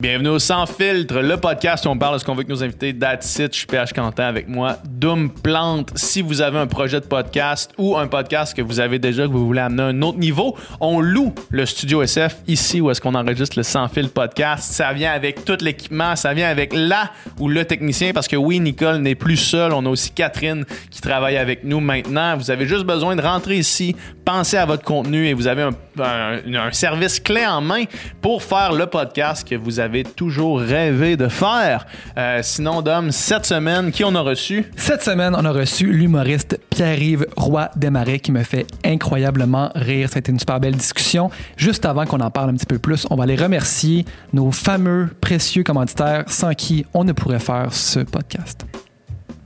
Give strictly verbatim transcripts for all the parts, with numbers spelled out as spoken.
Bienvenue au Sans Filtre, le podcast où on parle de ce qu'on veut que nos invités. That's it, je suis P H Quentin avec moi. Doom Plante, si vous avez un projet de podcast ou un podcast que vous avez déjà, que vous voulez amener à un autre niveau, on loue le Studio S F ici où est-ce qu'on enregistre le Sans Filtre podcast. Ça vient avec tout l'équipement, ça vient avec la ou le technicien parce que oui, Nicole n'est plus seule. On a aussi Catherine qui travaille avec nous maintenant. Vous avez juste besoin de rentrer ici, penser à votre contenu et vous avez un, un, un service clé en main pour faire le podcast que vous avez toujours rêvé de faire. Euh, sinon, Dom, cette semaine, qui on a reçu? Cette semaine, on a reçu l'humoriste Pierre-Yves Roy-Desmarais qui me fait incroyablement rire. Ça a été une super belle discussion. Juste avant qu'on en parle un petit peu plus, on va aller remercier nos fameux, précieux commanditaires sans qui on ne pourrait faire ce podcast.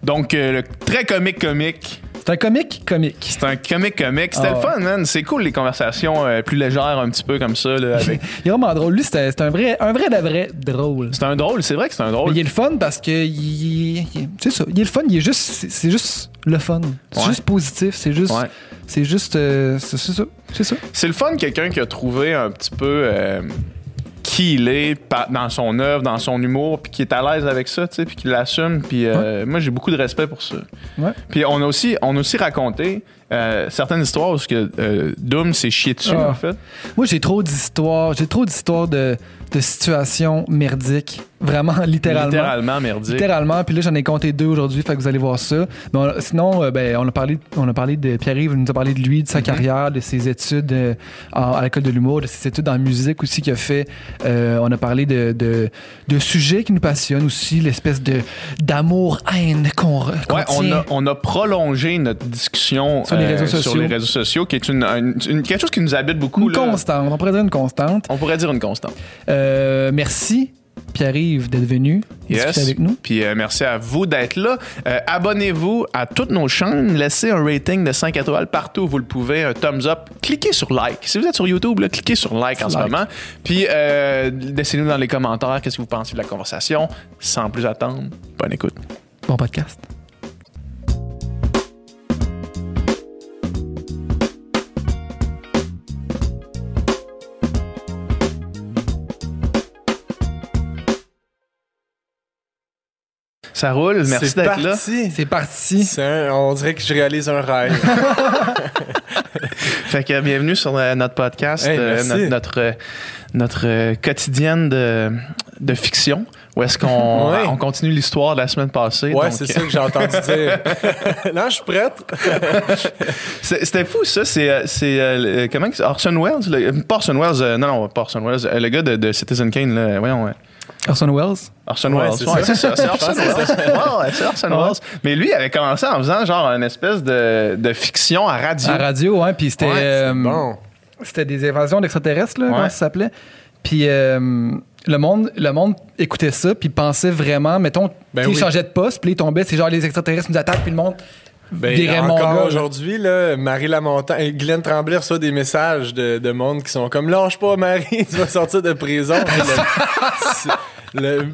Donc, euh, le très comique comique. C'est un comique comique. C'est un comique comique. C'était oh. le fun, man. C'est cool, les conversations euh, plus légères, un petit peu comme ça. Là, avec... il est vraiment drôle. Lui, c'était, c'était un vrai, un vrai de vrai drôle. C'est un drôle, c'est vrai que c'est un drôle. Mais il est le fun parce que. Il, il, c'est ça. Il est le fun. Il est juste, c'est, c'est juste le fun. C'est ouais. juste positif. C'est juste. Ouais. C'est juste. Euh, c'est, c'est ça. C'est ça. C'est le fun, quelqu'un qui a trouvé un petit peu. Euh... qui il est dans son œuvre, dans son humour, puis qui est à l'aise avec ça, tu sais, puis qui l'assume. Puis euh, ouais. moi, j'ai beaucoup de respect pour ça. Ouais. Puis on a aussi, on a aussi raconté euh, certaines histoires où que euh, Doom s'est chié dessus, ah. en fait. Moi, j'ai trop d'histoires, j'ai trop d'histoires de, de situations merdiques, vraiment littéralement. Littéralement merdiques. Littéralement. Puis là, j'en ai compté deux aujourd'hui, fait que vous allez voir ça. Mais on, sinon, euh, ben, on a parlé, on a parlé de Pierre-Yves, il nous a parlé de lui, de sa mm-hmm. carrière, de ses études euh, en, à l'école de l'humour, de ses études en musique aussi qu'il a fait. Euh, on a parlé de, de, de sujets qui nous passionnent aussi, l'espèce de, d'amour-haine qu'on, qu'on ouais, on a, on a prolongé notre discussion sur les réseaux, euh, sociaux. Sur les réseaux sociaux, qui est une, une, une, quelque chose qui nous habite beaucoup. Une là. constante, on pourrait dire une constante. On pourrait dire une constante. Euh, merci. Pierre-Yves d'être venu yes. discuter avec nous. Puis euh, merci à vous d'être là. Euh, abonnez-vous à toutes nos chaînes. Laissez un rating de cinq étoiles partout où vous le pouvez. Un thumbs up. Cliquez sur like. Si vous êtes sur YouTube, là, cliquez sur like en like. ce moment. Puis euh, laissez-nous dans les commentaires qu'est-ce que vous pensez de la conversation. Sans plus attendre, bonne écoute. Bon podcast. Ça roule, merci c'est d'être parti. là. C'est parti. C'est un, on dirait que je réalise un rêve. Fait que bienvenue sur notre podcast, hey, euh, notre, notre, notre quotidienne de, de fiction. Où est-ce qu'on oui. on continue l'histoire de la semaine passée? Ouais, donc... c'est ça que j'ai entendu dire. Là, je suis prête. C'était fou, ça. C'est, c'est euh, comment Orson Welles? Le, pas Orson Welles. Euh, non, non, pas Orson Welles. Euh, le gars de, de Citizen Kane, là, voyons. Euh, Orson Welles? Orson ouais, Welles, c'est, ouais, ça. c'est ça, c'est Orson Welles. Ouais, c'est Orson ouais. Welles. Mais lui, il avait commencé en faisant genre une espèce de, de fiction à radio. À radio, ouais, puis c'était... Ouais, euh, bon. C'était des invasions d'extraterrestres, là, ouais. comment ça s'appelait. Puis euh, le, monde, le monde écoutait ça, puis pensait vraiment, mettons, ben oui. il changeait de poste, puis il tombait, c'est genre les extraterrestres nous attaquent, puis le monde... Ben, encore là, aujourd'hui, là, Marie Lamontagne, Glenn Tremblay reçoit des messages de, de monde qui sont comme « Lâche pas, Marie, tu vas sortir de prison. » Le,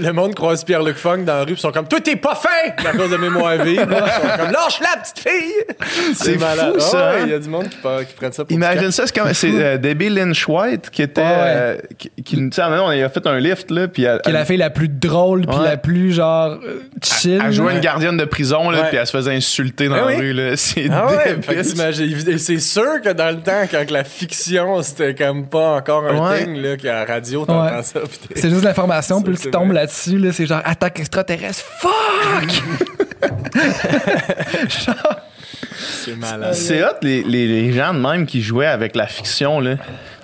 le monde croise Pierre-Luc Fong dans la rue, ils sont comme « Toi, t'es pas fin! » À cause de Mémoire Vive. Ils sont comme « Lâche-la, petite fille! » C'est, c'est malade. Fou, ça! Il oh, ouais, y a du monde qui, qui prennent ça pour Imagine ça, c'est, comme, c'est euh, Debbie Lynch White qui était... Ouais. Euh, qui, qui, tu sais, on a fait un lift, là, puis... Elle, qui est la fille la plus drôle, puis ouais. la plus, genre, chill. Elle jouait une gardienne de prison, là, puis elle se faisait insulter dans ah la oui. rue, là. C'est ah ouais, c'est sûr que dans le temps, quand la fiction, c'était comme pas encore un ouais. thing, là, qu'à la radio, t'entends ouais. ça, putain. C'est juste l'information, puis tu tombes là-dessus, là, c'est genre attaque extraterrestre, fuck! Genre, c'est malade. C'est hot, les, les, les gens de même qui jouaient avec la fiction, là. Tu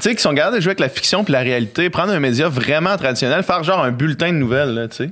sais, qui sont gardés de jouer avec la fiction puis la réalité, prendre un média vraiment traditionnel, faire genre un bulletin de nouvelles, là, tu sais.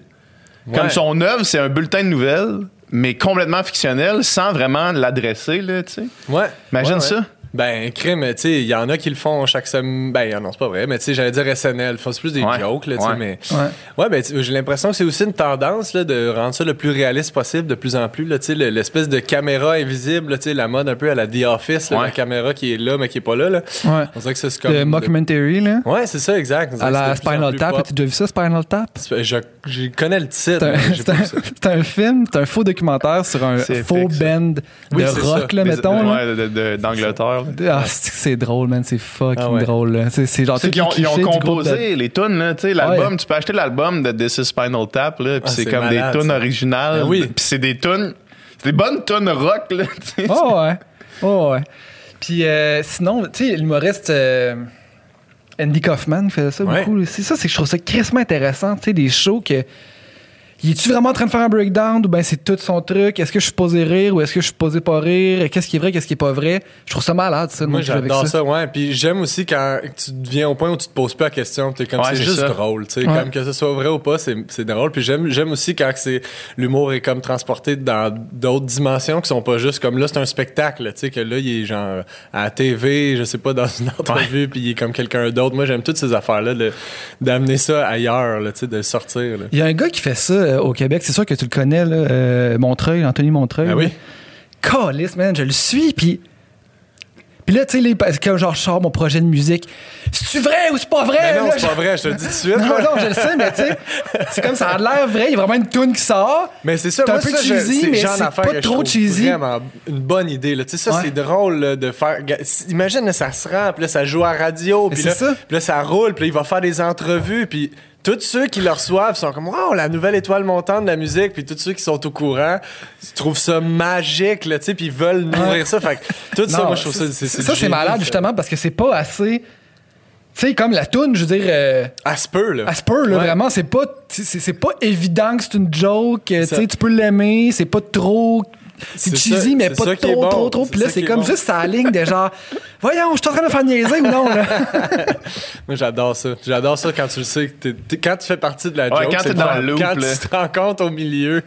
Ouais. Comme son œuvre, c'est un bulletin de nouvelles, mais complètement fictionnel, sans vraiment l'adresser, là, tu sais. Ouais. Imagine ouais, ouais. ça. Ben, crime, tu sais, il y en a qui le font chaque semaine. Ben, non, c'est pas vrai, mais tu sais, j'allais dire S N L. C'est plus des ouais, jokes, là, tu sais, ouais, mais. Ouais, ouais ben, j'ai l'impression que c'est aussi une tendance, là, de rendre ça le plus réaliste possible de plus en plus, là, tu sais, l'espèce de caméra invisible, tu sais, la mode un peu à la The Office, là, ouais. la caméra qui est là, mais qui est pas là, là. Ouais. On dirait que c'est comme. Le mockumentary, là. Ouais, c'est ça, exact. À la Spinal Tap, as-tu déjà vu ça, Spinal Tap? Je, je connais le titre. C'est un, mais j'ai c'est, un, c'est un film, c'est un faux documentaire sur un c'est faux band de rock, là, mettons. Ouais, d'Angleterre. affaires. Ah, c'est drôle, man. C'est fucking ah ouais. drôle. Là. C'est, c'est genre c'est qu'ils ont, ils ont composé de... les tunes. Là, l'album, ouais. Tu peux acheter l'album de This is Spinal Tap. Puis ah, c'est, c'est comme malade, des tunes originales. Oui. Puis c'est des tunes. C'est des bonnes tunes rock. Là, oh ouais. Oh ouais. Puis euh, sinon, tu sais, l'humoriste euh, Andy Kaufman faisait ça ouais. beaucoup. C'est ça, c'est que je trouve ça crissement intéressant. Tu sais, des shows que. Il est-tu vraiment en train de faire un breakdown ou ben c'est tout son truc? Est-ce que je suis posé rire ou est-ce que je suis posé pas rire? Qu'est-ce qui est vrai, qu'est-ce qui est pas vrai? Je trouve ça malade, ça. Moi, j'adore avec ça. ça, ouais. Puis j'aime aussi quand tu viens au point où tu te poses pas la question. T'es comme, ouais, c'est, c'est juste ça. drôle, tu sais. Ouais. Comme que ce soit vrai ou pas, c'est, c'est drôle. Puis j'aime, j'aime aussi quand c'est, l'humour est comme transporté dans d'autres dimensions qui sont pas juste comme là, c'est un spectacle, tu sais, que là, il est genre à la T V, je sais pas, dans une entrevue, puis il est comme quelqu'un d'autre. Moi, j'aime toutes ces affaires-là, de, d'amener ça ailleurs, tu sais, de sortir. Il y a un gars qui fait ça au Québec, c'est sûr que tu le connais, là, euh, Montreuil, Anthony Montreuil. Ah oui? Calisse, man, je le suis, puis... Puis là, tu sais, quand genre, je sors mon projet de musique, c'est-tu vrai ou c'est pas vrai? Ben non, là, c'est je... pas vrai, je te le dis tout de suite. Non, non, je le sais, mais tu sais, c'est comme ça a l'air vrai, il y a vraiment une toune qui sort. Mais c'est ça, c'est un peu ça, cheesy, je, c'est mais genre c'est pas que trop cheesy. C'est vraiment une bonne idée, là. Tu sais, ça, ouais. c'est drôle là, de faire... Imagine, là, ça se rend, puis là, ça joue à radio, puis là, là, ça roule, puis là, il va faire des entrevues, puis... Tous ceux qui le reçoivent sont comme « Wow, la nouvelle étoile montante de la musique », puis tous ceux qui sont au courant trouvent ça magique, là, tu sais, puis ils veulent nourrir ça. Fait que tout non, ça, moi, je trouve ça... C'est, c'est ça, c'est malade, ça. Justement, parce que c'est pas assez... Tu sais, comme la toune, je veux dire... Euh, à se peut, là. À se peut, là, ouais. vraiment. C'est pas, c'est, c'est pas évident que c'est une joke. Tu sais, tu peux l'aimer, c'est pas trop... C'est, c'est cheesy, ça, mais c'est pas trop, bon. trop, trop. Puis là, c'est comme bon. juste sa ligne de genre, voyons, je suis en train de faire niaiser ou non, là. Moi, j'adore ça. J'adore ça quand tu le sais. T'es, t'es, quand tu fais partie de la ouais, joke, quand, c'est dans le loop, quand tu te rends compte au milieu.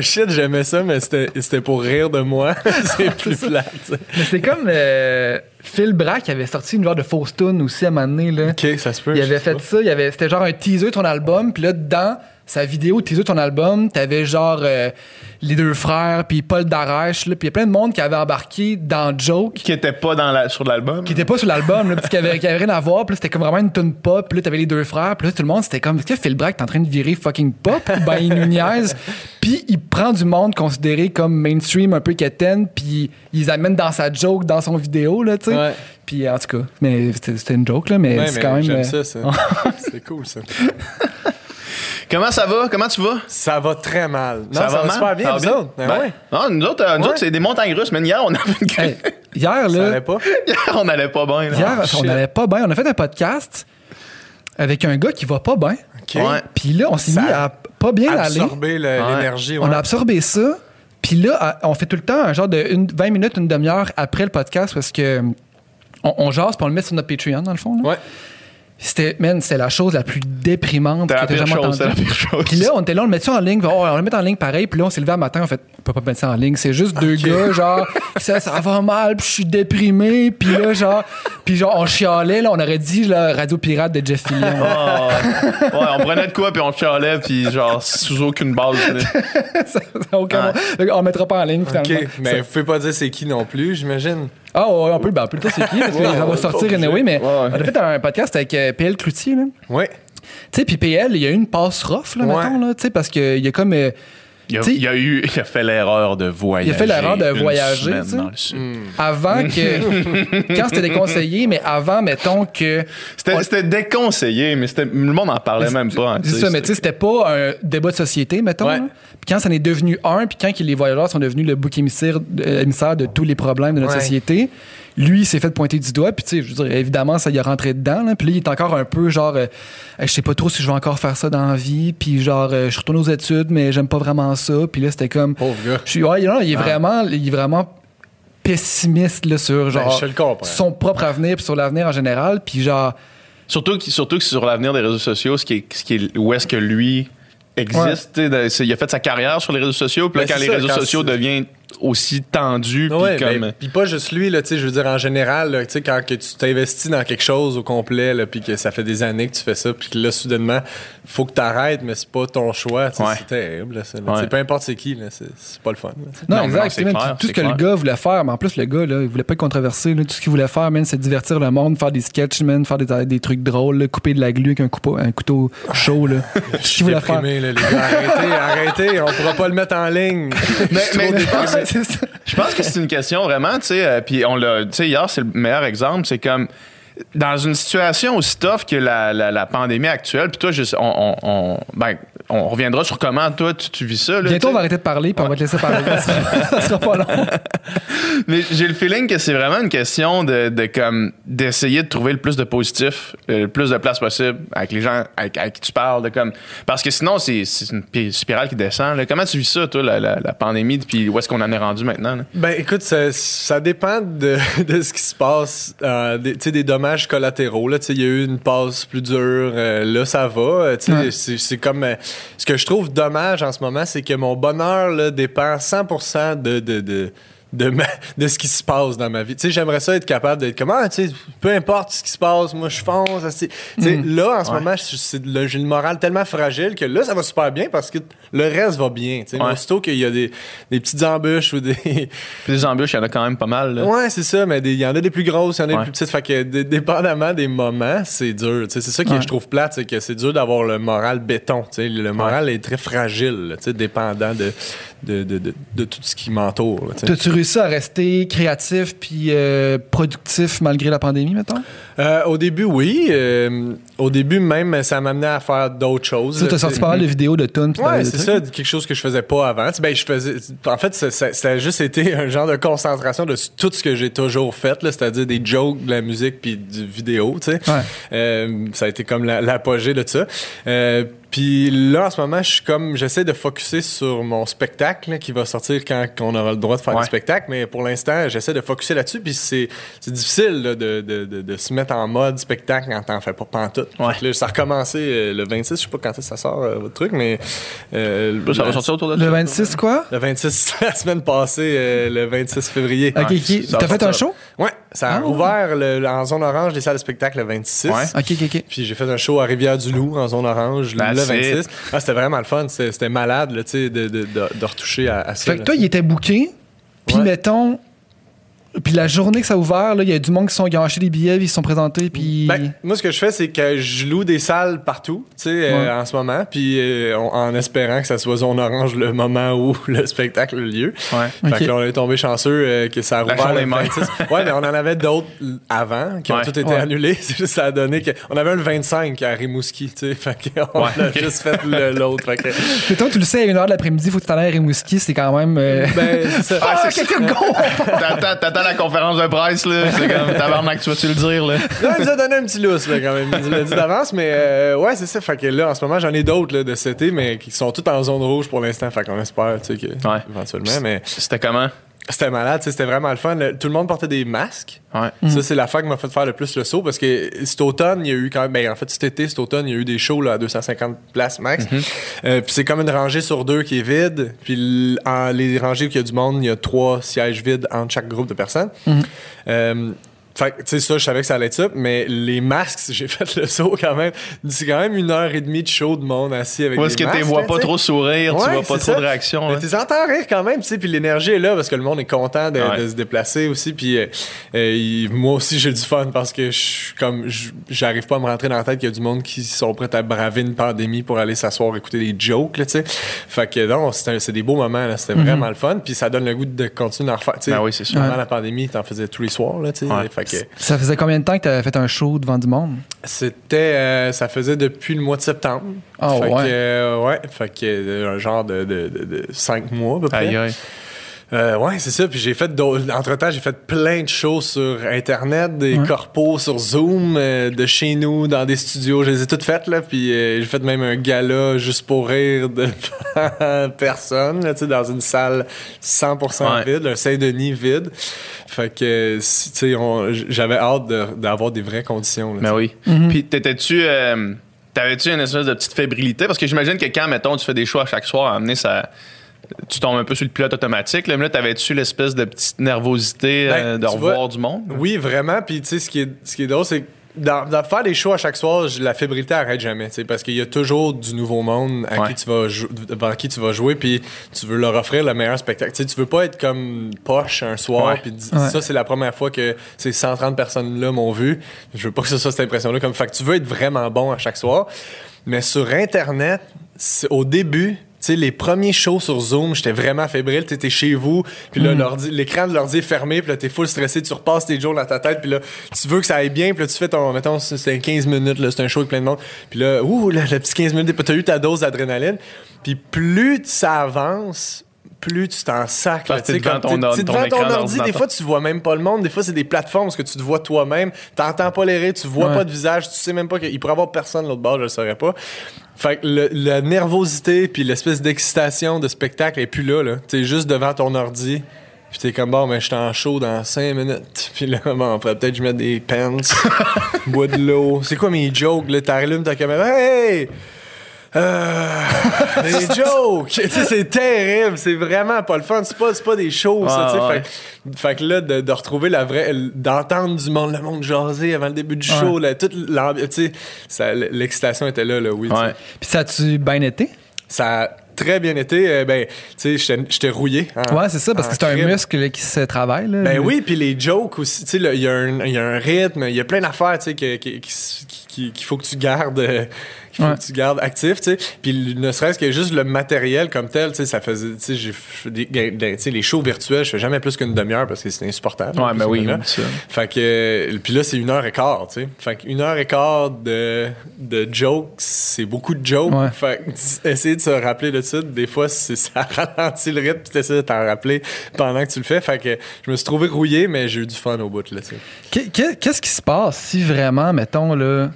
Shit, j'aimais ça, mais c'était, c'était pour rire de moi. C'est non, plus plat. Mais c'est comme euh, Phil Brack avait sorti une genre de fausse tune aussi à un moment donné. Là. OK, ça se peut. Il avait fait pas. ça. Il avait, c'était genre un teaser de ton album. Puis là, dedans... sa vidéo, t'es sur ton album, t'avais genre euh, les deux frères, puis Paul Darèche, puis il y a plein de monde qui avait embarqué dans Joke. Qui était pas dans la, sur l'album. Qui était pas sur l'album, là, pis qui avait, qui avait rien à voir, puis c'était comme vraiment une tune pop, puis là t'avais les deux frères, puis là tout le monde, c'était comme, est-ce que Phil Brack t'es en train de virer fucking pop, ben il nous niaise, puis il prend du monde considéré comme mainstream, un peu quétaine, puis il les amène dans sa joke, dans son vidéo, là, tu sais. Ouais. Puis en tout cas, mais c'était, c'était une joke, là, mais ouais, c'est mais quand même. J'aime euh... ça, ça. C'est cool, ça. Comment ça va? Comment tu vas? Ça va très mal. Non, ça, ça va, va super bien, vous autres. Ben, ouais. Non, nous autres, euh, nous ouais. autres, c'est des montagnes russes. Mais hier, on avait une... hey, hier, là... Ça allait pas? Hier, on allait pas bien. Là. Hier, oh, on allait pas bien. On a fait un podcast avec un gars qui va pas bien. Okay. Ouais. Puis là, on s'est ça mis à pas bien aller. On a absorbé l'énergie. Ouais. On a absorbé ça. Puis là, on fait tout le temps un genre de une, vingt minutes, une demi-heure après le podcast parce que on, on jase puis on le met sur notre Patreon, dans le fond. Là. Ouais. C'était, man, c'était la chose la plus déprimante que j'ai jamais entendue. Puis là, on était là, on le mettait ça en ligne. Oh, on le mettait en ligne pareil. Puis là, on s'est levé un matin. En fait, on peut pas mettre ça en ligne. C'est juste okay. deux gars, genre, ça, ça va mal. Puis je suis déprimé. Puis là, genre, puis genre, on chialait. Là, on aurait dit là, Radio Pirate de Jeff Fillion. Oh, ouais, on prenait de quoi, puis on chialait. Puis genre, sous aucune base. ça, ça, aucun ouais. Donc, on mettra pas en ligne, finalement. Okay. Mais ça, vous pouvez pas dire c'est qui non plus, j'imagine. Ah oh, ouais, on peut, ben, on peut le dire c'est qui, parce que ça va sortir anyway, mais ouais, ouais. on a fait un podcast avec euh, P L Cloutier, là. Oui. Tu sais, puis P L, il y a eu une passe rough, là, ouais. mettons, là, tu sais, parce qu'il y a comme... Euh, il, a, il a eu... Il a fait l'erreur de voyager. Il a fait l'erreur de voyager, tu sais. Mm. Avant que... quand c'était déconseillé, mais avant, mettons que... C'était, on, c'était déconseillé, mais c'était, le monde n'en parlait même pas. C'est ça, mais tu sais, c'était pas un débat de société, mettons, ouais. Puis quand ça en est devenu un, puis quand les voyageurs sont devenus le bouc émissaire, euh, émissaire de tous les problèmes de notre ouais. société, lui, il s'est fait pointer du doigt. Puis, tu sais, je veux dire, évidemment, ça y a rentré dedans. Là. Puis là, il est encore un peu genre, euh, je sais pas trop si je vais encore faire ça dans la vie. Puis genre, euh, je retourne aux études, mais j'aime pas vraiment ça. Puis là, c'était comme... Pauvre gars. Je suis, ouais, non, il est ah. vraiment... Il est vraiment pessimiste là, sur genre ben, je son propre avenir puis sur l'avenir en général. Puis genre... Surtout que, surtout que sur l'avenir des réseaux sociaux, ce qui est, ce qui est, où est-ce que lui... existe, ouais. il a fait sa carrière sur les réseaux sociaux, puis là, ben quand les ça, réseaux quand sociaux c'est... deviennent aussi tendus, puis ouais, comme... Ben, puis pas juste lui, là, tu sais, je veux dire, en général, là, tu sais, quand que tu t'investis dans quelque chose au complet, là, puis que ça fait des années que tu fais ça, puis que là, soudainement, faut que t'arrêtes, mais c'est pas ton choix, tu sais, ouais. c'est terrible, là, ça, là, ouais. peu importe c'est qui, là, c'est, c'est pas le fun. Là, non, non, exact, non, c'est même clair, tout, tout c'est ce clair. que le gars voulait faire, mais en plus, le gars, là, il voulait pas être controversé, là, tout ce qu'il voulait faire, même, c'est divertir le monde, faire des sketchs, même, faire des, des trucs drôles, là, couper de la glu avec un, coupo, un couteau chaud, là. Tout ce qu'il voulait faire. Arrêtez, arrêtez, on pourra pas le mettre en ligne. Mais, mais, mais, Ouais, c'est ça. Je pense que c'est une question vraiment, tu sais, euh, puis on l'a, tu sais, hier, c'est le meilleur exemple, c'est comme dans une situation aussi tough que la, la, la pandémie actuelle, puis toi, juste, on, on, on, ben, on reviendra sur comment toi, tu, tu vis ça. Là, bientôt, t'sais. On va arrêter de parler, puis on va te laisser parler. Ça sera pas long. Mais j'ai le feeling que c'est vraiment une question de, de comme d'essayer de trouver le plus de positif, le plus de place possible avec les gens avec, avec qui tu parles. De, comme, parce que sinon, c'est, c'est une spirale qui descend. Là. Comment tu vis ça, toi, la, la, la pandémie, puis où est-ce qu'on en est rendu maintenant? Là? Ben, écoute, ça, ça dépend de, de ce qui se passe. Euh, tu sais, des domaines collatéraux. Il y a eu une passe plus dure. Euh, là, ça va. Ouais. C'est, c'est comme... Euh, ce que je trouve dommage en ce moment, c'est que mon bonheur là, dépend cent pour cent de... de, de... De, ma, de ce qui se passe dans ma vie. Tu sais, j'aimerais ça être capable d'être comme, ah, tu sais, peu importe ce qui se passe, moi, je fonce. Tu sais, mmh. là, en ce ouais. moment, je, c'est, là, j'ai le moral tellement fragile que là, ça va super bien parce que le reste va bien. Tu sais, ouais. aussitôt qu'il y a des, des petites embûches ou des... Puis des embûches, il y en a quand même pas mal. Là. Ouais, c'est ça, mais il y en a des plus grosses, il y en a ouais. des plus petites. Fait que, dépendamment des moments, c'est dur. Tu sais, c'est ça que ouais. je trouve plate, c'est que c'est dur d'avoir le moral béton. Tu sais, le moral ouais. est très fragile, tu sais, dépendant de, de, de, de, de tout ce qui m'entoure. Là, ça à rester créatif puis euh, productif malgré la pandémie, mettons? Euh, au début, oui. Euh, au début, même, ça m'amenait à faire d'autres choses. Tu as sorti pas mal de vidéos de tunes. Oui, c'est ça, quelque chose que je faisais pas avant. Ben, je faisais, en fait, ça, ça, ça a juste été un genre de concentration de tout ce que j'ai toujours fait, là, c'est-à-dire des jokes, de la musique puis du vidéo. Ouais. Euh, ça a été comme la, l'apogée de ça. Euh, Puis là, en ce moment, je suis comme, j'essaie de focusser sur mon spectacle là, qui va sortir quand on aura le droit de faire ouais. du spectacle. Mais pour l'instant, j'essaie de focusser là-dessus. Puis c'est, c'est difficile là, de, de, de, de se mettre en mode spectacle quand t'en fais pas pantoute. Ouais. Là, ça a recommencé euh, le vingt-six. Je sais pas quand ça sort, euh, votre truc, mais... Euh, là, ça va sortir autour de le vingt-six quoi? Le vingt-six, la semaine passée, euh, le vingt-six février. OK, ouais, okay. T'as fait un show? Ouais. Ça a ah, ouvert le, le, en zone orange les salles de spectacle le vingt-six. Ouais. OK, OK, OK. Puis j'ai fait un show à Rivière-du-Loup en zone orange. Ben, le vingt-six. Ah, c'était vraiment le fun. C'était, c'était malade là, de, de, de, de retoucher à, à ça. Fait que toi, il était booké. Puis ouais. mettons... Puis la journée que ça a ouvert, il y a du monde qui sont acheté des billets, ils se sont présentés. Puis ben, moi, ce que je fais, c'est que je loue des salles partout, tu sais, ouais. euh, en ce moment, puis euh, en espérant que ça soit zone orange le moment où le spectacle a lieu. Ouais. Fait okay. que là, on est tombé chanceux euh, que ça a rouvert le vingt-six. Ouais, mais on en avait d'autres avant qui ont ouais. tout été ouais. annulés. Ça a donné que on avait un le vingt-cinq à Rimouski, tu sais. Fait qu'on ouais. a okay. juste fait le, l'autre. Fait que c'est toi, tu le sais, à une heure de l'après-midi, faut que tu ailles à Rimouski, c'est quand même. Euh... Ben, ça, ah, ah, c'est quelqu'un de la conférence de presse, là, c'est comme tabarnak, tu vas-tu le dire, là? Là, il nous a donné un petit lousse, là, quand même. Il nous l'a dit d'avance, mais euh, ouais, c'est ça. Fait que là, en ce moment, j'en ai d'autres, là, de cet été, mais qui sont toutes en zone rouge pour l'instant. Fait qu'on espère, tu sais, que, ouais. éventuellement, mais... C'était comment? C'était malade, tu sais, c'était vraiment le fun. Le, tout le monde portait des masques. Ouais. Mmh. Ça, c'est la fois qui m'a fait faire le plus le saut parce que cet automne, il y a eu quand même... Ben, en fait, cet été, cet automne, il y a eu des shows là, à deux cent cinquante places max. Mmh. Euh, puis c'est comme une rangée sur deux qui est vide. Puis en, les rangées où il y a du monde, il y a trois sièges vides entre chaque groupe de personnes. Mmh. Euh, fait tu sais, ça, je savais que ça allait être ça, mais les masques, j'ai fait le saut quand même. C'est quand même une heure et demie de show de monde assis avec ouais, des masques. Parce que tu vois pas t'sais. Trop sourire, ouais, tu vois pas trop ça. De réaction. Mais tu entends rire quand même, tu sais, puis l'énergie est là parce que le monde est content de, ouais. de se déplacer aussi. Puis euh, euh, moi aussi, j'ai du fun parce que je comme j'arrive pas à me rentrer dans la tête qu'il y a du monde qui sont prêts à braver une pandémie pour aller s'asseoir écouter des jokes, tu sais. Fait que non, c'est, un, c'est des beaux moments, là. C'était mm-hmm. vraiment le fun. Puis ça donne le goût de continuer d'en refaire. Ben oui, c'est sûr. Pendant ouais. la pandémie, t'en faisais tous les soirs, là, tu sais. Ouais. Okay. Ça faisait combien de temps que tu avais fait un show devant du monde? C'était... Euh, ça faisait depuis le mois de septembre. Ah oh, ouais? Que, euh, ouais. Fait que euh, un genre de, de, de, de cinq mois à peu près. Aïe, aïe. Euh, ouais, c'est ça. Puis j'ai fait entre-temps, j'ai fait plein de shows sur Internet, des ouais. corpos sur Zoom, euh, de chez nous, dans des studios. Je les ai toutes faites, là. Puis euh, j'ai fait même un gala juste pour rire de personne, là, tu sais, dans une salle cent pour cent ouais. vide, un Saint-Denis vide. Fait que, tu sais, j'avais hâte de, d'avoir des vraies conditions. Là, mais t'sais. Oui. Mm-hmm. Puis t'étais-tu... Euh, t'avais-tu une espèce de petite fébrilité? Parce que j'imagine que quand, mettons, tu fais des shows à chaque soir, à amener ça... Tu tombes un peu sur le pilote automatique. Là, mais là, t'avais-tu l'espèce de petite nervosité ben, euh, de revoir vois, du monde? Oui, vraiment. Puis, tu sais, ce qui est, ce qui est drôle, c'est que dans, dans faire des shows à chaque soir, la fébrilité n'arrête jamais. Parce qu'il y a toujours du nouveau monde à ouais. qui tu vas jou- devant qui tu vas jouer, puis tu veux leur offrir le meilleur spectacle. T'sais, tu veux pas être comme poche un soir, puis ouais. ça, c'est la première fois que ces cent trente personnes-là m'ont vu. Je veux pas que ce soit cette impression-là. Comme, fait que tu veux être vraiment bon à chaque soir. Mais sur Internet, c'est, au début... sais, les premiers shows sur Zoom, j'étais vraiment fébrile. T'étais chez vous, puis là, mm. l'écran de l'ordi est fermé, puis là, t'es full stressé, tu repasses tes jours dans ta tête, puis là, tu veux que ça aille bien, puis là, tu fais ton, mettons, c'est quinze minutes, là, c'est un show avec plein de monde, puis là, ouh, là, le petit quinze minutes, t'as eu ta dose d'adrénaline, puis plus ça avance, plus tu t'en sacres. Parce que t'es devant ton ordi, des fois, tu vois même pas le monde, des fois, c'est des plateformes parce que tu te vois toi-même, t'entends pas les rires, tu vois ouais. pas de visage, tu sais même pas qu'il pourrait y avoir personne de l'autre bord, je le saurais pas. Fait que le, la nervosité puis l'espèce d'excitation de spectacle est plus là, là. T'es juste devant ton ordi, puis t'es comme, bon, mais je suis en chaud dans cinq minutes. Puis là, bon, on pourrait peut-être je mets des pants, bois de l'eau. C'est quoi mes jokes, là? T'allumes ta caméra, hey! Euh, des jokes, tu sais, c'est terrible, c'est vraiment pas le fun, c'est pas, c'est pas des shows, ça, ah, ouais. fait, fait que là, de, de retrouver la vraie, d'entendre du monde, le monde jaser avant le début du show, ouais. là, toute l'ambiance, tu sais, l'excitation était là, là, oui. Ouais. Puis ça a-tu bien été? Ça a très bien été, euh, ben, tu sais, j'étais rouillé. En, ouais, c'est ça, parce que c'est crime. Un muscle là, qui se travaille, là. Ben le... oui, puis les jokes aussi, tu sais, il y, y a un rythme, il y a plein d'affaires, tu sais, qu'il qui, qui, qui, qui faut que tu gardes... Euh, qu'il faut ouais. que tu gardes actif, tu sais. Puis ne serait-ce que juste le matériel comme tel, tu sais, ça faisait, tu sais, j'ai tu sais, les shows virtuels, je fais jamais plus qu'une demi-heure parce que c'est insupportable. Ouais, mais oui, ça. Fait que, puis là, c'est une heure et quart, tu sais. Fait qu'une heure et quart de, de jokes, c'est beaucoup de jokes. Ouais. Fait que, essayer de se rappeler de ça, des fois, c'est, ça ralentit le rythme, puis t'essaies de t'en rappeler pendant que tu le fais. Fait que, je me suis trouvé rouillé, mais j'ai eu du fun au bout, là, tu sais. Qu'est-ce qui se passe si vraiment, mettons, là,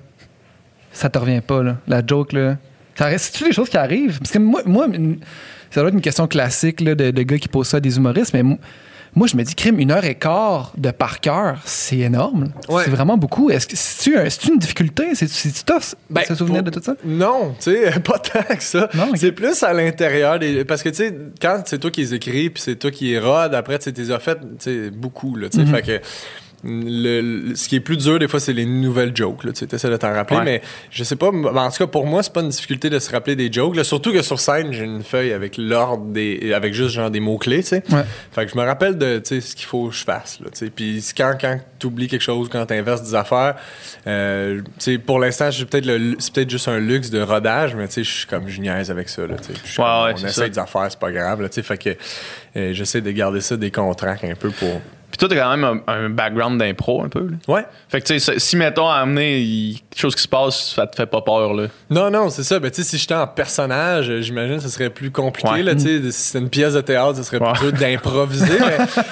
ça te revient pas, là. La joke, là. C'est-tu des choses qui arrivent? Parce que moi, moi ça doit être une question classique là, de, de gars qui posent ça à des humoristes, mais m- moi, je me dis, crime, une heure et quart de par cœur, c'est énorme. Ouais. C'est vraiment beaucoup. Est-ce que c'est-tu, un, c'est-tu une difficulté? C'est-tu, c'est-tu tough? Ben, tu te souvenais de tout ça? Non, tu sais, pas tant que ça. Non, okay. C'est plus à l'intérieur. Des, parce que, tu sais, quand c'est toi qui les écris, puis c'est toi qui les rodes, après, tu les as fait beaucoup, là. Tu sais, mm-hmm. fait que... Le, le, ce qui est plus dur des fois c'est les nouvelles jokes là, tu essaies de t'en rappeler ouais. mais je sais pas, en tout cas pour moi c'est pas une difficulté de se rappeler des jokes là, surtout que sur scène j'ai une feuille avec l'ordre des, avec juste genre des mots-clés, tu sais ouais. fait que je me rappelle de ce qu'il faut que je fasse là, puis quand, quand t'oublies quelque chose, quand t'inverses des affaires euh, pour l'instant j'ai peut-être le, c'est peut-être juste un luxe de rodage, mais je suis comme je niaise avec ça là, ouais, comme, ouais, on essaie ça. Des affaires, c'est pas grave là, fait que euh, j'essaie de garder ça des contrats un peu pour. Puis toi, t'as quand même un, un background d'impro un peu. Là. Ouais. Fait que, tu sais, si, mettons, à amener il, quelque chose qui se passe, ça te fait pas peur, là. Non, non, c'est ça. Ben, tu sais, si j'étais en personnage, j'imagine que ce serait plus compliqué, ouais. là, tu sais. Si c'était une pièce de théâtre, ce serait ouais. plus dur d'improviser.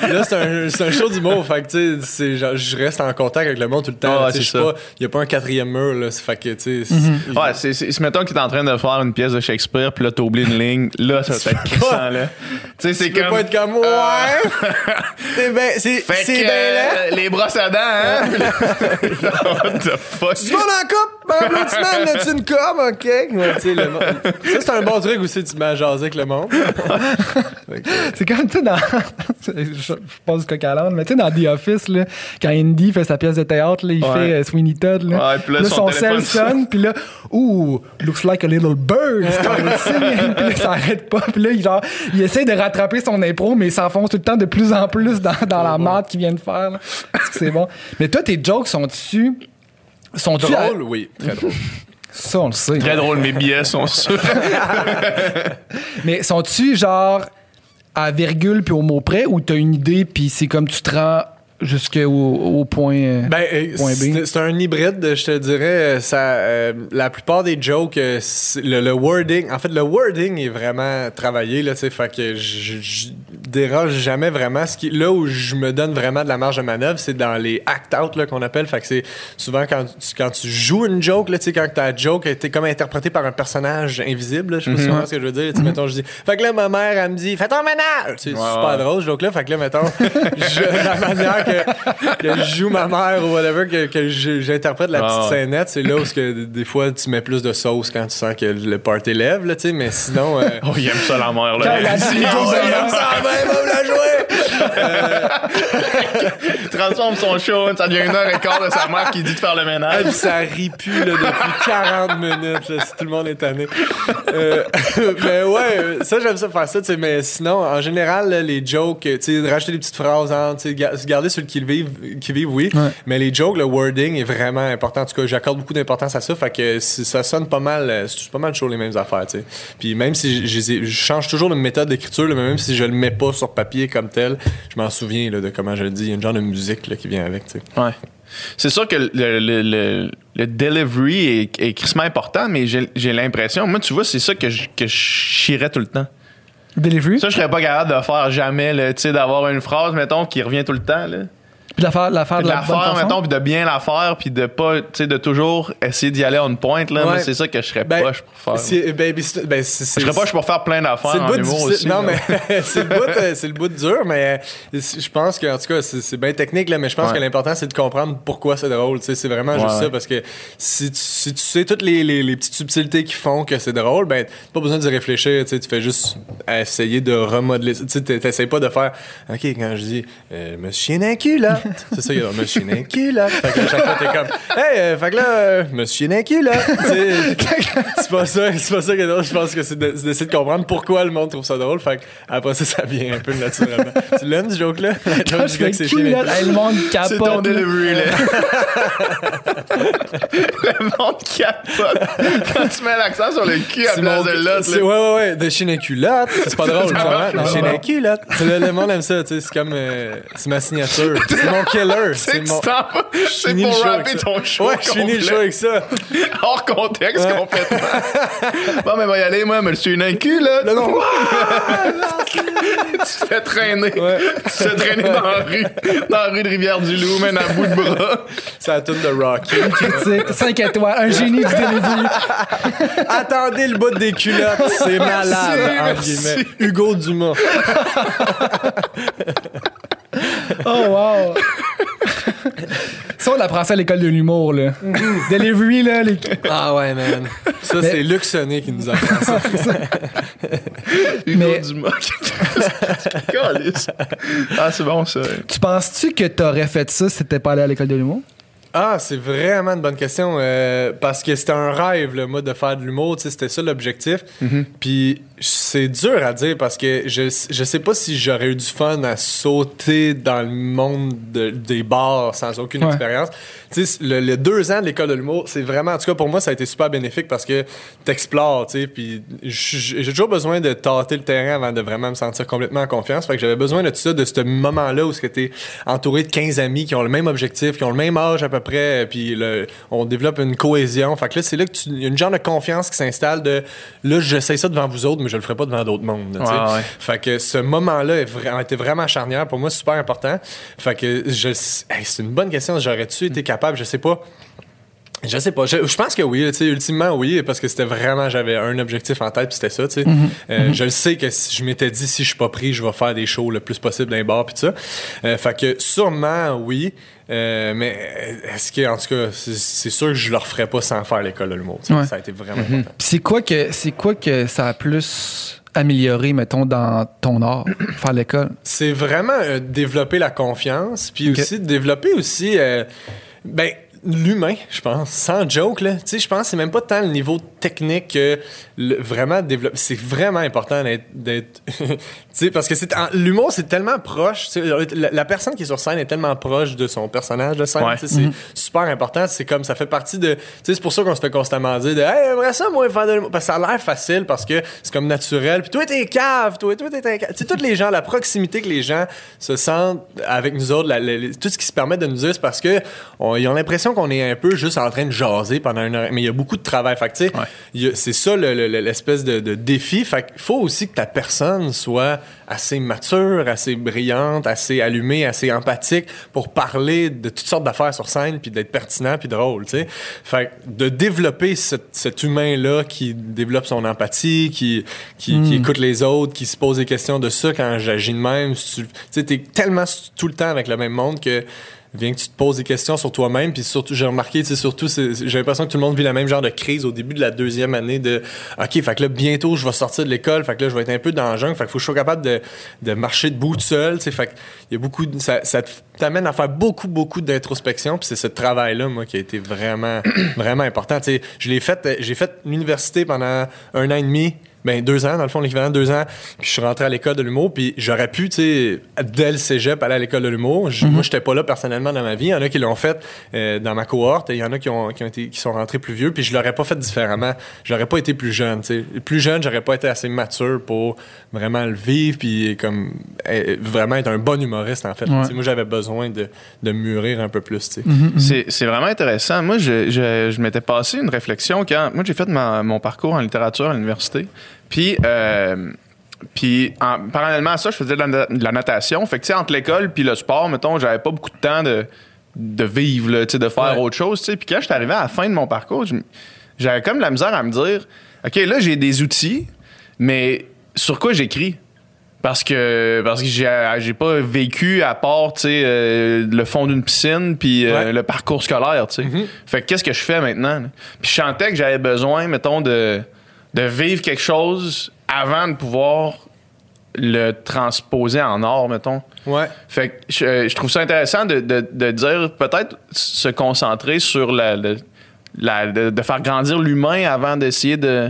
Mais là, c'est un, c'est un show d'humour. Fait que, tu sais, je reste en contact avec le monde tout le temps. Ouais, tu sais, il y a pas un quatrième mur, là. Fait que, tu sais. Mm-hmm. Ouais, c'est, c'est, si, mettons, qu'il est en train de faire une pièce de Shakespeare, puis là, t'oublies une ligne, là, ça va être crissant, là. Tu sais, c'est comme. Tu peux pas être comme, ouais. C'est bien. C'est, fait c'est que, euh, les brosses à dents, hein? What the fuck? Tu vas dans la coupe? Un applaudissement, là, tu une com, OK? Ouais, t'sais, le monde... Ça, c'est un bon truc aussi, tu m'as jasé avec le monde. Okay. C'est comme, tu sais, dans... Je pense du coq à l'âne, mais tu sais, dans The Office, là, quand Andy fait sa pièce de théâtre, là, il ouais. fait euh, Sweeney Todd, là, ouais, puis là, là son, son cell sonne, puis là, ouh, looks like a little bird, puis là, ça arrête pas, puis là, il, genre, il essaie de rattraper son impro, mais il s'enfonce tout le temps de plus en plus dans, dans la marde qu'il vient de faire. Là. C'est bon. Mais toi, tes jokes sont-tu... Sont drôles? À... Oui, très drôles. Ça, on le sait. Très drôle, mes billets sont sûrs. Mais sont-tu genre à virgule puis au mot près ou t'as une idée puis c'est comme tu te rends... Jusqu'au au point, ben, point B. C'est, c'est un hybride, je te dirais. Ça, euh, la plupart des jokes, le, le wording... En fait, le wording est vraiment travaillé. Là, fait que je, je dérange jamais vraiment. Ce qui, là où je me donne vraiment de la marge de manœuvre, c'est dans les act-out là, qu'on appelle. Fait que c'est souvent quand tu, quand tu joues une joke, là, quand ta joke a été comme interprétée par un personnage invisible. Là, je sais pas mm-hmm. souvent ce que je veux dire. Là, mm-hmm. mettons, je dis, fait que là, ma mère, elle me dit « Fais ton ménage! » C'est wow. super drôle, ce joke-là. Fait que là, mettons, je, la manière... Que, que je joue ma mère ou whatever, que, que je, j'interprète la petite oh. scénette, c'est là où que, des fois tu mets plus de sauce quand tu sens que le party lève, là, mais sinon... Euh... Oh, il aime ça la mère, là. Quand il, a dit, il, dit, il aime ça la mère, il aime ça la mère, il aime ça la mère, Euh... il transforme son show, ça devient une heure et quart de sa mère qui dit de faire le ménage. Et puis ça rit plus là, depuis quarante minutes, là, si tout le monde est tanné. Euh... mais ouais, ça, j'aime ça faire ça, tu sais, mais sinon, en général, là, les jokes, tu sais, rajouter des petites phrases, hein, tu sais, garder sur le qui-vive, qui-vive, oui, ouais. Mais les jokes, le wording est vraiment important. En tout cas, j'accorde beaucoup d'importance à ça, fait que ça sonne pas mal, c'est pas mal chaud les mêmes affaires, tu sais. Puis même si je change toujours de méthode d'écriture, là, mais même si je le mets pas sur papier comme tel, je m'en souviens là, de comment je le dis. Il y a une genre de musique là, qui vient avec, tu sais. Ouais. C'est sûr que le, le, le, le delivery est, est crissement important, mais j'ai, j'ai l'impression, moi, tu vois, c'est ça que je, que je chierais tout le temps. Delivery? Ça, je serais pas capable de faire jamais, tu sais, d'avoir une phrase, mettons, qui revient tout le temps, là. Puis de la faire, de la faire, de la faire, mettons, puis de bien la faire, puis de pas, tu sais, de toujours essayer d'y aller on point, là. Ouais. Moi, c'est ça que je serais ben, poche pour faire. C'est, ben, c'est, ben, c'est, c'est, je serais poche pour faire plein d'affaires. C'est le bout en aussi. Non, là. Mais c'est, le bout, c'est le bout dur, mais je pense que, en tout cas, c'est, c'est bien technique, là, mais je pense ouais. que l'important, c'est de comprendre pourquoi c'est drôle, tu sais. C'est vraiment ouais, juste ouais. ça, parce que si tu, si tu sais toutes les, les, les petites subtilités qui font que c'est drôle, ben, t'as pas besoin d'y réfléchir, tu sais. Tu fais juste essayer de remodeler. Tu sais, t'essayes pas de faire, OK, quand je dis, euh, monsieur Nacu, là. C'est ça, il y a monsieur Nacu, là. Fait que là, chaque fois, t'es comme, hey, euh, fait que là, euh, monsieur Nacu, là. C'est pas ça, c'est pas ça que drôle. Je pense que c'est de, c'est d'essayer de comprendre pourquoi le monde trouve ça drôle. Fait que après ça, ça vient un peu naturellement. Tu l'aimes, ce joke-là? Quand je fais que c'est chier. Hey, le monde capote. C'est ton delivery, là. Le monde capote. Quand tu mets l'accent sur le cul à place de l'autre. Ouais, ouais, ouais. De chez Nacu, là. C'est pas drôle, genre. De chez Nacu, là. Le monde aime ça, tu sais. C'est comme, c'est ma signature. C'est mon killer. C'est, mon... c'est pour rapper ton show. Ouais, je finis le show avec ça. Hors contexte, ouais. Complètement. Bon, mais va y aller, moi, mais je suis Nacu, là. Là, non. Tu te fais traîner. Ouais. Tu te fais traîner dans la rue. Dans la rue de Rivière-du-Loup, même à bout de bras. C'est la toune de Rocky. Critique, cinq étoiles, un génie du télévision. Attendez le bout des culottes, c'est malade, merci, merci. Entre guillemets. Hugo Dumas. Oh, wow! Ça, on apprend ça à l'école de l'humour, là. Mm-hmm. Delivery, là. Les... Ah ouais, man. Ça, mais... c'est Luc Sonnet qui nous apprend ça. Hugo mais... Dumas. Ah, c'est bon, ça. Tu penses-tu que t'aurais fait ça si t'étais pas allé à l'école de l'humour? Ah, c'est vraiment une bonne question. Euh, parce que c'était un rêve, là, moi, de faire de l'humour. Tu sais, c'était ça, l'objectif. Mm-hmm. Puis... c'est dur à dire parce que je, je sais pas si j'aurais eu du fun à sauter dans le monde de, des bars sans aucune ouais. expérience. Tu sais, le, le deux ans de l'école de l'humour, c'est vraiment, en tout cas pour moi, ça a été super bénéfique parce que t'explores, tu sais, puis j'ai toujours besoin de tâter le terrain avant de vraiment me sentir complètement en confiance. Fait que j'avais besoin de tout ça, de ce moment-là où t'es entouré de quinze amis qui ont le même objectif, qui ont le même âge à peu près, puis le, on développe une cohésion. Fait que là, c'est là que tu, y a une genre de confiance qui s'installe de là, j'essaie ça devant vous autres, mais je le ferai pas devant d'autres mondes. Ouais, ouais. Fait que ce moment-là a été vraiment charnière. Pour moi, c'est super important. Fait que je, hey, c'est une bonne question. J'aurais-tu été capable? Je sais pas. Je sais pas. Je, je pense que oui. Tu sais, ultimement, oui, parce que c'était vraiment... J'avais un objectif en tête, puis c'était ça, tu sais. Mm-hmm. Euh, mm-hmm. Je le sais que si je m'étais dit, si je suis pas pris, je vais faire des shows le plus possible dans les bars, puis tout ça. Euh, fait que sûrement, oui. Euh, mais est-ce que, en tout cas, c'est, c'est sûr que je le referais pas sans faire l'école de l'humour. Ouais. Ça a été vraiment mm-hmm. important. Pis c'est quoi que, c'est quoi que ça a plus... améliorer, mettons, dans ton art, faire l'école? C'est vraiment euh, développer la confiance, puis okay. aussi développer aussi euh, ben, l'humain, je pense. Sans joke, là. Tu sais, je pense que c'est même pas tant le niveau technique que le, vraiment développer. C'est vraiment important d'être... d'être tu sais, parce que c'est, en, l'humour, c'est tellement proche. La, la personne qui est sur scène est tellement proche de son personnage de scène. Ouais. C'est mm-hmm. super important. C'est comme, ça fait partie de... Tu sais, c'est pour ça qu'on se fait constamment dire de « Hey, j'aimerais ça, moi, faire de l'humour. » Parce que ça a l'air facile, parce que c'est comme naturel. Puis toi, t'es cave, toi, toi, t'es cave. Tu sais, toutes les gens, la proximité que les gens se sentent avec nous autres, la, la, la, tout ce qui se permet de nous dire, c'est parce qu'ils on, ont l'impression qu'on est un peu juste en train de jaser pendant une heure, mais il y a beaucoup de travail. Fait que, tu sais, ouais. c'est ça le, le, l'espèce de, de défi. Fait qu'il faut aussi que ta personne soit assez mature, assez brillante, assez allumée, assez empathique pour parler de toutes sortes d'affaires sur scène, puis d'être pertinent, puis drôle, tu sais. Fait que de développer ce, cet humain-là qui développe son empathie, qui, qui, mm. qui écoute les autres, qui se pose des questions de ça quand j'agis de même. Tu sais, t'es tellement tout le temps avec le même monde que Bien que tu te poses des questions sur toi-même, puis surtout, j'ai remarqué, tu sais, surtout, c'est, j'ai l'impression que tout le monde vit la même genre de crise au début de la deuxième année de « OK, fait que là, bientôt, je vais sortir de l'école, fait que là, je vais être un peu dans le jungle, fait que faut que je sois capable de, de marcher debout tout seul, tu sais, fait que il y a beaucoup, de, ça, ça t'amène à faire beaucoup, beaucoup d'introspection, puis c'est ce travail-là, moi, qui a été vraiment, vraiment important, tu sais, je l'ai fait, j'ai fait l'université pendant un an et demi, ben deux ans, dans le fond, l'équivalent de deux ans, puis je suis rentré à l'école de l'humour, puis j'aurais pu, tu sais, dès le cégep, aller à l'école de l'humour. Je, mm-hmm. Moi, j'étais pas là personnellement dans ma vie. Il y en a qui l'ont fait euh, dans ma cohorte, et il y en a qui, ont, qui, ont été, qui sont rentrés plus vieux, puis je l'aurais pas fait différemment. J'aurais pas été plus jeune, tu sais. Plus jeune, j'aurais pas été assez mature pour vraiment le vivre, puis comme euh, vraiment être un bon humoriste, en fait. Ouais. Moi, j'avais besoin de, de mûrir un peu plus, tu sais. Mm-hmm. C'est, c'est vraiment intéressant. Moi, je, je, je m'étais passé une réflexion quand... Moi, j'ai fait ma, mon parcours en littérature à l'université. Puis, euh, puis en, parallèlement à ça, je faisais de la, de la natation. Fait que, tu sais, entre l'école puis le sport, mettons, j'avais pas beaucoup de temps de, de vivre, là, tu sais, de faire ouais. autre chose, tu sais. Puis quand je suis arrivé à la fin de mon parcours, j'avais comme la misère à me dire, OK, là, j'ai des outils, mais sur quoi j'écris? Parce que, parce que j'ai, j'ai pas vécu à part, tu sais, euh, le fond d'une piscine puis euh, ouais. le parcours scolaire, tu sais. Mm-hmm. Fait que qu'est-ce que je fais maintenant? Là? Puis je sentais que j'avais besoin, mettons, de... de vivre quelque chose avant de pouvoir le transposer en art, mettons. Ouais. Fait que je, je trouve ça intéressant de, de, de dire, peut-être se concentrer sur la, la, la de, de faire grandir l'humain avant d'essayer de...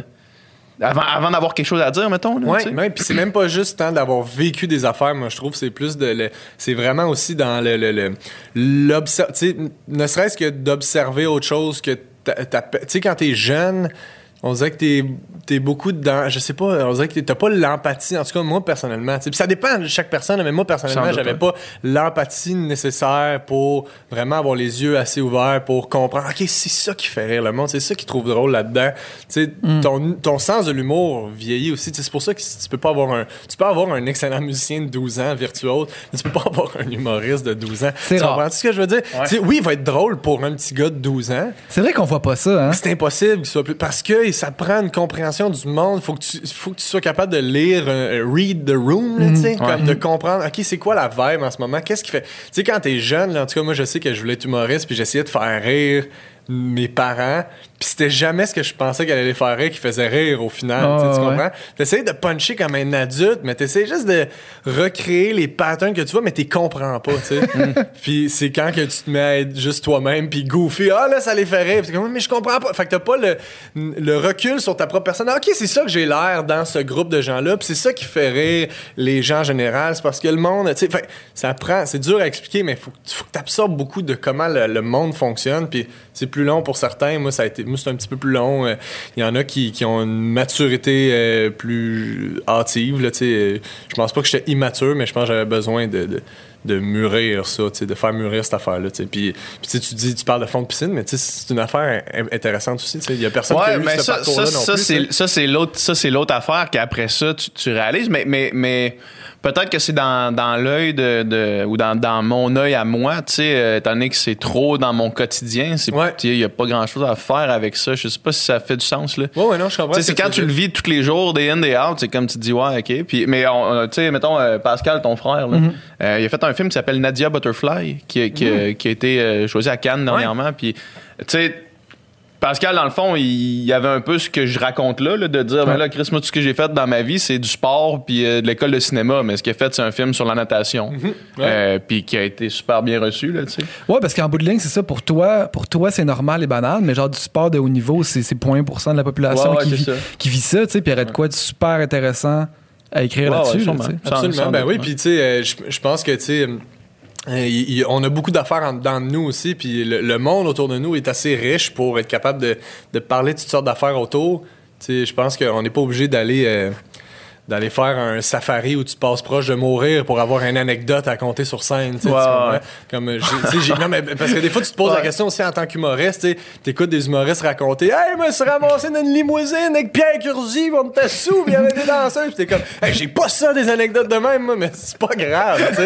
Avant, avant d'avoir quelque chose à dire, mettons. Oui, mais puis c'est même pas juste hein, d'avoir vécu des affaires, moi je trouve, c'est plus de... Le, c'est vraiment aussi dans le... le, le l'observer, tu sais, ne serait-ce que d'observer autre chose que... Tu sais, quand t'es jeune... On dirait que t'es, t'es beaucoup dedans. Je sais pas, on dirait que t'as pas l'empathie. En tout cas, moi, personnellement. Puis ça dépend de chaque personne, mais moi, personnellement, j'avais pas l'empathie nécessaire pour vraiment avoir les yeux assez ouverts pour comprendre. OK, c'est ça qui fait rire le monde. C'est ça qui trouve drôle là-dedans. Tu sais, mm. ton, ton sens de l'humour vieillit aussi. T'sais, c'est pour ça que tu peux pas avoir un... Tu peux avoir un excellent musicien de douze ans, virtuose, mais tu peux pas avoir un humoriste de douze ans. C'est tu comprends ce que je veux dire? Ouais. Oui, il va être drôle pour un petit gars de douze ans. C'est vrai qu'on voit pas ça, hein? C'est impossible qu'il soit plus... Parce que... ça prend une compréhension du monde. Faut que tu, faut que tu sois capable de lire, euh, read the room, là, t'sais, mmh, comme ouais. de comprendre, OK, c'est quoi la vibe en ce moment? Qu'est-ce qui fait... Tu sais, quand t'es jeune, là, en tout cas, moi, je sais que je voulais être humoriste, puis j'essayais de faire rire mes parents, puis c'était jamais ce que je pensais qu'elle allait les faire rire qui faisait rire au final, oh, tu comprends? Ouais. T'essayes de puncher comme un adulte, mais t'essayes juste de recréer les patterns que tu vois, mais t'y comprends pas, tu sais. Puis c'est quand que tu te mets à être juste toi-même, puis goofy, ah là, ça les fait rire, pis comme, mais je comprends pas. Fait que t'as pas le, le recul sur ta propre personne. Ah, OK, c'est ça que j'ai l'air dans ce groupe de gens-là, puis c'est ça qui fait rire les gens en général, c'est parce que le monde, tu sais, fait ça prend, c'est dur à expliquer, mais faut, faut que t'absorbes beaucoup de comment le, le monde fonctionne, puis c'est plus long pour certains. Moi, ça a été, moi, c'est un petit peu plus long. Il y en a qui, qui ont une maturité euh, plus hâtive. Là, je pense pas que j'étais immature, mais je pense que j'avais besoin de, de, de mûrir ça, de faire mûrir cette affaire-là. T'sais. Puis, puis tu dis, tu parles de fond de piscine, mais c'est une affaire intéressante aussi. Il y a personne ouais, qui a eu ce ça, parcours-là ça, non ça, plus. C'est, ça, c'est l'autre, ça, c'est l'autre affaire qu'après ça, tu, tu réalises. Mais, mais, mais peut-être que c'est dans, dans l'œil de, de, ou dans, dans mon œil à moi, tu sais, euh, étant donné que c'est trop dans mon quotidien, c'est ouais. il n'y a pas grand-chose à faire avec ça. Je sais pas si ça fait du sens, là. Ouais, ouais, non, je comprends. C'est quand tu le vis tous les jours, day in, day out, c'est comme tu te dis, ouais, OK. Puis, mais, tu sais, mettons, euh, Pascal, ton frère, là, mm-hmm. euh, il a fait un film qui s'appelle Nadia Butterfly, qui, qui, mm-hmm. euh, qui a été euh, choisi à Cannes dernièrement. Ouais. Puis, tu sais, Pascal, dans le fond, il y avait un peu ce que je raconte là, là de dire, ben là, Chris, moi, tout ce que j'ai fait dans ma vie, c'est du sport puis euh, de l'école de cinéma. Mais ce qu'il a fait, c'est un film sur la natation. Mm-hmm. Ouais. Euh, puis qui a été super bien reçu, là, tu sais. Ouais, parce qu'en bout de ligne, c'est ça, pour toi, pour toi, c'est normal et banal, mais genre du sport de haut niveau, c'est, c'est zéro virgule un pour cent de la population ouais, ouais, qui, vit, qui vit ça, tu sais, puis il y aurait de quoi de super intéressant à écrire ouais, là-dessus, ouais, là, absolument. absolument. Ben oui, puis tu sais, euh, je pense que, tu sais... Il, il, on a beaucoup d'affaires en dedans de nous aussi, puis le, le monde autour de nous est assez riche pour être capable de, de parler de toutes sortes d'affaires autour. Tu sais, je pense qu'on n'est pas obligé d'aller... Euh d'aller faire un safari où tu passes proche de mourir pour avoir une anecdote à compter sur scène. Wow. Comme, j'ai, j'ai, non, mais parce que des fois, tu te poses ouais. la question aussi en tant qu'humoriste. Tu écoutes des humoristes raconter « Hey, moi, je suis ramassé dans une limousine avec Pierre Curzi, on était sous, il y avait des danseurs. » Puis t'es comme « Hey, j'ai pas ça des anecdotes de même, moi, mais c'est pas grave. »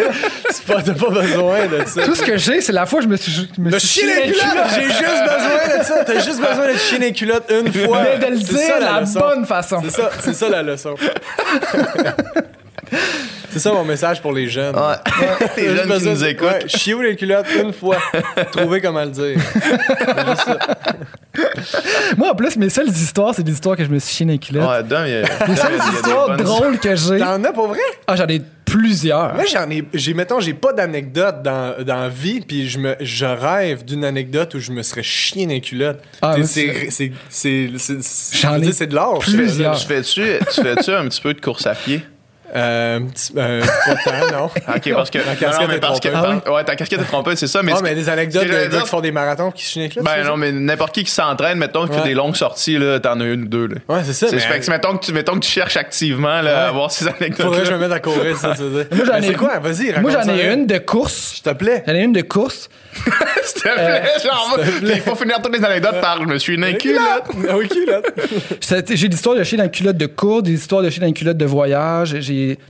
C'est pas, t'as pas besoin de ça. Tout ce que j'ai, c'est la fois où je me suis... Je me le suis chien et culotte! culotte. J'ai juste besoin de ça. T'as juste besoin de chien et culotte une fois. Mais de le dire de la, la bonne façon. C'est ça, c'est ça la leçon. C'est C'est ça mon message pour les jeunes. Ouais. Ouais. Les jeunes qui nous écoutent. Ouais, chiot les culottes une fois. Trouvez comment le dire. Moi, en plus, mes seules histoires, c'est des histoires que je me suis chié dans les culottes. Ouais, d'un, il y a, les seules histoires drôles que j'ai. T'en as pour vrai? Ah, j'en ai plusieurs. Moi, j'en ai, j'ai, mettons, j'ai pas d'anecdote dans, dans la vie, puis je, me, je rêve d'une anecdote où je me serais chié dans les culottes. Ah, c'est, c'est, c'est, c'est, c'est, c'est, j'en je ai dis, c'est de l'art. Plusieurs. Tu fais-tu, tu fais-tu un petit peu de course à pied? Euh, euh, pas tant, non. Ok, parce que. Ta casquette est trompeuse. Ah oui? Ouais, ta casquette est trompeuse, c'est ça. Mais non, mais des anecdotes de gens qui font des marathons qui se chinent là. Ben non, mais n'importe qui qui s'entraîne, mettons, qui fait des longues sorties, là, t'en as une ou deux, là. Ouais, c'est ça. C'est fait que, mettons que tu, mettons que tu cherches activement, là, ouais. à voir ces anecdotes. Faudrait que je me mette à courir, ça, tu veux dire. Moi, j'en ai quoi? Vas-y, raconte. Moi, j'en ai une de course. S'il te plaît. J'en ai une de course. S'il te plaît, genre, il faut finir toutes les anecdotes par je me suis dans une culotte. Oui, culotte. J'ai des histoires de chien dans une culotte de cours, des histoires de chien dans une culotte de voyage.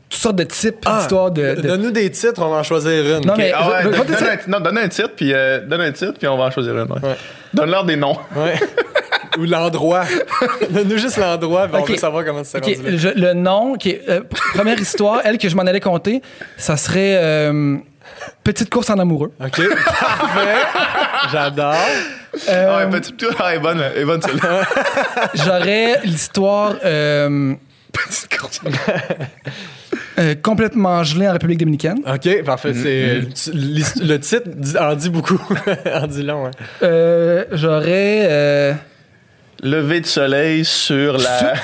Toutes sortes de types ah, d'histoires de, de... Donne-nous des titres, on va en choisir une. Non, mais... Okay. Ah ouais, je, donne, donne, un, non, donne un titre, puis euh, donne un titre, puis on va en choisir une. Ouais. Ouais. Donne-leur des noms. Ouais. Ou l'endroit. Donne-nous juste l'endroit, puis okay. on veut savoir comment ça okay. rendu je, le nom, okay, euh, première histoire, elle, que je m'en allais compter, ça serait euh, Petite course en amoureux. OK. Parfait. J'adore. Euh, ouais, petite course... Ah, elle est bonne, elle est bonne celle-là. J'aurais l'histoire... Euh, euh, complètement gelé en République dominicaine. OK, parfait. C'est, mm-hmm. Le titre en dit beaucoup. En dit long, hein. Euh, j'aurais... Euh... Levé de soleil sur la...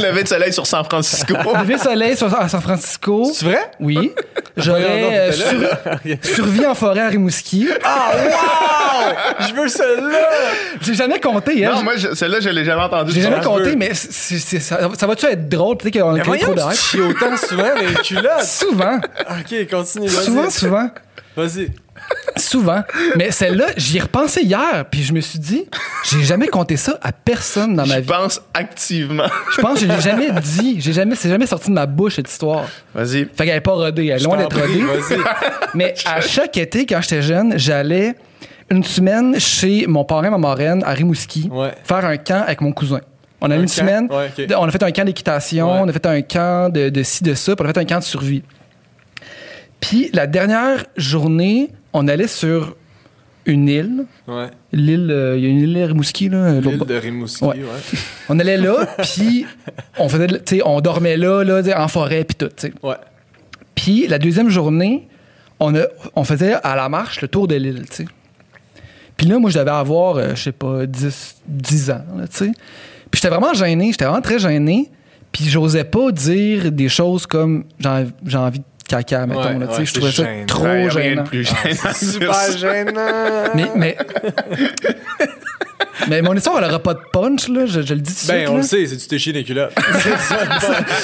Levé de soleil sur San Francisco. Levé de soleil sur ah, San Francisco. C'est vrai? Oui. J'aurais... Sur... Survie en forêt à Rimouski. Ah, wow! Je veux celle-là! J'ai jamais compté, hein. Non, moi, je... celle-là, je l'ai jamais entendue. J'ai jamais compté, mais c'est, c'est, ça, ça va-tu être drôle? Peut-être qu'on a créé trop d'arrêt. Tu chies autant souvent les culottes. Souvent. OK, continue. Vas-y. Souvent, souvent. Vas-y. Souvent. Mais celle-là, j'y ai repensé hier, puis je me suis dit, j'ai jamais compté ça à personne dans ma vie. Je pense activement. Je pense que je l'ai jamais dit. J'ai jamais, c'est jamais sorti de ma bouche, cette histoire. Vas-y. Fait qu'elle est pas rodée. Elle est loin d'être rodée. Vas-y. Mais à chaque été, quand j'étais jeune, j'allais une semaine chez mon parrain, ma marraine, à Rimouski, ouais. faire un camp avec mon cousin. On a eu une camp? semaine. Ouais, okay. de, on a fait un camp d'équitation, ouais. on a fait un camp de, de ci, de ça, puis on a fait un camp de survie. Puis la dernière journée, on allait sur une île. Ouais. L'île, il euh, y a une île à Rimouski, là. L'île de Rimouski, ouais. ouais. On allait là, puis on faisait, tu sais, on dormait là, là, en forêt, puis tout, tu sais. Ouais. Puis la deuxième journée, on, a, on faisait à la marche le tour de l'île, tu sais. Puis là, moi, je devais avoir, euh, je sais pas, dix, dix ans, tu sais. Puis j'étais vraiment gêné, j'étais vraiment très gêné. Puis j'osais pas dire des choses comme j'ai, j'ai envie de caca, mettons. Ouais, là, ouais, je trouvais ça gênant. Trop ouais, gênant. Plus gênant. Ah, c'est super gênant. Mais, mais, mais mon histoire, elle n'aura pas de punch, là. Je, je le dis tout de ben, suite. Ben, on là. Le sait, c'est tu t'es chié dans les culottes. C'est ça,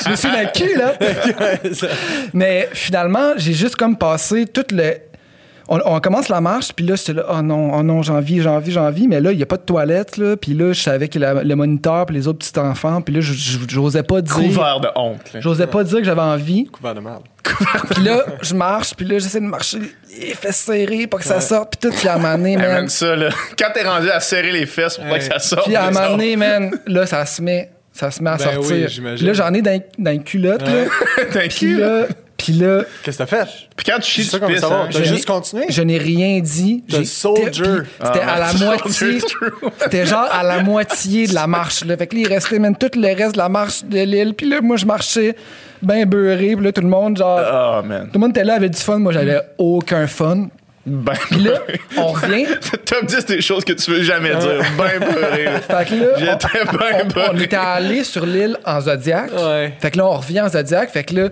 je me suis dans le cul, là. Mais finalement, j'ai juste comme passé tout le... On, on commence la marche, puis là, j'étais là, oh non, oh non, j'ai envie, j'ai envie, j'ai envie, mais là, il n'y a pas de toilette, là, puis là, je savais que la, le moniteur, puis les autres petits enfants, puis là, j'osais pas dire. Couvert de honte. Là. J'osais pas dire que j'avais envie. Couvert de merde. Puis là, je marche, puis là, j'essaie de marcher les fesses serrées, pas que ouais. ça sorte, puis tout, puis à un moment donné, man. Amène ça, là. Quand t'es rendu à serrer les fesses pour ouais. pas que ça sorte. Puis à un moment donné, man, là, ça se met, ça se met à ben sortir. Oui, là, j'en ai dans, dans une culotte, ouais. là. Puis là. Puis là. Qu'est-ce que t'as fait? Puis quand tu chies, tu pisses, hein? T'as juste continué? Je n'ai rien dit. J'ai soldier. Pis, c'était ah, à la moitié. C'était genre à la moitié de la marche, là. Fait que là, il restait même tout le reste de la marche de l'île. Puis là, moi, je marchais bien beurré. Puis là, tout le monde, genre. Oh, man. Tout le monde était là, avait du fun. Moi, j'avais aucun fun. Ben pis là, on revient. Top dix des choses que tu veux jamais dire. Ben beurré. Fait que là, j'étais ben beurré. On était allé sur l'île en Zodiac. Ouais. Fait que là, on revient en Zodiac. Fait que là,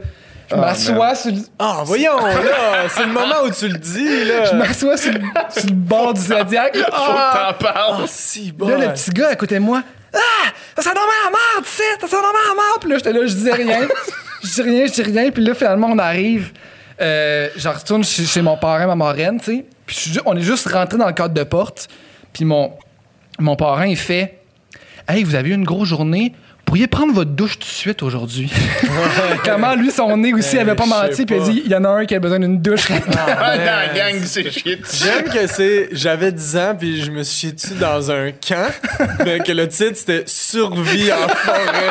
je oh m'assois man. Sur le... Ah, oh, voyons, là! C'est le moment où tu le dis, là! Je m'assois sur le, sur le bord du Zodiac. Faut ah, t'en parles! Oh, si bon! Là, le petit gars à côté de moi... Ah! Ça s'en dormait à mort, tu sais! Ça s'en dormait à mort! Puis là, j'étais là, je disais rien. Je dis rien, je dis rien. Puis là, finalement, on arrive. Euh, je retourne chez, chez mon parrain, ma marraine, tu sais. Puis on est juste rentré dans le cadre de porte. Puis mon, mon parrain, il fait... Hey, vous avez eu une grosse journée... pourriez prendre votre douche tout de suite aujourd'hui. Ouais, ouais. Comment lui, son nez aussi, il avait pas menti, puis il a dit il y en a un qui a besoin d'une douche. Ah, dans la gang, c'est chier. J'aime que c'est. J'avais dix ans, puis je me suis tué dans un camp. Mais que le titre, c'était Survie en forêt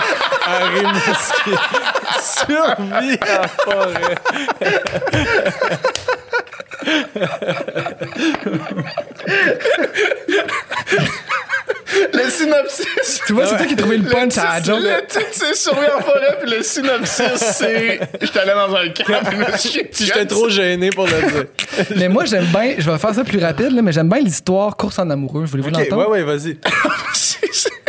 à Rimouski. Survie en forêt. Le synopsis. Tu vois, c'est toi qui as trouvé le punch à la joke. Le titre, c'est Survie en forêt, puis le synopsis, c'est J'étais allé dans un camp, puis je suis j'étais trop gêné pour le dire. Mais moi, j'aime bien, je vais faire ça plus rapide, là, mais j'aime bien l'histoire Course en amoureux. Voulez-vous okay, l'entendre? Ouais, ouais, vas-y.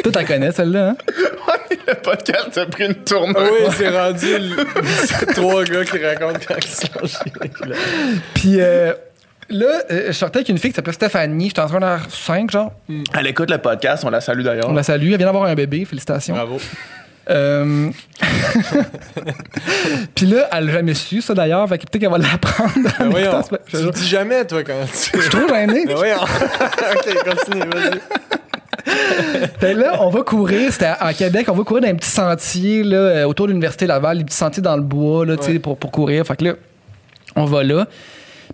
Toi, t'en connais celle-là, hein? Ouais, le podcast a pris une tournure. Oui, c'est rendu le... trois gars qui racontent quand ils sont chiés. Puis. Euh... Là, euh, je sortais avec une fille qui s'appelait Stéphanie. J'étais en secondaire cinq, genre. Mm. Elle écoute le podcast. On la salue, d'ailleurs. On la salue. Elle vient d'avoir un bébé. Félicitations. Bravo. Euh... Puis là, elle n'a jamais su, ça, d'ailleurs. Fait que peut-être qu'elle va l'apprendre. Mais oui, on... Tu le dis jamais, toi, quand tu... Je suis trop gêné. Oui, on... OK, continue, vas-y. Fait là, on va courir, c'était à, à Québec, on va courir dans un petit sentier là, autour de l'Université Laval, les petits sentiers dans le bois, là, ouais. pour, pour courir. Fait que là, on va là.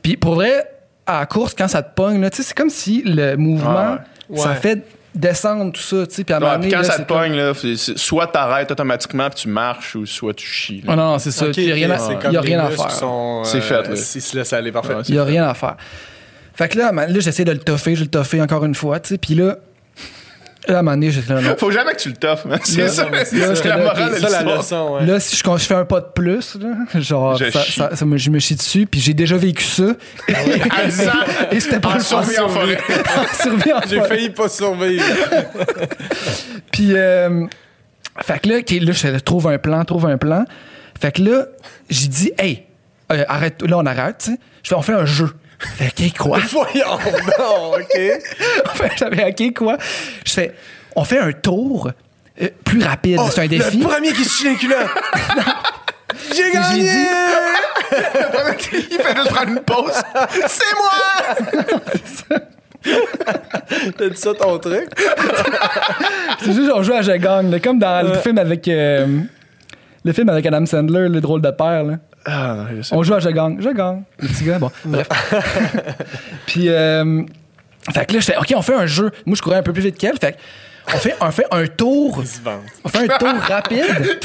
Puis pour vrai... à la course, quand ça te pogne, là, c'est comme si le mouvement, ah, ouais. ça fait descendre tout ça. Puis à un moment donné, quand là, ça te pogne, comme... là, c'est, c'est, soit tu arrêtes automatiquement puis tu marches ou soit tu chies. Oh non, c'est ça. Okay, il n'y a, okay, a, a rien à faire. Sont, euh, c'est fait. Là. S'ils se laissent aller, parfait. Il n'y a fait. rien à faire. Fait que là, là j'essaie de le toffer, je le toffais encore une fois. Puis là, là, à un moment donné, j'étais là. Faut jamais que tu le toffes, man. C'est là, ça, non, c'est là, ça. La morale de la leçon. Ouais. Là, si je, quand je fais un pas de plus, là, genre, je, ça, ça, ça, je me chie dessus, puis j'ai déjà vécu ça. Ah oui. Et, et c'était pas le survie en forêt. En survie en forêt. J'ai failli pas survivre. Puis, euh, fait que là, là, je trouve un plan, trouve un plan. Fait que là, j'ai dit, hey, euh, arrête, là, on arrête, tu sais. Je fais, on fait un jeu. Fait qu'il quoi? Voyons, non, OK. Enfin, j'avais hacké quoi? Je fais, on fait un tour euh, plus rapide. Oh, c'est un défi. Le premier qui se chie les culottes. J'ai gagné! J'ai dit... Le premier qui il fait juste prendre une pause. C'est moi! C'est ça. T'as dit ça ton truc? C'est juste on joue à Je gagne. Là, comme dans euh... le film avec... Euh, le film avec Adam Sandler, le drôle de père, là. Ah, non, je sais on joue à Je gagne, je gagne. Le petit gars, bon, bref. Puis, euh, fait que là, je fais, OK, on fait un jeu. Moi, je courais un peu plus vite qu'elle. Fait on fait, on fait un tour. On fait un tour rapide.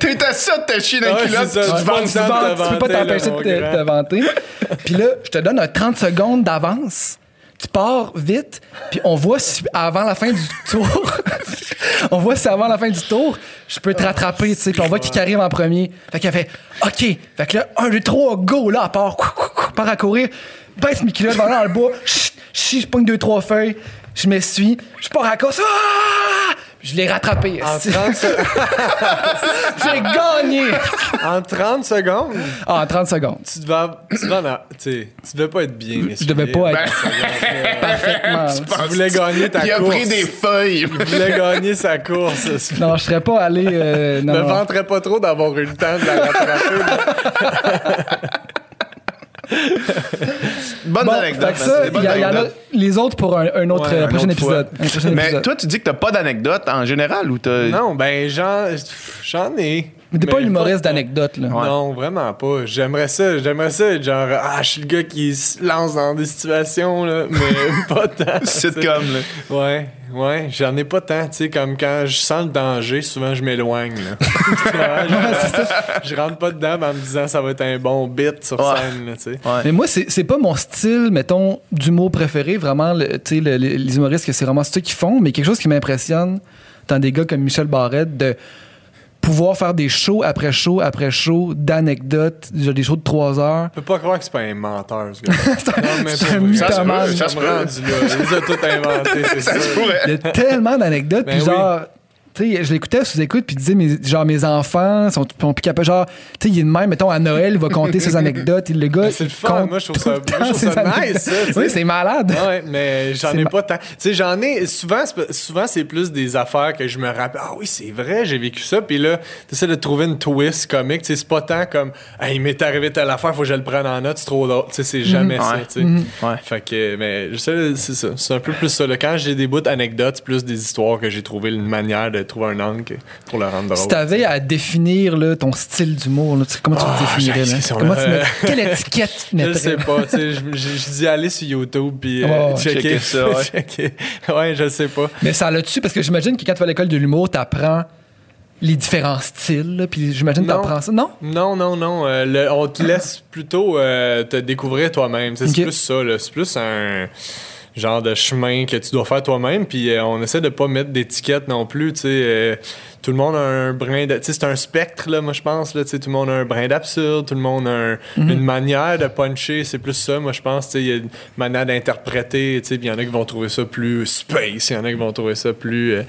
T'es à ça de te chier dans le culotte. Tu peux pas t'empêcher de te vanter. Puis là, je te donne un trente secondes d'avance. Tu pars vite. Puis on voit si avant la fin du tour... On voit si avant la fin du tour, je peux te rattraper, tu sais. Puis on voit qui arrive en premier. Fait qu'elle fait OK. Fait que là, un, deux, trois, go. Là, elle part, cou, cou, cou, part à courir. Baisse mes culottes, va dans le bois. Chut, je pogne deux, trois feuilles. Je m'essuie. Je pars à course. Ah! Je l'ai rattrapé. En trente se... J'ai gagné. En trente secondes? Ah, en trente secondes. Tu devais, tu devais, tu tu devais pas être bien. Je devais pas être ben... parfaitement. Tu, tu voulais gagner ta il course. Il a pris des feuilles. Il voulait gagner sa course. Non, je serais pas allé... Euh, ne vanterais pas trop d'avoir eu le temps de la rattraper. Bonne bon, anecdote. Ça, bonne y a, anecdote. Y a les autres pour un, un autre ouais, euh, prochain, épisode, un prochain mais épisode. Mais toi, tu dis que t'as pas d'anecdote en général ou t'as... Non, ben j'en, j'en ai. Mais t'es mais pas l'humoriste d'anecdote, là. Ouais. Non, vraiment pas. J'aimerais ça. J'aimerais ça être genre, ah, je suis le gars qui se lance dans des situations, là, mais pas tant. Sitcom, là. Ouais, ouais, j'en ai pas tant, tu sais, comme quand je sens le danger, souvent je m'éloigne, là. Souvent, je, ouais, c'est ça. Je rentre pas dedans en me disant, ça va être un bon bit sur ouais. scène, là, tu sais. Ouais. Mais moi, c'est, c'est pas mon style, mettons, d'humour préféré, vraiment, tu sais, le, le, les humoristes, que c'est vraiment ceux qui font, mais quelque chose qui m'impressionne dans des gars comme Michel Barrette, de. Pouvoir faire des shows après shows après shows d'anecdotes, des shows de trois heures. Je peux pas croire que c'est pas un menteur, ce gars. C'est un, non, mais c'est un mythomane. Ça se pourrait. Ils ont tout inventé, c'est ça. Ça. Il y a tellement d'anecdotes. Ben puis genre, oui. tu sais, je l'écoutais sous écoute, puis disais, mes, genre, mes enfants sont, sont plus capables. Genre, tu sais, il est de même, mettons, à Noël, il va compter ses anecdotes. Le gars, ben c'est le fun. Moi, je trouve ça, moi, je trouve ça nice, ça. T'sais. Oui, c'est malade. Ouais, mais j'en c'est ai ma... pas tant. Tu sais, j'en ai. Souvent, c'est, souvent, c'est plus des affaires que je me rappelle. Ah oui, c'est vrai, j'ai vécu ça. Puis là, tu essaies de trouver une twist comique. Tu sais, c'est pas tant comme, hey, il m'est arrivé telle affaire, faut que je le prenne en note, c'est trop drôle. Tu sais, c'est jamais mm-hmm. ça. Tu sais. Mm-hmm. Ouais. Fait que, mais, je sais, c'est ça. C'est un peu plus ça. Là. Quand j'ai des bouts d'anecdotes, c'est plus des histoires que j'ai trouvé une manière de trouver un angle pour le rendre drôle. Si t'avais à définir là, ton style d'humour, là, comment tu oh, le définirais? Là? Comment tu mets... Quelle étiquette tu mettrais? Je sais pas. Je dis aller sur YouTube puis euh, oh, checker, checker ça. Ouais. checker. Ouais, je sais pas. Mais ça l'a-tu? Parce que j'imagine que quand tu vas à l'école de l'humour, t'apprends les différents styles, là, puis j'imagine que t'apprends ça, non? Non, non, non. Euh, le, on te laisse plutôt euh, te découvrir toi-même. C'est okay. plus ça, là. C'est plus un genre de chemin que tu dois faire toi-même, puis euh, on essaie de pas mettre d'étiquette non plus, tu sais. Euh, tout le monde a un brin de... Tu sais, c'est un spectre, là, moi, je pense, là, tu sais, tout le monde a un brin d'absurde, tout le monde a un, mm-hmm. une manière de puncher, c'est plus ça, moi, je pense, tu sais, il y a une manière d'interpréter, tu sais, puis il y en a qui vont trouver ça plus space, il y en a qui vont trouver ça plus euh,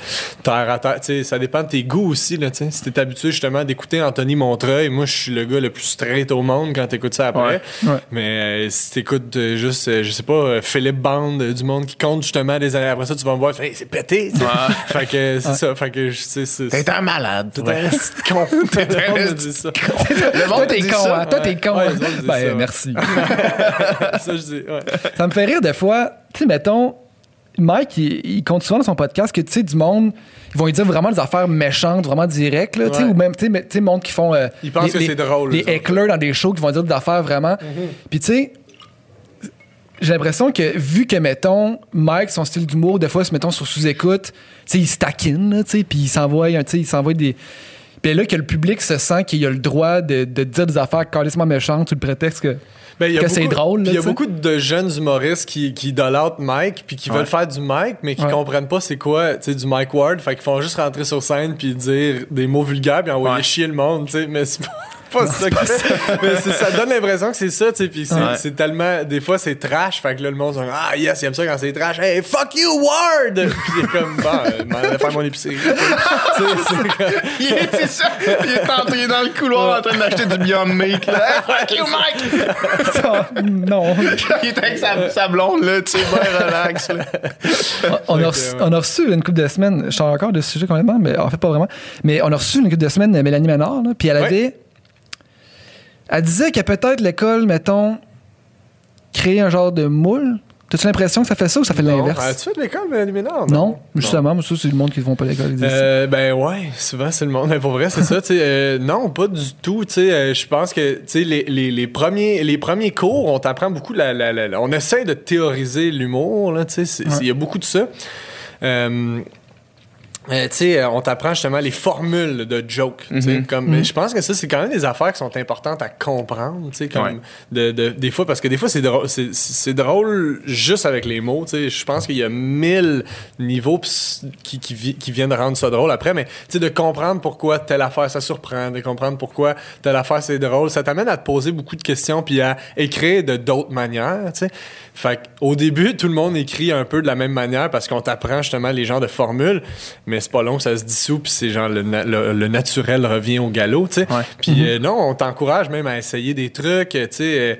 terre à terre, tu sais, ça dépend de tes goûts aussi, là, tu sais. Si t'es habitué, justement, d'écouter Anthony Montreuil, moi, je suis le gars le plus straight au monde quand t'écoutes ça après, ouais. Ouais. mais euh, si t'écoutes euh, juste, euh, je sais pas, euh, Philippe Bande, euh, du monde qui compte justement des années après ça, tu vas me voir, hey, c'est pété, ah. fait que c'est ah. ça, fait que c'est, c'est t'es un malade, t'es ouais. un con, t'es un le monde t'es con, hein. toi t'es con, ouais, hein. ben ça, merci, ça je dis, ouais. ça me fait rire des fois, tu sais mettons, Mike il, il compte souvent dans son podcast que tu sais du monde ils vont lui dire vraiment des affaires méchantes, vraiment directes, là, ouais. tu sais ou même tu sais monde qui font euh, ils pensent les, que c'est les, drôle, les éclairs dans des shows qui vont dire des affaires vraiment, mm-hmm. puis tu sais j'ai l'impression que, vu que, mettons, Mike, son style d'humour, des fois, se mettons sur sous-écoute, il se taquine, puis il s'envoie des... Puis là, que le public se sent qu'il a le droit de, de dire des affaires carrément méchantes sous le prétexte que... Ben, que beaucoup, c'est drôle. Il y a t'sais. beaucoup de jeunes humoristes qui, qui idolâtrent Mike puis qui ouais. veulent faire du Mike, mais qui ouais. comprennent pas c'est quoi du Mike Ward. Fait qu'ils font juste rentrer sur scène puis dire des mots vulgaires puis envoyer ouais. chier le monde. T'sais. Mais c'est pas, pas non, ça que c'est. Mais c'est, ça donne l'impression que c'est ça. Puis c'est, ouais. c'est tellement. Des fois, c'est trash. Fait que là, le monde se dit ah, yes, il aime ça quand c'est trash. Hey, fuck you, Ward! Puis il est comme bah, je vais faire mon épicerie. c'est, c'est... il, est, c'est ça. il est en train dans le couloir ouais. en train d'acheter du Beyond Meat. Hey, fuck you, Mike! Ça, non. Il était avec sa, sa blonde, là, tu sais, bien relax. Là. On, on, a reçu, on a reçu une couple de semaines, je suis encore de ce sujet complètement, mais en fait, pas vraiment. Mais on a reçu une couple de semaines Mélanie Ménard, là, puis elle avait. Ouais. Elle disait que peut-être l'école, mettons, créait un genre de moule. T'as-tu l'impression que ça fait ça ou ça fait non. l'inverse? Ah, tu fais de l'école, Mélanie Ménard? Non, non justement, moi, ça, c'est le monde qui ne vont pas à l'école. Euh, ben ouais, souvent, c'est le monde. Mais pour vrai, c'est ça. Euh, non, pas du tout. Euh, je pense que les, les, les, premiers, les premiers cours, on t'apprend beaucoup. La, la, la, la, on essaie de théoriser l'humour. Il ouais. y a beaucoup de ça. Euh, Euh, tu sais, on t'apprend justement les formules de joke. Mm-hmm. Comme, mm-hmm. Je pense que ça, c'est quand même des affaires qui sont importantes à comprendre. Comme ouais. de, de, des fois, parce que des fois, c'est drôle, c'est, c'est drôle juste avec les mots. Je pense qu'il y a mille niveaux qui, qui, qui viennent rendre ça drôle après. Mais de comprendre pourquoi telle affaire, ça surprend. De comprendre pourquoi telle affaire, c'est drôle. Ça t'amène à te poser beaucoup de questions puis à écrire de d'autres manières. T'sais. Fait qu'au début, tout le monde écrit un peu de la même manière parce qu'on t'apprend justement les genres de formules. Mais c'est pas long, ça se dissout, puis c'est genre le, na- le, le naturel revient au galop, tu sais. Puis mm-hmm. euh, non, on t'encourage même à essayer des trucs, tu sais. Euh,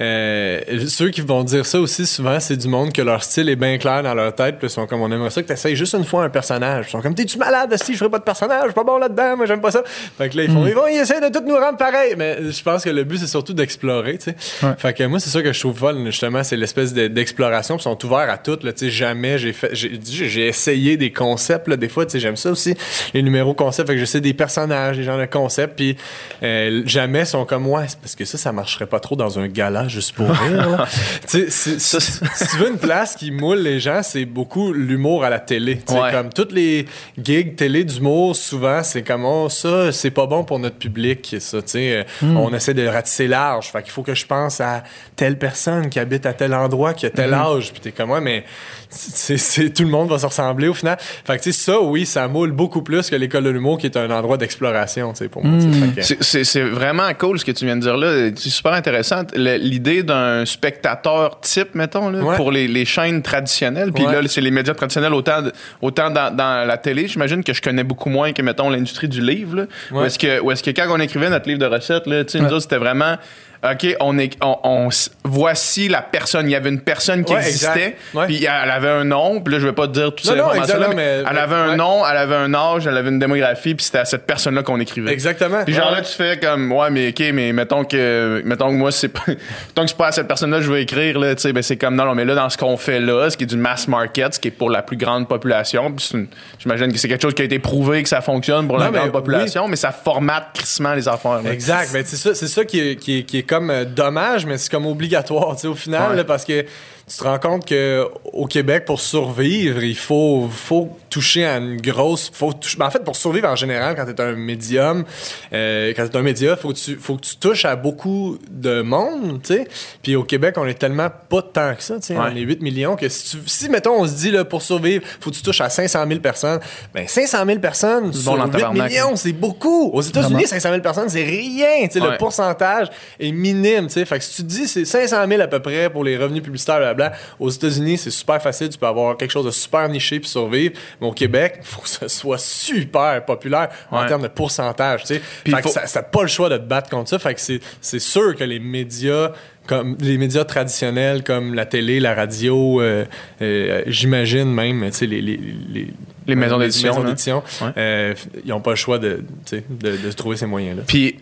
euh, ceux qui vont dire ça aussi, souvent, c'est du monde que leur style est bien clair dans leur tête, puis ils sont comme, on aimerait ça que t'essayes juste une fois un personnage. Ils sont comme, t'es-tu malade, si je ferais pas de personnage, je suis pas bon là-dedans, moi j'aime pas ça. Fait que là, ils font, mm. ils vont essayer de tout nous rendre pareil. Mais je pense que le but, c'est surtout d'explorer, tu sais. Ouais. Fait que moi, c'est ça que je trouve fun, justement, c'est l'espèce de, d'exploration, puis ils sont ouverts à tout, là, tu sais. Jamais j'ai fait, j'ai, j'ai essayé des concepts, là, des fois, tu sais, j'aime ça aussi, les numéros concepts, fait que j'essaie des personnages, des genres de concepts, puis euh, jamais sont comme, ouais, c'est parce que ça, ça marcherait pas trop dans un gala. Juste pour rire. Tu sais, si tu veux une place qui moule les gens, c'est beaucoup l'humour à la télé. Ouais. Comme toutes les gigs télé d'humour, souvent, c'est comme oh, ça, c'est pas bon pour notre public. Ça, mm. On essaie de ratisser large. Fait qu'il faut que je pense à telle personne qui habite à tel endroit, qui a tel mm. âge. Puis t'es comme ouais, mais c'est, c'est, tout le monde va se ressembler au final. Fait que ça, oui, ça moule beaucoup plus que l'école de l'humour qui est un endroit d'exploration pour moi. Mm. Que... C'est, c'est, c'est vraiment cool ce que tu viens de dire là. C'est super intéressant. Le, l'idée d'un spectateur type, mettons, là, ouais. pour les, les chaînes traditionnelles. Puis ouais. là, c'est les médias traditionnels, autant, autant dans, dans la télé, j'imagine que je connais beaucoup moins que, mettons, l'industrie du livre. Là, ouais. où, est-ce que, où est-ce que quand on écrivait notre livre de recettes, là, tu sais, ouais. nous autres, c'était vraiment... OK, on est, on, on, voici la personne. Il y avait une personne qui ouais, existait, puis elle avait un nom. Puis là, je vais pas te dire toutes ces informations-là, mais, mais elle mais, avait un ouais. nom, elle avait un âge, elle avait une démographie, puis c'était à cette personne-là qu'on écrivait. Exactement. Puis genre ouais. là, tu fais comme, ouais, mais OK, mais mettons que, mettons que moi, c'est pas, mettons que c'est pas à cette personne-là que je vais écrire, là, tu sais, ben c'est comme, non, non, mais là, dans ce qu'on fait là, ce qui est du mass market, ce qui est pour la plus grande population, puis c'est une, j'imagine que c'est quelque chose qui a été prouvé que ça fonctionne pour non, la mais, grande population, oui. mais ça formate crissement les affaires. Là. Exact. Mais c'est ça, c'est ça qui est, qui est, qui est comme euh, dommage, mais c'est comme obligatoire, tu sais, au final, ouais. là, parce que tu te rends compte qu'au Québec, pour survivre, il faut, faut toucher à une grosse... Faut toucher, ben en fait, pour survivre en général, quand t'es un médium, euh, quand t'es un média, faut que tu, faut que tu touches à beaucoup de monde, tu sais. Puis au Québec, on est tellement pas tant que ça, tu sais. Ouais. On est huit millions que si, tu, si, mettons, on se dit, là, pour survivre, faut que tu touches à cinq cent mille personnes. Ben, cinq cent mille personnes bon sur huit millions, c'est beaucoup! Aux États-Unis, cinq cent mille personnes, c'est rien, tu sais. Ouais. Le pourcentage est minime, tu sais. Fait que si tu dis, c'est cinq cent mille à peu près pour les revenus publicitaires, blablabla. Aux États-Unis, c'est super facile, tu peux avoir quelque chose de super niché puis survivre. Mais au Québec, il faut que ce soit super populaire ouais. en termes de pourcentage, tu sais. Fait faut... que ça, ça n'a pas le choix de te battre contre ça. Fait que c'est, c'est sûr que les médias... comme les médias traditionnels comme la télé, la radio, euh, euh, j'imagine même, tu sais, les, les, les, les maisons les d'édition, maisons d'édition ouais. euh, ils n'ont pas le choix de, tu sais, de, de trouver ces moyens-là. Puis,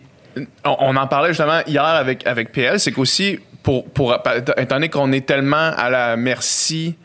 on, on en parlait justement hier avec, avec P L, c'est qu'aussi, pour, pour, étant donné qu'on est tellement à la merci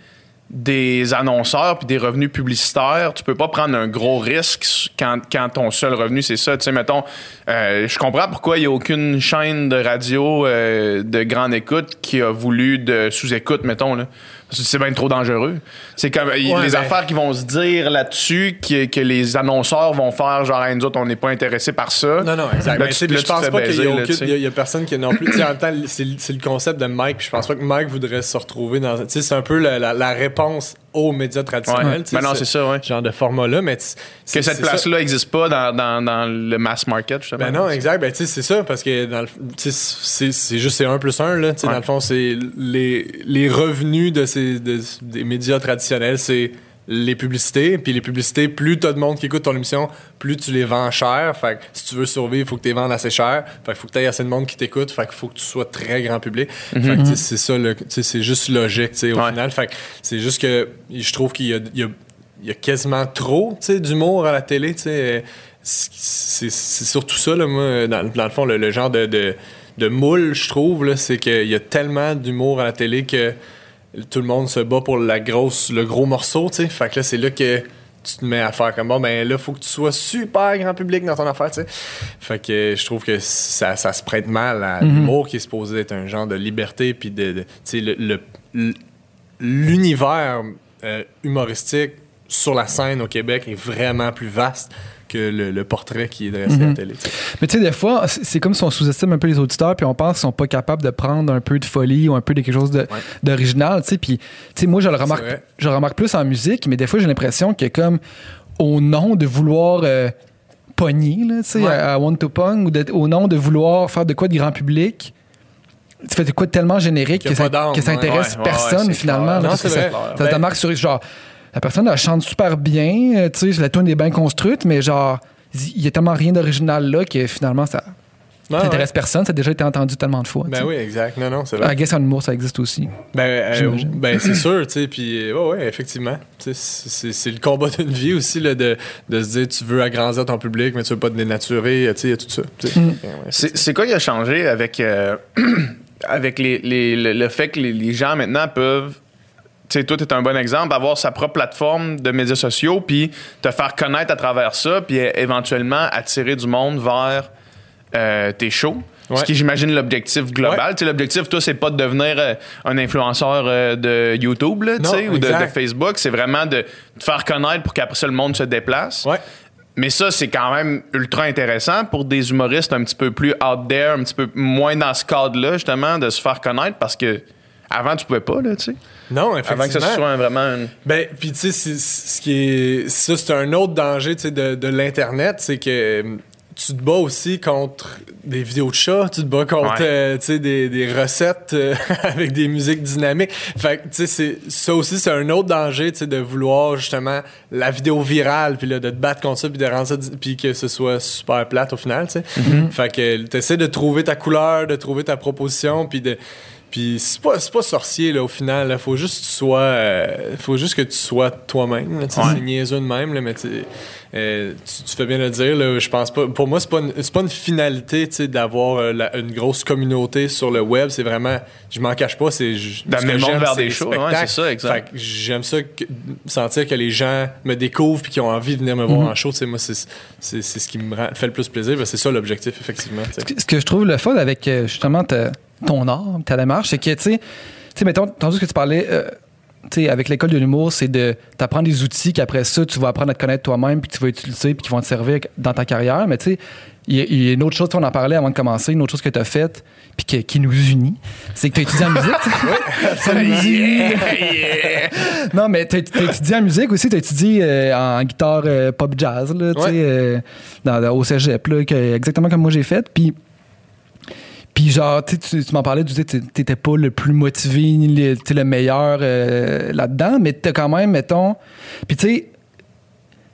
des annonceurs puis des revenus publicitaires, tu peux pas prendre un gros risque quand, quand ton seul revenu, c'est ça. Tu sais, mettons, euh, je comprends pourquoi il n'y a aucune chaîne de radio euh, de grande écoute qui a voulu de sous-écoute, mettons, là. Parce que c'est bien trop dangereux. C'est comme ouais, les mais... affaires qui vont se dire là-dessus, que, que les annonceurs vont faire, genre, hey, nous autres, on n'est pas intéressés par ça. Non, non, exactement. Je pense pas qu'il y, y a personne qui n'en plus. En même temps, c'est, c'est le concept de Mike, puis je pense pas que Mike voudrait se retrouver dans. Tu sais, c'est un peu la, la, la réponse aux médias traditionnels. Ouais. Ben non, c'est ça, ouais. Genre de format-là, mais c'est, que cette c'est place-là n'existe pas dans, dans, dans le mass market, justement. Ben non, exact. Ben, tu sais, c'est ça, parce que dans le, c'est, c'est juste c'est un plus un, là. Ouais. Dans le fond, c'est les, les revenus de ces, de, des médias traditionnels, c'est les publicités, puis les publicités, plus t'as de monde qui écoute ton émission, plus tu les vends cher. Fait que si tu veux survivre, il faut que tu les vendes assez cher. Fait que faut que tu aies assez de monde qui t'écoute. Fait que faut que tu sois très grand public. Mm-hmm. Fait que c'est ça, le, c'est juste logique au ouais. final. Fait que c'est juste que je trouve qu'il y a, il y a, il y a quasiment trop d'humour à la télé. C'est, c'est, c'est surtout ça, là, moi, dans, dans le fond, le, le genre de, de, de moule, je trouve, là, c'est qu'il y a tellement d'humour à la télé que tout le monde se bat pour la grosse, le gros morceau, tu sais. Fait que là, c'est là que tu te mets à faire comme bon, ben là, faut que tu sois super grand public dans ton affaire, tu sais. Fait que je trouve que ça, ça se prête mal à mm-hmm. l'humour qui est supposé être un genre de liberté, puis de, de tu sais, le, le, l'univers euh, humoristique sur la scène au Québec est vraiment plus vaste que le, le portrait qui est dressé mm-hmm. à la télé. T'sais. Mais tu sais, des fois, c'est, c'est comme si on sous-estime un peu les auditeurs, puis on pense qu'ils sont pas capables de prendre un peu de folie ou un peu de quelque chose de, ouais. d'original, tu sais. Puis, tu sais, moi, je le remarque, je le remarque plus en musique, mais des fois, j'ai l'impression que comme au nom de vouloir euh, pogner, là, tu sais, ouais. à, à One to Pong, ou de, au nom de vouloir faire de quoi de grand public, tu fais de quoi de tellement générique que ça, que ça intéresse ouais, ouais, personne, ouais, finalement. Clair. Non, c'est vrai. Ça, ça te marque sur... genre, la personne, elle chante super bien, tu sais, la tune est bien construite, mais genre, il y a tellement rien d'original là que finalement, ça n'intéresse ouais. personne, ça a déjà été entendu tellement de fois. Ben t'sais. Oui, exact. Non, non, c'est vrai. I guess en humour, ça existe aussi. Ben, euh, ben c'est sûr, tu sais, puis ouais, ouais, effectivement. C'est, c'est, c'est le combat d'une vie aussi, là, de, de se dire, tu veux agrandir ton public, mais tu veux pas te dénaturer, tu sais, il y a tout ça. Mm. Ouais, c'est, c'est, c'est quoi qui a changé avec, euh, avec les, les, le, le fait que les, les gens maintenant peuvent. Tu sais, toi, t'es un bon exemple, avoir sa propre plateforme de médias sociaux, puis te faire connaître à travers ça, puis éventuellement attirer du monde vers euh, tes shows. Ouais. Ce qui, j'imagine, l'objectif global. Ouais. Tu sais, l'objectif, toi, c'est pas de devenir euh, un influenceur euh, de YouTube, là, tu sais, ou de, de Facebook. C'est vraiment de te faire connaître pour qu'après ça, le monde se déplace. Ouais. Mais ça, c'est quand même ultra intéressant pour des humoristes un petit peu plus out there, un petit peu moins dans ce cadre-là, justement, de se faire connaître, parce que avant, tu pouvais pas, là, tu sais. Non, effectivement. Avant que ça soit vraiment... Une... Ben, puis tu sais, ce qui est... Ça, c'est un autre danger, tu sais, de, de l'Internet, c'est que... tu te bats aussi contre des vidéos de chats, tu te bats contre ouais. euh, tu sais, des, des recettes euh, avec des musiques dynamiques. Fait que tu sais, c'est, ça aussi, c'est un autre danger, tu sais, de vouloir justement la vidéo virale, puis là, de te battre contre ça, puis de rendre ça, puis que ce soit super plate au final, tu sais. Mm-hmm. Fait que tu essaies de trouver ta couleur, de trouver ta proposition, puis de... Puis c'est pas, c'est pas sorcier, là, au final. Là. Faut juste que tu sois... Euh, faut juste que tu sois toi-même. Là, ouais. C'est niaiseux de même, là, mais euh, tu, tu fais bien le dire. Là, je pense pas... Pour moi, c'est pas une, c'est pas une finalité, tu sais, d'avoir euh, la, une grosse communauté sur le web. C'est vraiment... Je m'en cache pas, c'est... D'amener le monde vers des shows, ouais, c'est ça, exact. Fait que j'aime ça, que, sentir que les gens me découvrent puis qu'ils ont envie de venir me voir mm-hmm. en show. Tu sais, moi, c'est, c'est, c'est, c'est ce qui me rend, fait le plus plaisir. C'est ça, l'objectif, effectivement. T'sais. Ce que je trouve le fun avec, justement, ta... ton art, ta démarche, c'est que, tu sais, tu sais, mettons, tandis que tu parlais, euh, tu sais, avec l'école de l'humour, c'est de t'apprendre des outils qu'après ça, tu vas apprendre à te connaître toi-même, puis que tu vas utiliser, puis qui vont te servir dans ta carrière. Mais tu sais, il y, y a une autre chose, on en parlait avant de commencer, une autre chose que tu as faite, puis que, qui nous unit, c'est que tu as étudié en musique. Oui, non, mais tu as étudié en musique aussi, tu as étudié euh, en guitare euh, pop-jazz, là, tu sais, ouais. euh, au cégep, là, que, exactement comme moi j'ai fait, puis... Puis genre, tu, tu m'en parlais, tu disais que t'étais pas le plus motivé, le, le meilleur euh, là-dedans, mais t'as quand même, mettons... Puis tu sais,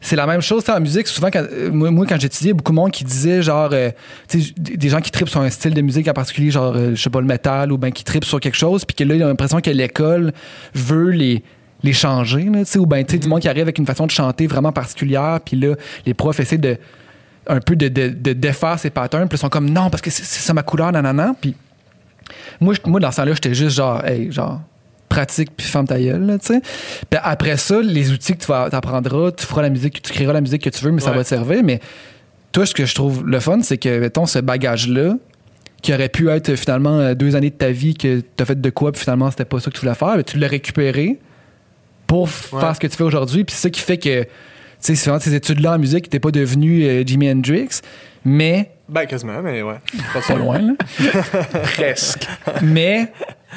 c'est la même chose en musique. Souvent, quand, moi, moi, quand j'étudiais, beaucoup de monde qui disait genre... Euh, tu sais, des gens qui trippent sur un style de musique en particulier, genre, euh, je sais pas, le métal, ou bien qui trippent sur quelque chose, puis que là, ils ont l'impression que l'école veut les... les changer, là, tu sais, ou bien, tu sais, mm-hmm. du monde qui arrive avec une façon de chanter vraiment particulière, puis là, les profs essaient de... un peu de, de, de défaire ces patterns, puis ils sont comme non, parce que c'est, c'est ça ma couleur, nanana. Puis moi, moi, dans ce temps-là, j'étais juste genre, hey, genre, pratique, puis ferme ta gueule, là, tu sais. Puis après ça, les outils que tu vas, t'apprendras, tu feras la musique, tu créeras la musique que tu veux, mais ouais. ça va te servir. Mais toi, ce que je trouve le fun, c'est que, mettons, ce bagage-là, qui aurait pu être finalement deux années de ta vie que t'as fait de quoi, puis finalement, c'était pas ça que tu voulais faire, mais tu l'as récupéré pour ouais. faire ce que tu fais aujourd'hui, puis c'est ça qui fait que. Tu sais, c'est vraiment ces études-là en musique, t'es pas devenu euh, Jimi Hendrix, mais... Ben, quasiment, mais ouais. Pas, pas loin, là. Presque. Mais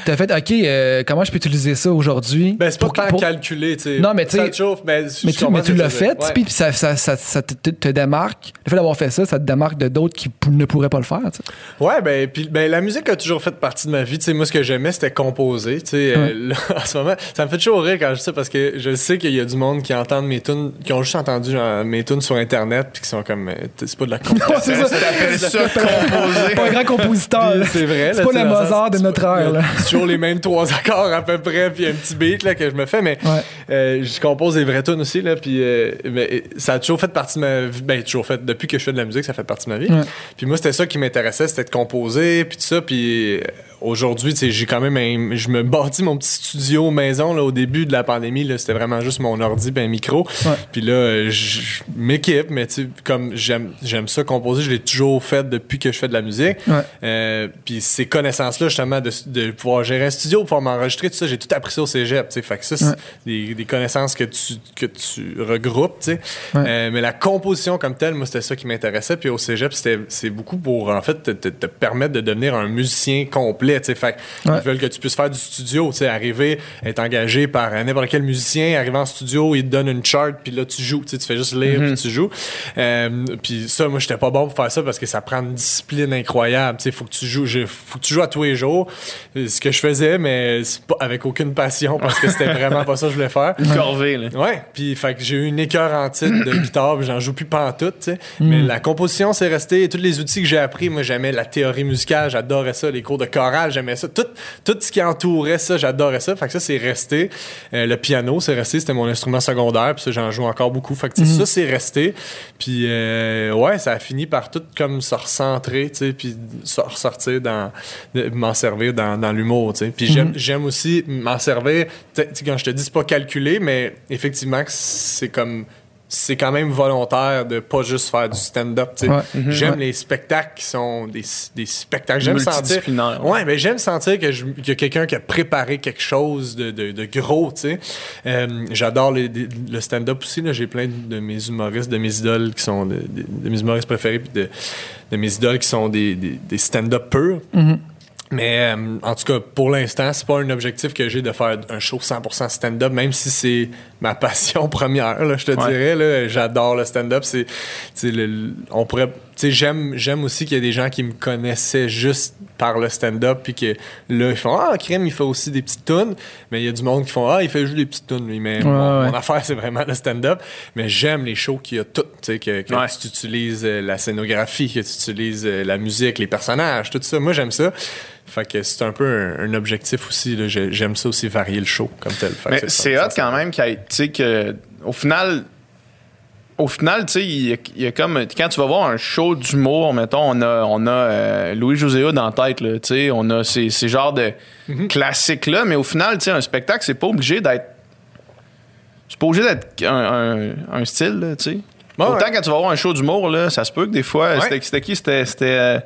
t'as fait, OK, euh, comment je peux utiliser ça aujourd'hui? Ben, c'est pas tant pour... calculé, tu sais. Non, mais tu sais... Ça te chauffe, ben, mais tu, mais tu l'as fait, puis ouais. ça, ça, ça, ça te, te démarque. Le fait d'avoir fait ça, ça te démarque de d'autres qui p- ne pourraient pas le faire, tu sais. Ouais, ben, pis, ben, la musique a toujours fait partie de ma vie. Tu sais, moi, ce que j'aimais, c'était composer, tu sais. Hum. Euh, en ce moment, ça me fait toujours rire quand je dis ça, parce que je sais qu'il y a du monde qui entend mes tunes, qui ont juste entendu genre, mes tunes sur Internet, puis qui sont comme... Euh, c'est pas de la composition. Non, c'est ça. C'est ça, composer. Pas un grand compositeur. Puis, c'est vrai. C'est là, pas le Mozart de notre ère. Là. C'est toujours les mêmes trois accords à peu près, puis un petit beat là, que je me fais, mais ouais. euh, je compose des vraies tunes aussi, là, puis euh, mais, ça a toujours fait partie de ma vie. Ben, toujours fait. Depuis que je fais de la musique, ça fait partie de ma vie. Ouais. Puis moi, c'était ça qui m'intéressait, c'était de composer, puis tout ça, puis... Aujourd'hui, tu sais, j'ai quand même un, je me bâtis mon petit studio maison là, au début de la pandémie. Là, c'était vraiment juste mon ordi et un micro. Ouais. Puis là, je m'équipe, mais tu sais, comme j'aime, j'aime ça composer, je l'ai toujours fait depuis que je fais de la musique. Ouais. Euh, puis ces connaissances-là, justement, de, de pouvoir gérer un studio, pouvoir m'enregistrer, tout ça, j'ai tout appris ça au cégep. Tu sais, fait que ça, c'est ouais. des, des connaissances que tu, que tu regroupes. Tu sais. Ouais. Euh, mais la composition comme telle, moi, c'était ça qui m'intéressait. Puis au cégep, c'était, c'est beaucoup pour, en fait, te, te, te permettre de devenir un musicien complet. T'sais, fait, ouais. Ils veulent que tu puisses faire du studio, arriver, être engagé par n'importe quel musicien, arriver en studio, ils te donnent une chart, puis là tu joues, tu fais juste lire, mm-hmm. puis tu joues. Euh, puis ça, moi, j'étais pas bon pour faire ça parce que ça prend une discipline incroyable. Il faut que tu joues, je, faut que tu joues à tous les jours. Ce que je faisais, mais c'est pas, avec aucune passion parce que c'était vraiment pas ça que je voulais faire. Une corvée, là. Ouais. Puis fait que j'ai eu une écœur en titre de guitare, puis j'en joue plus pantoute, tu sais. Mm. Mais la composition, c'est resté. Et tous les outils que j'ai appris, moi, j'aimais la théorie musicale, j'adorais ça, les cours de chorale. J'aimais ça. Tout, tout ce qui entourait ça, j'adorais ça. Fait que ça, c'est resté. Euh, le piano, c'est resté. C'était mon instrument secondaire. Puis ça, j'en joue encore beaucoup. Fait que mm-hmm. ça, c'est resté. Puis euh, ouais, ça a fini par tout comme se recentrer, tu sais, puis se ressortir dans... De, m'en servir dans, dans l'humour, tu sais. Puis mm-hmm. j'aime, j'aime aussi m'en servir... Quand je te dis, c'est pas calculé, mais effectivement, c'est comme... c'est quand même volontaire de pas juste faire du stand-up, tu sais. Ouais, mm-hmm, j'aime ouais. les spectacles qui sont des, des spectacles. J'aime sentir... Ouais, ouais, mais j'aime sentir que je, qu'il y a quelqu'un qui a préparé quelque chose de, de, de gros, tu sais. Euh, j'adore le, le stand-up aussi, là. J'ai plein de, de mes humoristes, de mes idoles qui sont... De, de, de mes humoristes préférés, puis de, de mes idoles qui sont des, des, des stand-up purs. Mm-hmm. Mais euh, en tout cas, pour l'instant, c'est pas un objectif que j'ai de faire un show cent pour cent stand-up, même si c'est ma passion première, là, je te ouais. dirais. Là, j'adore le stand-up. C'est, le, on pourrait, j'aime, j'aime aussi qu'il y a des gens qui me connaissaient juste par le stand-up, puis que là, ils font « Ah, Crème, il fait aussi des petites tunes. » Mais il y a du monde qui font « Ah, il fait juste des petites tunes, lui. » Mais ouais, mon, ouais. mon affaire, c'est vraiment le stand-up. Mais j'aime les shows qu'il y a tout. Que, que ouais. tu utilises la scénographie, que tu utilises la musique, les personnages, tout ça. Moi, j'aime ça. Fait que c'est un peu un, un objectif aussi. Là. J'aime ça aussi, varier le show comme tel. Fait mais c'est, c'est hot quand même qu'il y ait, tu sais, que au final, au final, tu sais, il y, y a comme quand tu vas voir un show d'humour, mettons, on a, on a euh, Louis José Hood en tête, là, tu sais, on a ces, ces genres de mm-hmm. classiques là. Mais au final, tu sais, un spectacle, c'est pas obligé d'être, c'est pas obligé d'être un, un, un style, tu sais. Bon, autant ouais. quand tu vas voir un show d'humour, là, ça se peut que des fois, ouais. c'était, c'était qui, c'était, c'était euh,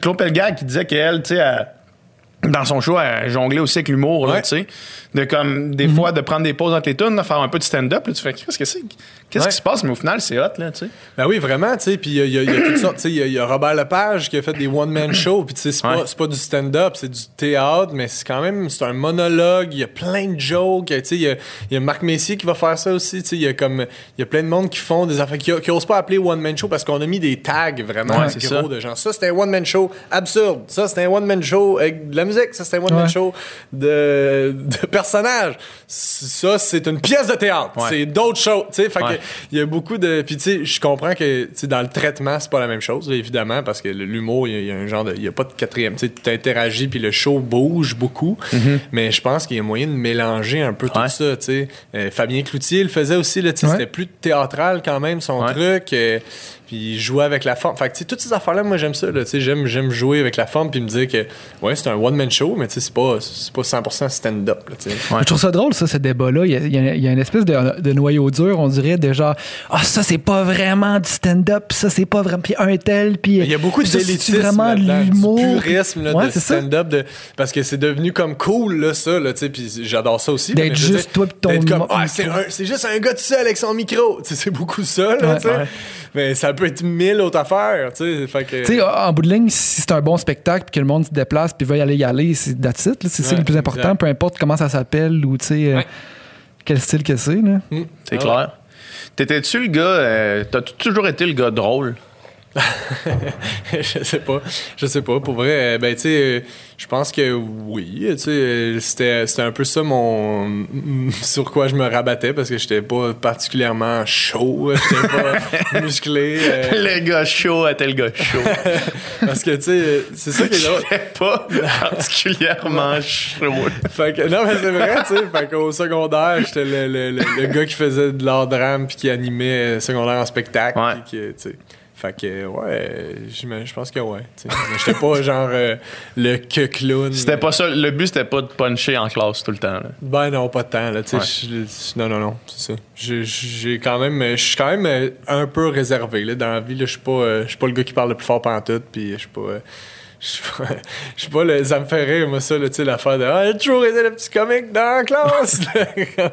Claude Pelgag qui disait qu'elle, tu sais, dans son show, elle jonglait aussi avec l'humour, ouais. tu sais. De comme, des mm-hmm. fois, de prendre des pauses entre les tunes, faire un peu de stand-up, là, tu fais, qu'est-ce que c'est? Qu'est-ce ouais. qui se passe? Mais au final, c'est hot, là, tu sais. Ben oui, vraiment, tu sais. Puis il y, y, y a toutes sortes, tu sais. Il y, y a Robert Lepage qui a fait des one-man shows, puis tu sais, c'est, ouais. c'est pas du stand-up, c'est du théâtre, mais c'est quand même, c'est un monologue, il y a plein de jokes, tu sais. Il y, y a Marc Messier qui va faire ça aussi, tu sais. Il y a comme, il y a plein de monde qui font des affaires, qui, qui osent pas appeler one-man show parce qu'on a mis des tags vraiment ouais, c'est gros ça. De genre, ça, c'était un one-man show absurde, ça, c'était un one-man show avec de la musique, ça, c'était un one-man ouais. show de, de personnage, ça, c'est une pièce de théâtre, ouais. c'est d'autres shows, tu sais. Fait ouais. que il y a beaucoup de. Puis, tu sais, je comprends que dans le traitement, c'est pas la même chose, évidemment, parce que l'humour, il y, y a un genre de. Il n'y a pas de quatrième. Tu interagis, puis le show bouge beaucoup. Mm-hmm. Mais je pense qu'il y a moyen de mélanger un peu ouais. tout ça, tu sais. Euh, Fabien Cloutier le faisait aussi, là, tu sais, ouais. c'était plus théâtral quand même, son ouais. truc. Euh, puis il jouait avec la forme. Fait que, tu sais, toutes ces affaires-là, moi, j'aime ça, là. Tu sais, j'aime, j'aime jouer avec la forme, puis me dire que, ouais, c'est un one-man show, mais tu sais, c'est pas, c'est pas cent pour cent stand-up, là, tu sais. Ouais. Je trouve ça drôle, ça, ce débat-là. Il y a, y a, y a une espèce de, de noyau dur, on dirait, de genre, ah, oh, ça, c'est pas vraiment du stand-up, ça, c'est pas vraiment. Puis un tel, puis. Il y a beaucoup d'élitisme, vraiment de l'humour. Du purisme, là, ouais, de stand-up, de, parce que c'est devenu comme cool, là, ça, là, tu sais, puis j'adore ça aussi. D'être mais, juste mais, toi, puis ton. D'être comme, ah, c'est, un, c'est juste un gars tout seul avec son micro. Tu sais, c'est beaucoup ça, là, ouais, tu sais. Ouais. Mais ça peut être mille autres affaires, tu sais. Fait que... Tu sais, en bout de ligne, si c'est un bon spectacle, puis que le monde se déplace, puis veut y aller, y aller, c'est that's it, là, c'est ouais, ça le plus important, exact. Peu importe comment ça s'appelle ou, tu sais, ouais. quel style que c'est, là. Mmh. C'est ah clair. Ouais. T'étais-tu le gars... Euh, t'as toujours été le gars drôle? je sais pas. Je sais pas. Pour vrai, ben, tu sais... Euh, je pense que oui, tu sais, c'était, c'était un peu ça mon sur quoi je me rabattais parce que j'étais pas particulièrement chaud, j'étais pas musclé. Euh... Le gars chaud était le gars chaud. parce que tu sais, c'est ça qui est drôle. J'étais pas particulièrement chaud. Fait que, non mais c'est vrai, tu sais, fait qu'au secondaire, j'étais le, le, le, le gars qui faisait de l'art drame puis qui animait secondaire en spectacle, ouais. puis que, tu sais. Fait que, ouais, je pense que ouais. T'sais. J'étais pas genre euh, le que clown. C'était pas ça. Le but, c'était pas de puncher en classe tout le temps. Là. Ben non, pas de temps. Là, ouais. Non, non, non. C'est ça. J'ai, j'ai quand même, je suis quand même un peu réservé. Là. Dans la vie, je suis pas, euh, pas le gars qui parle le plus fort pantoute. Puis je suis pas... Euh, je sais pas, le, ça me fait rire, moi, ça, là, tu sais, l'affaire de « Ah, j'ai toujours été le petit comique dans la classe! »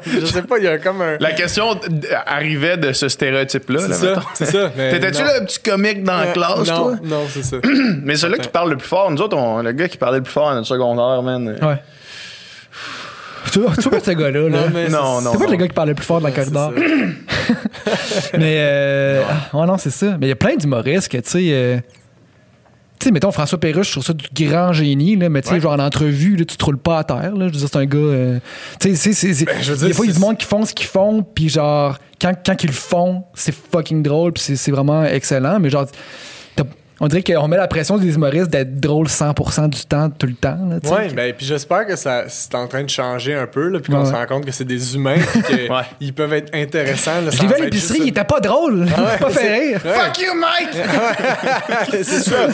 Je sais pas, il y a comme un... La question d- arrivait de ce stéréotype-là. C'est là, ça, mettons. C'est ça. T'étais-tu le petit comique dans la classe, non, toi? Non, c'est ça. Mais celui-là qui parle le plus fort, nous autres, on, le gars qui parlait le plus fort à notre secondaire, man... Ouais. Tu vois pas ce gars-là, là. Non, non, non. C'est pas non. le gars qui parlait le plus fort dans le corridor. Mais, euh... Non. Ah, non, c'est ça. Mais il y a plein d'humoristes que, tu sais... Euh... Tu sais, mettons, François Pérusse, je trouve ça du grand génie, là, mais tu sais, ouais. genre en entrevue, là, tu te roules pas à terre, là. Je veux dire, c'est un gars... Euh, tu sais, c'est... c'est, ben, je veux dire, des fois, il y a du monde qui font ce qu'ils font, puis genre, quand, quand ils le font, c'est fucking drôle, puis c'est, c'est vraiment excellent, mais genre... On dirait qu'on met la pression des humoristes d'être drôle cent pour cent du temps, tout le temps. Oui, ben, puis j'espère que ça, c'est en train de changer un peu, puis qu'on ouais. se rend compte que c'est des humains, puis qu'ils ouais. peuvent être intéressants. Là, je l'ai vu à l'épicerie, juste... il était pas drôle. Ah ouais, pas fait rire. Ouais. Fuck you, Mike! C'est ça.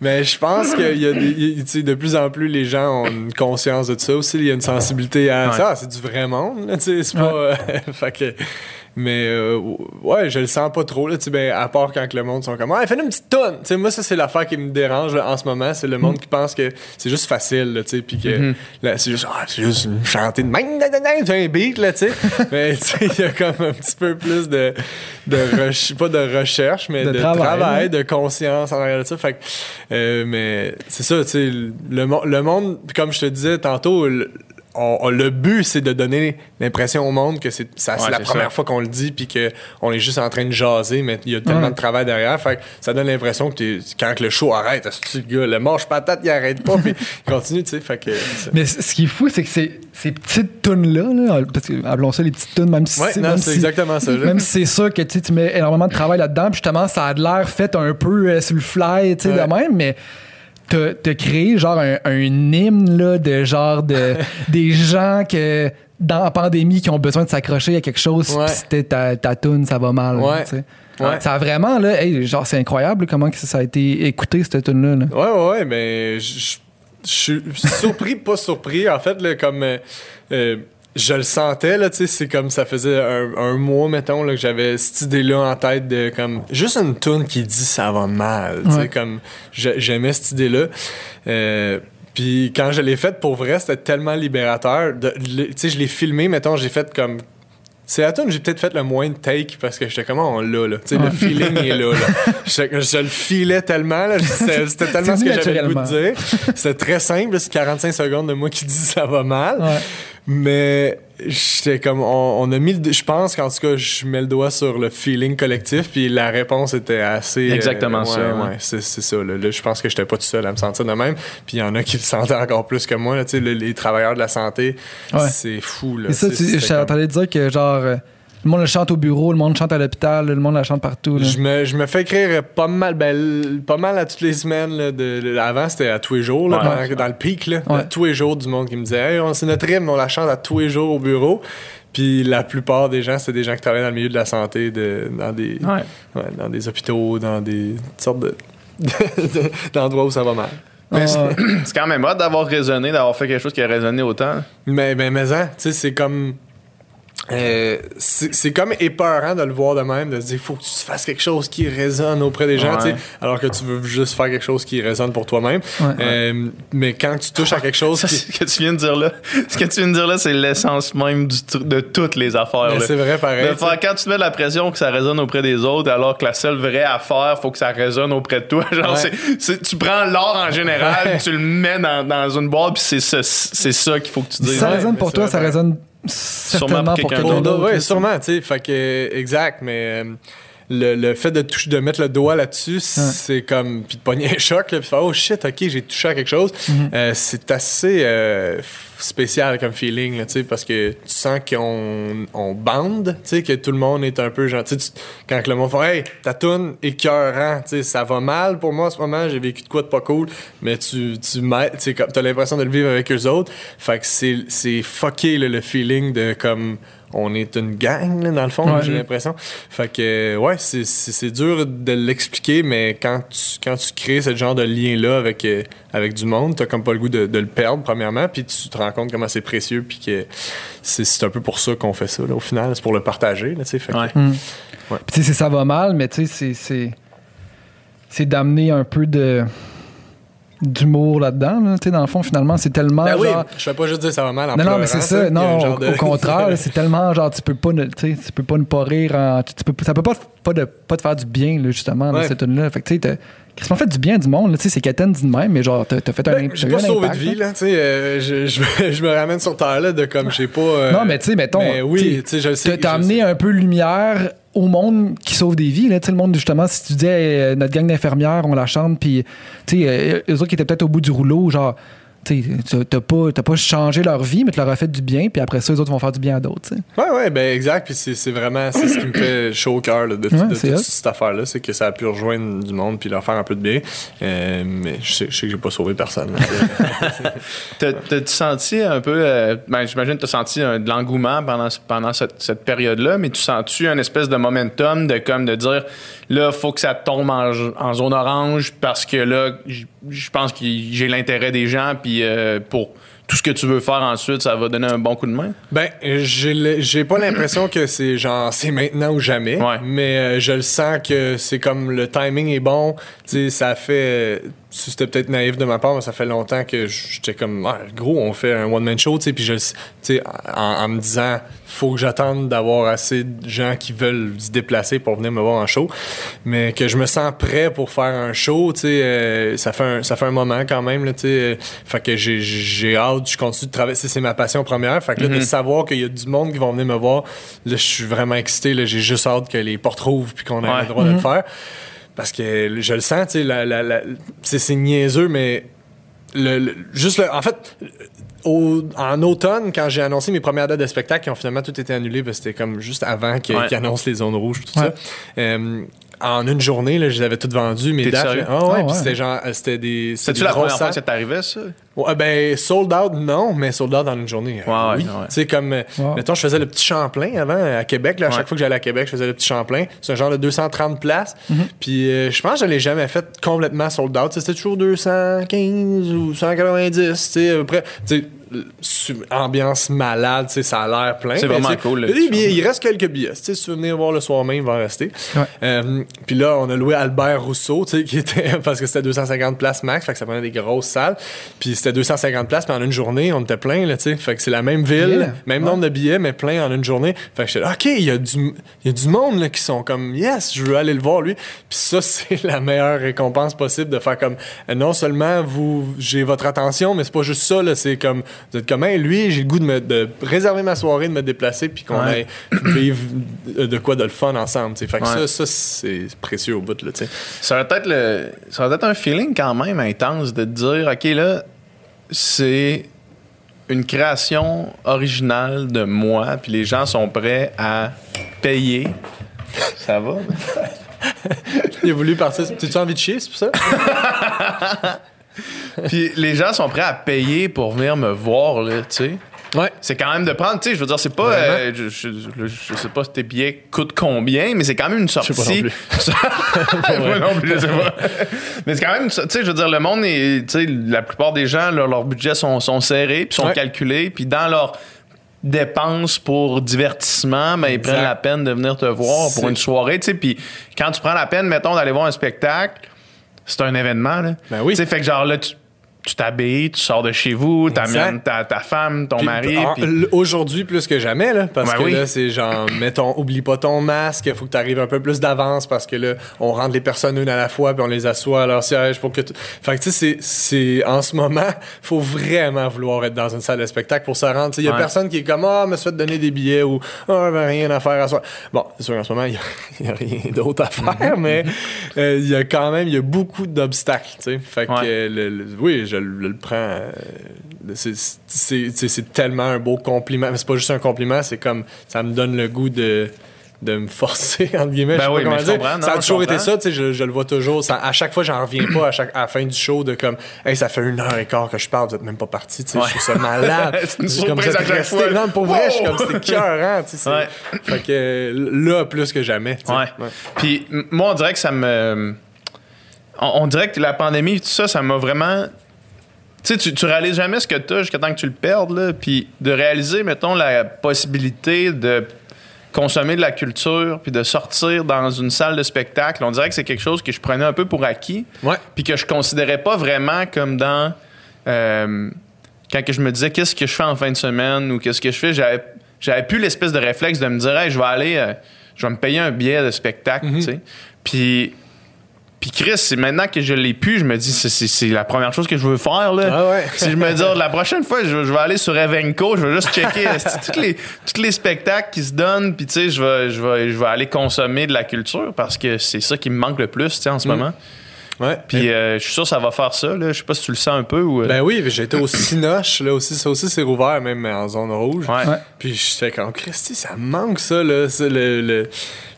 Mais je pense que y a des, y, de plus en plus, les gens ont une conscience de ça aussi. Il y a une sensibilité à ça. Ouais. Ah, c'est du vrai monde. Là, c'est pas... Ouais. fait que... Mais euh, ouais, je le sens pas trop, là, tu sais, ben, à part quand que le monde sont comme « Ah, fais-nous une petite tonne! » Tu sais, moi, ça, c'est l'affaire qui me dérange là, en ce moment, c'est le monde mm. qui pense que c'est juste facile, là, tu sais, puis que mm-hmm. là, c'est juste « Ah, c'est juste chanter de même, c'est un beat, là, tu sais. » Mais tu sais, il y a comme un petit peu plus de, de re- pas de recherche, mais de, de travail, travail de conscience en arrière de ça, fait que, euh, mais c'est ça, tu sais, le, le monde, comme je te disais tantôt, le, on, on, le but, c'est de donner l'impression au monde que c'est, ça, ouais, c'est la c'est première ça. fois qu'on le dit, puis qu'on est juste en train de jaser, mais il y a tellement mm. de travail derrière. Fait que ça donne l'impression que t'es, quand le show arrête, c'est le gars, le manche patate, il arrête pas, puis il continue, tu sais. Fait que, mais ce qui est fou, c'est que c'est, ces petites tunes-là, là, parce que, appelons ça les petites tunes, même si, ouais, non, même c'est si, exactement ça, même si c'est sûr que tu mets énormément de travail là-dedans, puis justement, ça a de l'air fait un peu euh, sur le fly, tu sais, ouais. de même, mais. T'as, t'as créé genre un, un hymne là, de genre de des gens que dans la pandémie qui ont besoin de s'accrocher à quelque chose, ouais. pis c'était ta, ta toune, ça va mal. Ouais. Là, ouais. Ça a vraiment là, hey, genre c'est incroyable comment que ça a été écouté cette toune-là. Là. Ouais, ouais, ouais, mais je suis surpris, pas surpris. En fait, là, comme euh, je le sentais, là, tu sais, c'est comme ça faisait un, un mois, mettons, là, que j'avais cette idée-là en tête de comme juste une toune qui dit ça va mal. Tu sais, ouais. comme j'aimais cette idée-là. Euh, Puis quand je l'ai faite pour vrai, c'était tellement libérateur. Tu sais, je l'ai filmé, mettons, j'ai fait comme. C'est la toune, j'ai peut-être fait le moins de take parce que j'étais comme on l'a, là. Tu sais, ouais. le feeling est là, là. Je, je le filais tellement, là. C'était, c'était tellement ce que j'avais le goût de dire. C'était très simple, c'est quarante-cinq secondes de moi qui dis ça va mal. Ouais. Mais j'étais comme on, on a mis le, je pense qu'en tout cas je mets le doigt sur le feeling collectif, puis la réponse était assez exactement euh, ouais, ça ouais, ouais. C'est, c'est ça là, là je pense que j'étais pas tout seul à me sentir de même, puis il y en a qui le sentaient encore plus que moi là, tu sais, les, les travailleurs de la santé, ouais. c'est fou là. Et ça tu, je t'allais comme... dire que genre euh... le monde le chante au bureau, le monde chante à l'hôpital, le monde la chante partout. Là. Je, me, je me fais écrire pas mal, ben, pas mal à toutes les semaines. Là, de, de, avant, c'était à tous les jours, là, ouais, dans, dans le pic, là, ouais. à tous les jours du monde qui me disait hey, « c'est notre hymne, on la chante à tous les jours au bureau ». Puis la plupart des gens, c'est des gens qui travaillent dans le milieu de la santé, de, dans, des, ouais. Ouais, dans des hôpitaux, dans des sortes de, d'endroits où ça va mal. Mais c'est, oh. c'est quand même hot d'avoir raisonné, d'avoir fait quelque chose qui a résonné autant. Mais ben, mais hein, tu sais, c'est comme... Euh, c'est, c'est comme épeurant de le voir de même, de se dire il faut que tu fasses quelque chose qui résonne auprès des gens, ouais. alors que tu veux juste faire quelque chose qui résonne pour toi-même, ouais, euh, ouais. mais quand tu touches à quelque chose ça, qui... ce que tu viens de dire là ce que tu viens de dire là c'est l'essence même du tr- de toutes les affaires là. C'est vrai pareil de faire, quand tu te mets la pression que ça résonne auprès des autres alors que la seule vraie affaire faut que ça résonne auprès de toi genre, ouais. c'est, c'est, tu prends l'or en général, ouais. tu le mets dans, dans une boîte puis c'est, ce, c'est ça qu'il faut que tu dises, ça ouais, résonne pour toi vrai, ça pareil. Résonne sûrement pour quelqu'un d'autre, d'autre oui sûrement tu sais fait que exact mais euh, le, le fait de toucher, de mettre le doigt là-dessus, ouais. c'est comme puis de pogner un choc là, puis faire oh shit ok j'ai touché à quelque chose, mm-hmm. euh, c'est assez euh, spécial comme feeling là, tu sais, parce que tu sens qu'on on bande, tu sais, que tout le monde est un peu gentil, tu, quand le monde fait hey ta toune écœurant, tu sais, ça va mal pour moi en ce moment, j'ai vécu de quoi de pas cool, mais tu tu mets, tu sais, comme t'as l'impression de le vivre avec eux autres, fait que c'est c'est fucké là, le feeling de comme on est une gang là, dans le fond, ouais. j'ai l'impression, fait que ouais c'est, c'est c'est dur de l'expliquer, mais quand tu quand tu crées ce genre de lien là avec avec du monde, t'as comme pas le goût de, de le perdre premièrement, puis tu te rends compte comment c'est précieux, puis que c'est, c'est un peu pour ça qu'on fait ça là, au final c'est pour le partager là, tu sais, ouais. mmh. ouais. puis tu sais ça va mal, mais tu sais c'est, c'est c'est d'amener un peu de d'humour là-dedans, là, tu sais, dans le fond, finalement, c'est tellement ben oui, genre... je fais pas juste dire ça va mal en non, pleurant. Non, mais c'est ça, ça non, au, de... au contraire, c'est tellement genre, tu peux pas ne, tu sais, tu peux pas ne pas rire, en, tu peux, ça peut pas, pas, de, pas te faire du bien, là, justement, ouais. là, cette tune-là, fait que, tu sais, qu'est-ce qu'on fait du bien du monde, là, tu sais, c'est qu'Athènes dit de même, mais genre, t'as, t'as fait ben, un... J'ai pas sauvé de vie, là, là tu sais, euh, je, je, je me ramène sur terre, là, de comme, je sais pas... Euh, non, mais tu sais, mettons, mais oui, tu sais, t'as amené un peu lumière au monde qui sauve des vies, là, tu sais, le monde, justement, si tu disais euh, notre gang d'infirmières, on la chante, puis, tu sais, euh, eux autres qui étaient peut-être au bout du rouleau, genre, tu sais, t'as pas, t'as pas changé leur vie, mais tu leur as fait du bien, puis après ça, eux autres vont faire du bien à d'autres, tu sais. Ouais, ouais, ben exact, puis c'est, c'est vraiment, c'est ce qui me fait chaud au cœur, là, de, ouais, de, de toute cette affaire-là, c'est que ça a pu rejoindre du monde, puis leur faire un peu de bien, euh, mais je sais, je sais que j'ai pas sauvé personne. t'as, t'as-tu senti un peu, euh, ben j'imagine que t'as senti un, de l'engouement pendant, pendant cette, cette période-là, mais tu sens-tu un espèce de momentum de comme de dire, là, faut que ça tombe en, en zone orange, parce que là, je pense que j'ai l'intérêt des gens, puis Puis euh, pour tout ce que tu veux faire ensuite, ça va donner un bon coup de main? Ben, j'ai, j'ai pas l'impression que c'est genre c'est maintenant ou jamais, ouais. mais euh, je le sens que c'est comme le timing est bon, tu sais, ça fait... c'était peut-être naïf de ma part, mais ça fait longtemps que j'étais comme, ah, gros, on fait un one-man show, tu sais, puis je, tu sais, en, en me disant, faut que j'attende d'avoir assez de gens qui veulent se déplacer pour venir me voir en show, mais que je me sens prêt pour faire un show, tu sais, euh, ça fait un, ça fait un moment quand même, là, tu sais, euh, fait que j'ai, j'ai hâte, je continue de travailler, c'est, c'est ma passion première, fait que là, mm-hmm. de savoir qu'il y a du monde qui vont venir me voir, là, je suis vraiment excité, là, j'ai juste hâte que les portes rouvrent puis qu'on ait ouais. le droit mm-hmm. de le faire. Parce que je le sens, tu sais, la, la, la, c'est, c'est niaiseux, mais le, le, juste le, en fait, au, en automne, quand j'ai annoncé mes premières dates de spectacle, qui ont finalement toutes été annulées, parce que c'était comme juste avant qu'ils ouais. qu'il annoncent les zones rouges, tout ouais. ça. Euh, en une journée, là, je les avais toutes vendues, mes T'es dates. Sérieux? Ah ouais, oh, ouais. Puis c'était genre, c'était des. C'était-tu la première fois que ça t'arrivait, ça? Ouais, ben, sold out, non, mais sold out dans une journée. Ouais, euh, oui. Ouais. Tu sais, comme, wow. mettons, je faisais le petit Champlain avant, à Québec. Là, à ouais. chaque fois que j'allais à Québec, je faisais le petit Champlain. C'est un genre de deux cent trente places. Mm-hmm. Puis euh, je pense que je ne l'ai jamais fait complètement sold out. T'sais, c'était toujours deux cent quinze ou cent quatre-vingt-dix, tu sais, à peu près. Tu sais, ambiance malade, tu sais, ça a l'air plein. C'est vraiment cool. Les billets, il reste quelques billets. Tu sais, si tu veux venir voir le soir même, il va en rester. Ouais. Euh, puis là, on a loué Albert Rousseau, tu sais, qui était parce que c'était deux cent cinquante places max, fait que ça prenait des grosses salles. Puis c'était deux cent cinquante places, mais en une journée, on était plein, là, tu sais. Fait que c'est la même ville, yeah. même ouais. nombre de billets, mais plein en une journée. Fait que j'étais là, OK, il y a du, il y a du monde, là, qui sont comme, yes, je veux aller le voir, lui. Puis ça, c'est la meilleure récompense possible de faire comme, non seulement vous, j'ai votre attention, mais c'est pas juste ça, là, c'est comme, vous êtes comme, hey, lui, j'ai le goût de, me, de réserver ma soirée, de me déplacer, puis qu'on ouais. vive de quoi de le fun ensemble. T'sais. Fait que ouais. ça, ça, c'est précieux au bout. Là, ça va peut-être le, ça va être un feeling quand même intense de te dire, OK, là, c'est une création originale de moi, puis les gens sont prêts à payer. Ça va? Il a voulu partir. T'as-tu envie de chier, c'est pour ça? Puis les gens sont prêts à payer pour venir me voir, là, tu sais. Ouais. C'est quand même de prendre, tu sais, je veux dire, c'est pas... Euh, je, je, je sais pas si tes billets coûtent combien, mais c'est quand même une sortie... Je sais pas non plus. Moi non plus, je sais pas. Mais c'est quand même... Tu sais, je veux dire, le monde est... Tu sais, la plupart des gens, leur, leurs budgets sont, sont serrés, puis sont ouais. calculés, puis dans leur... dépenses pour divertissement, mais ben, ils prennent la peine de venir te voir c'est... pour une soirée, tu sais, puis quand tu prends la peine, mettons, d'aller voir un spectacle, c'est un événement, là. Ben oui. Tu sais, fait que genre là, tu, tu t'habilles, tu sors de chez vous, t'amènes ta, ta femme, ton pis, mari. En, pis... Aujourd'hui, plus que jamais, là, parce ben que oui. là, c'est genre, mettons, oublie pas ton masque, faut que t'arrives un peu plus d'avance, parce que là, on rentre les personnes une à la fois, puis on les assoit à leur siège pour que... T... Fait que, tu sais, c'est, c'est... En ce moment, faut vraiment vouloir être dans une salle de spectacle pour se rendre. Il y a ouais. personne qui est comme, ah, oh, me suis fait donner des billets, ou ah, oh, ben, rien à faire à soi. Bon, c'est sûr, en ce moment, il n'y a, a rien d'autre à faire, mais il euh, y a quand même, il y a beaucoup d'obstacles, tu sais. Fait que, ouais. euh, le, le, oui, je le, le prends... Euh, c'est, c'est, c'est, c'est tellement un beau compliment. Mais c'est pas juste un compliment, c'est comme... Ça me donne le goût de... de me forcer, entre guillemets. Ben oui, mais je comprends, non, ça a toujours été ça, tu sais, je, je le vois toujours. Ça, à chaque fois, j'en reviens pas à, chaque, à la fin du show de comme, hey, ça fait une heure et quart que je parle, vous êtes même pas parti, tu sais, ouais. je suis ça malade. C'est une surprise à chaque fois. Non, pour vrai, wow! Je suis comme, c'est cœurant, tu sais. Ouais. Fait que là, plus que jamais, tu sais. Ouais. Ouais. Puis moi, on dirait que ça me... On, on dirait que la pandémie, tout ça, ça m'a vraiment... Tu sais, tu réalises jamais ce que t'as jusqu'à temps que tu le perdes, là. Puis de réaliser, mettons, la possibilité de... consommer de la culture, puis de sortir dans une salle de spectacle, on dirait que c'est quelque chose que je prenais un peu pour acquis, ouais. puis que je considérais pas vraiment comme dans... Euh, quand que je me disais, qu'est-ce que je fais en fin de semaine, ou qu'est-ce que je fais, j'avais, j'avais plus l'espèce de réflexe de me dire, hey, je vais aller, euh, je vais me payer un billet de spectacle, mm-hmm. tu sais. Puis... Puis Chris, c'est maintenant que je l'ai pu, je me dis, c'est, c'est, c'est la première chose que je veux faire, là. Ah ouais. Si je me dis, la prochaine fois, je, je vais aller sur Evenco, je vais juste checker tous les, toutes les spectacles qui se donnent, puis tu sais, je vais, je, vais, je vais aller consommer de la culture parce que c'est ça qui me manque le plus, tu sais, en ce mm. moment. Ouais. Puis euh, je suis sûr que ça va faire ça, là. Je sais pas si tu le sens un peu ou... Euh... Ben oui, j'ai été au Cinoche, là aussi. Ça aussi, c'est rouvert, même en zone rouge. Ouais. Ouais. Puis je fais comme, Christy, ça manque ça, là. C'est le... le...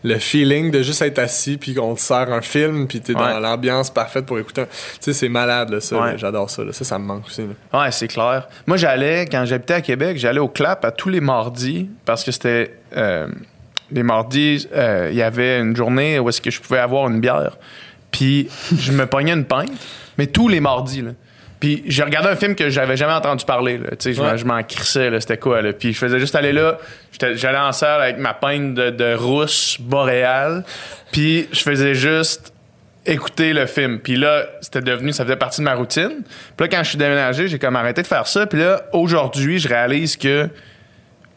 le feeling de juste être assis puis qu'on te sert un film puis t'es ouais. dans l'ambiance parfaite pour écouter un... tu sais, c'est malade là, ça ouais. là, j'adore ça là. ça ça me manque aussi là. Ouais, c'est clair. Moi, j'allais quand j'habitais à Québec, j'allais au Clap à tous les mardis parce que c'était euh, les mardis il euh, y avait une journée où est-ce que je pouvais avoir une bière puis je me pognais une pinte, mais tous les mardis là. Puis j'ai regardé un film que j'avais jamais entendu parler, là. Tu sais, ouais. je m'en crissais, là, c'était quoi, là. Puis je faisais juste aller là, j'allais en salle avec ma peinte de, de rousse boréale, puis je faisais juste écouter le film. Puis là, c'était devenu, ça faisait partie de ma routine. Puis là, quand je suis déménagé, j'ai comme arrêté de faire ça. Puis là, aujourd'hui, je réalise que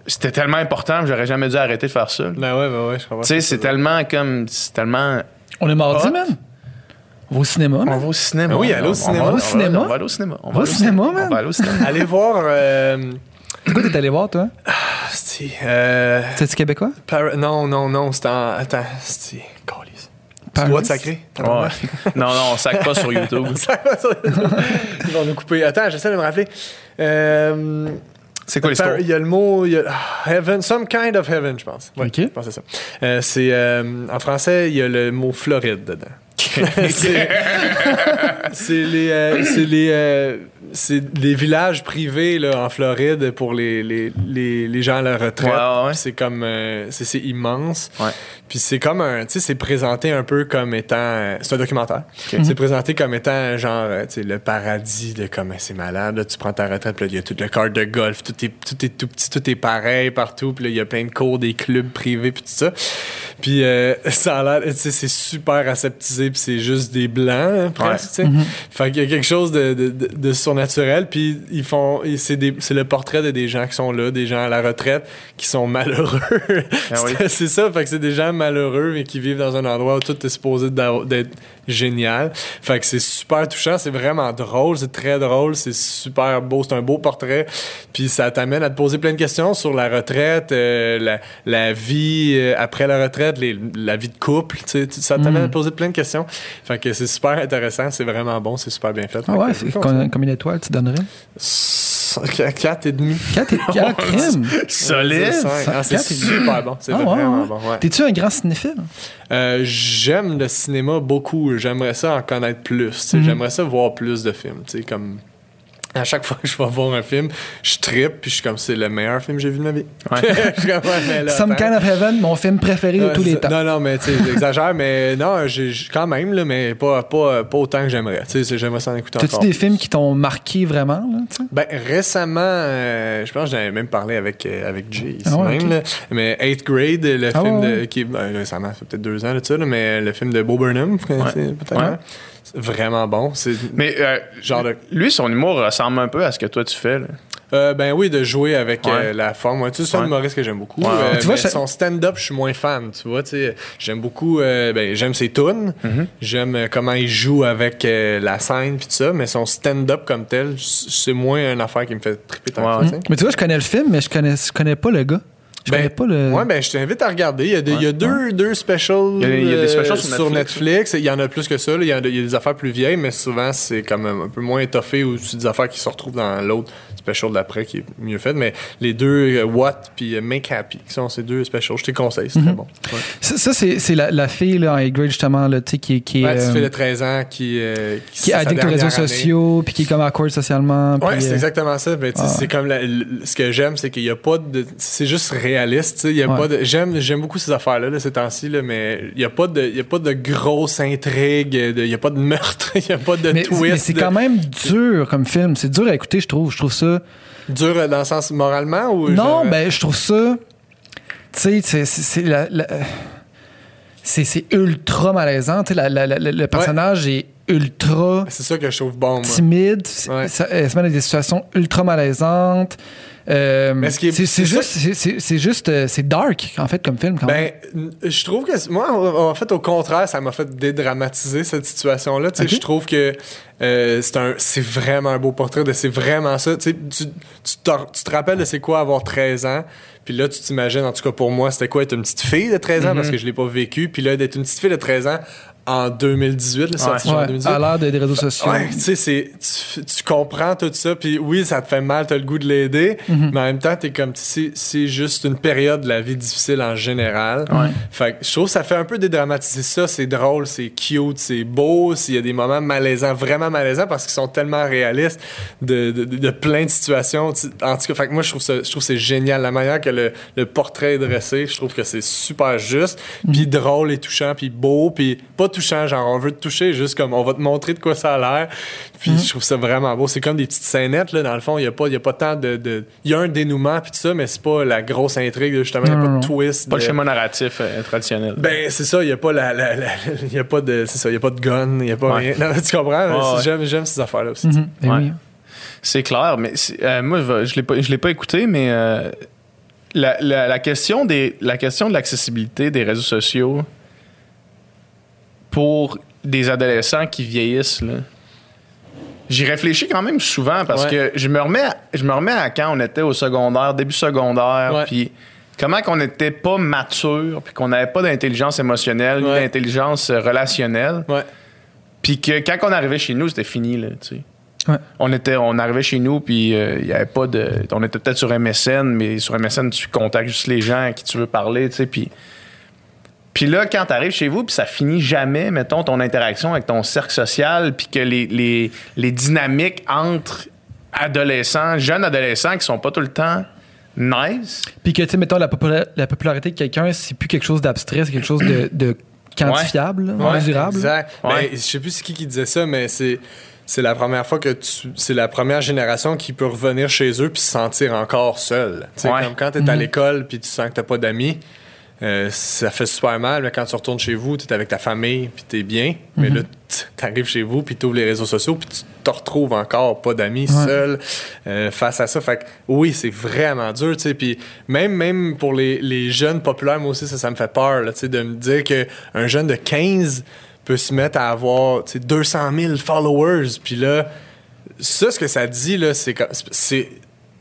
c'était tellement important que j'aurais jamais dû arrêter de faire ça. Ben ouais, ben ouais, je comprends. Tu sais, c'est tellement comme... C'est tellement... On est mardi, man. On va au cinéma, man. On va au cinéma. Oui, allez au cinéma. On va au cinéma. On va aller au cinéma. On va au cinéma, man. On va aller au cinéma. Allez voir... Quoi t'es allé voir, toi? Ah, c'est... C'est-tu québécois? Non, non, non, c'était en... Attends, c'est... Tu dois te sacrer? Ouais. Non, non, on sac pas sur YouTube. On sac pas sur YouTube. Ils vont nous couper. Attends, j'essaie de me rappeler. Euh, c'est quoi l'histoire? Il y a le mot... Y a, oh, heaven, Some Kind of Heaven, je pense. Ouais, OK. Je pense que c'est ça. Euh, c'est, euh, en français, il y a le mot Floride dedans. Okay. c'est, c'est les... Euh, c'est les euh, c'est des villages privés là, en Floride pour les, les, les, les gens à la retraite. Ouais, ouais. C'est comme euh, c'est, c'est immense. Ouais. Puis c'est comme un, tu sais, c'est présenté un peu comme étant euh, c'est un documentaire. Okay. Mm-hmm. C'est présenté comme étant genre tu sais le paradis de comme c'est malade. Là, tu prends ta retraite, puis il y a tout le court de golf, tout est tout est tout petit, tout est pareil partout. Puis il y a plein de cours, des clubs privés, puis tout ça. Puis euh, ça a l'air, tu sais, c'est super aseptisé, puis c'est juste des blancs hein, presque. Ouais. Mm-hmm. Fait qu'il y a quelque chose de de, de, de surnaturel. Puis ils font, c'est, des, c'est le portrait de des gens qui sont là, des gens à la retraite qui sont malheureux. Ah oui. c'est, c'est ça, fait que c'est des gens malheureux mais qui vivent dans un endroit où tout est supposé d'être génial. Fait que c'est super touchant, c'est vraiment drôle, c'est très drôle, c'est super beau, c'est un beau portrait. Puis ça t'amène à te poser plein de questions sur la retraite, euh, la, la vie euh, après la retraite, les, la vie de couple. Tu sais, ça t'amène mm. à te poser plein de questions. Fait que c'est super intéressant, c'est vraiment bon, c'est super bien fait. Ah ouais, c'est combien cool, d'étoiles tu donnerais? quatre et demi quatre et quatre crème. Solide. Ah, c'est super bon. C'est ah, vraiment ouais, ouais. bon. Ouais. T'es-tu un grand cinéphile? Euh, j'aime le cinéma beaucoup. J'aimerais ça en connaître plus. Mm-hmm. J'aimerais ça voir plus de films. Comme... À chaque fois que je vais voir un film, je trippe puis je suis comme c'est le meilleur film que j'ai vu de ma vie. Ouais. je suis comme, ouais, là, Some Kind of Heaven, mon film préféré euh, de tous les temps. Non, non, mais tu sais, j'exagère, mais non, j'ai, quand même, là, mais pas, pas, pas autant que j'aimerais. Tu sais, j'aimerais s'en écouter. T'as-tu encore des films qui t'ont marqué vraiment? Là, ben, récemment, euh, je pense que j'en avais même parlé avec, euh, avec Jay ici oh, même. Okay. Là, mais eighth Grade, le oh, film ouais. de, qui est ben, récemment, ça fait peut-être deux ans, là, ça, là, mais le film de Bo Burnham, ouais. peut-être. Ouais. C'est vraiment bon. C'est mais euh, genre de... lui, son humour ressemble un peu à ce que toi tu fais. Là. Euh, ben oui, de jouer avec ouais. euh, la forme. Ouais, tu sais, c'est un ouais. humoriste que j'aime beaucoup. Ouais. Euh, tu vois, je... Son stand-up, je suis moins fan. Tu vois, tu sais, j'aime beaucoup. Euh, ben, j'aime ses tunes. Mm-hmm. J'aime euh, comment il joue avec euh, la scène puis tout ça. Mais son stand-up comme tel, c'est moins une affaire qui me fait triper tant wow. que ça. Mm-hmm. Mais tu vois, je connais le film, mais je connais, je connais pas le gars. Je ben, pas le... ouais, ben, je t'invite à regarder. Il y a, des, ouais, il y a ouais. deux, deux specials, il y a, il y a des specials euh, sur Netflix. Netflix. Il y en a plus que ça. Là. Il, y a, il y a des affaires plus vieilles, mais souvent, c'est comme un peu moins étoffé ou c'est des affaires qui se retrouvent dans l'autre special d'après qui est mieux fait. Mais les deux, uh, What puis uh, Make Happy, qui sont ces deux specials, je te conseille. C'est mm-hmm. très bon. Ouais. Ça, ça, c'est, c'est la, la fille là, en eighth grade, justement, là, qui, qui, qui ouais, est... La petite fille de treize ans qui... Euh, qui, qui est addict aux réseaux sociaux puis qui est comme awkward socialement. Oui, c'est euh... exactement ça. Mais, ah. c'est comme la, le, ce que j'aime, c'est qu'il n'y a pas de... C'est juste réel. Réaliste, y a ouais. pas de, j'aime, j'aime beaucoup ces affaires-là là, ces temps-ci, là, mais il n'y a, a pas de grosse intrigue, il n'y a pas de meurtre, il n'y a pas de mais, twist. Mais c'est de... quand même dur comme film. C'est dur à écouter, je trouve. Je trouve ça... Dur dans le sens moralement? Ou non, genre... ben je trouve ça... Tu sais, c'est, c'est la... la... C'est, c'est ultra malaisant. La, la, la, le personnage ouais. est ultra... C'est ça que je trouve bon, moi. Timide. Ouais. Ça, elle se met dans des situations ultra malaisantes. Euh, mais ce qui est, c'est, c'est, c'est, juste, c'est, c'est, c'est juste... C'est dark, en fait, comme film. Quand ben, même. Je trouve que... Moi, en fait, au contraire, ça m'a fait dédramatiser cette situation-là. Okay. Je trouve que euh, c'est, un, c'est vraiment un beau portrait de c'est vraiment ça. Tu, tu, tu te rappelles de c'est quoi avoir treize ans. Puis là, tu t'imagines, en tout cas pour moi, c'était quoi être une petite fille de treize ans, mm-hmm. parce que je l'ai pas vécu. Puis là, d'être une petite fille de treize ans en deux mille dix-huit, là, sorti ouais. en deux mille dix-huit. À l'ère des réseaux sociaux. Ouais, tu sais, tu, tu comprends tout ça. Puis oui, ça te fait mal, t'as le goût de l'aider. Mm-hmm. Mais en même temps, t'es comme, c'est, c'est juste une période de la vie difficile en général. Ouais. Fait que je trouve que ça fait un peu dédramatiser ça. C'est drôle, c'est cute, c'est beau. S'il y a des moments malaisants, vraiment malaisants, parce qu'ils sont tellement réalistes de, de, de, de plein de situations. En tout cas, fait que moi, je trouve ça, je trouve que c'est génial. La manière que Le, le portrait est dressé, je trouve que c'est super juste, puis drôle et touchant, puis beau, puis pas touchant, genre on veut te toucher, juste comme on va te montrer de quoi ça a l'air. Puis mm-hmm. je trouve ça vraiment beau. C'est comme des petites scénettes, là, dans le fond. Il n'y a pas, y a pas tant de, de. Il y a un dénouement, puis tout ça, mais c'est pas la grosse intrigue, justement. Il n'y a pas de twist. Pas de... le schéma narratif euh, traditionnel. Ben, c'est ça. Il n'y a pas la. la, la y a pas de, c'est ça. Il n'y a pas de gun. Il n'y a pas ouais. rien. Non, tu comprends? Oh, ouais. j'aime, j'aime ces affaires-là aussi. Mm-hmm. Ben ouais. oui. C'est clair, mais c'est, euh, moi, je l'ai pas, je l'ai pas écouté, mais. Euh... La, la, la, question des, la question de l'accessibilité des réseaux sociaux pour des adolescents qui vieillissent, là, j'y réfléchis quand même souvent parce ouais. que je me, remets à, je me remets à quand on était au secondaire, début secondaire, puis comment qu'on n'était pas mature, puis qu'on n'avait pas d'intelligence émotionnelle, ouais. d'intelligence relationnelle, puis que quand on arrivait chez nous, c'était fini, là, tu sais. Ouais. On était, on arrivait chez nous, puis il euh, y avait pas de. On était peut-être sur M S N, mais sur M S N, tu contactes juste les gens à qui tu veux parler, tu sais. Puis, puis là, quand t'arrives chez vous, puis ça finit jamais, mettons, ton interaction avec ton cercle social, puis que les, les, les dynamiques entre adolescents, jeunes adolescents qui sont pas tout le temps nice. Puis que, tu sais, mettons, la, popula- la popularité de quelqu'un, c'est plus quelque chose d'abstrait, c'est quelque chose de, de quantifiable, ouais. mesurable. Exact. Ouais. Ben, je sais plus c'est qui qui disait ça, mais c'est. C'est la première fois que tu... C'est la première génération qui peut revenir chez eux puis se sentir encore seul. Tu sais, ouais. comme quand t'es à l'école puis tu sens que t'as pas d'amis, euh, ça fait super mal. Mais quand tu retournes chez vous, t'es avec ta famille puis t'es bien. Mm-hmm. Mais là, t'arrives chez vous puis t'ouvres les réseaux sociaux puis tu te retrouves encore pas d'amis, ouais. seul, euh, face à ça. Fait que oui, c'est vraiment dur, tu sais. Puis même, même pour les, les jeunes populaires, moi aussi, ça, ça me fait peur, là, tu sais, de me dire qu'un jeune de quinze... peut se mettre à avoir deux cent mille followers. Puis là, ça, ce que ça dit, là, c'est, c'est,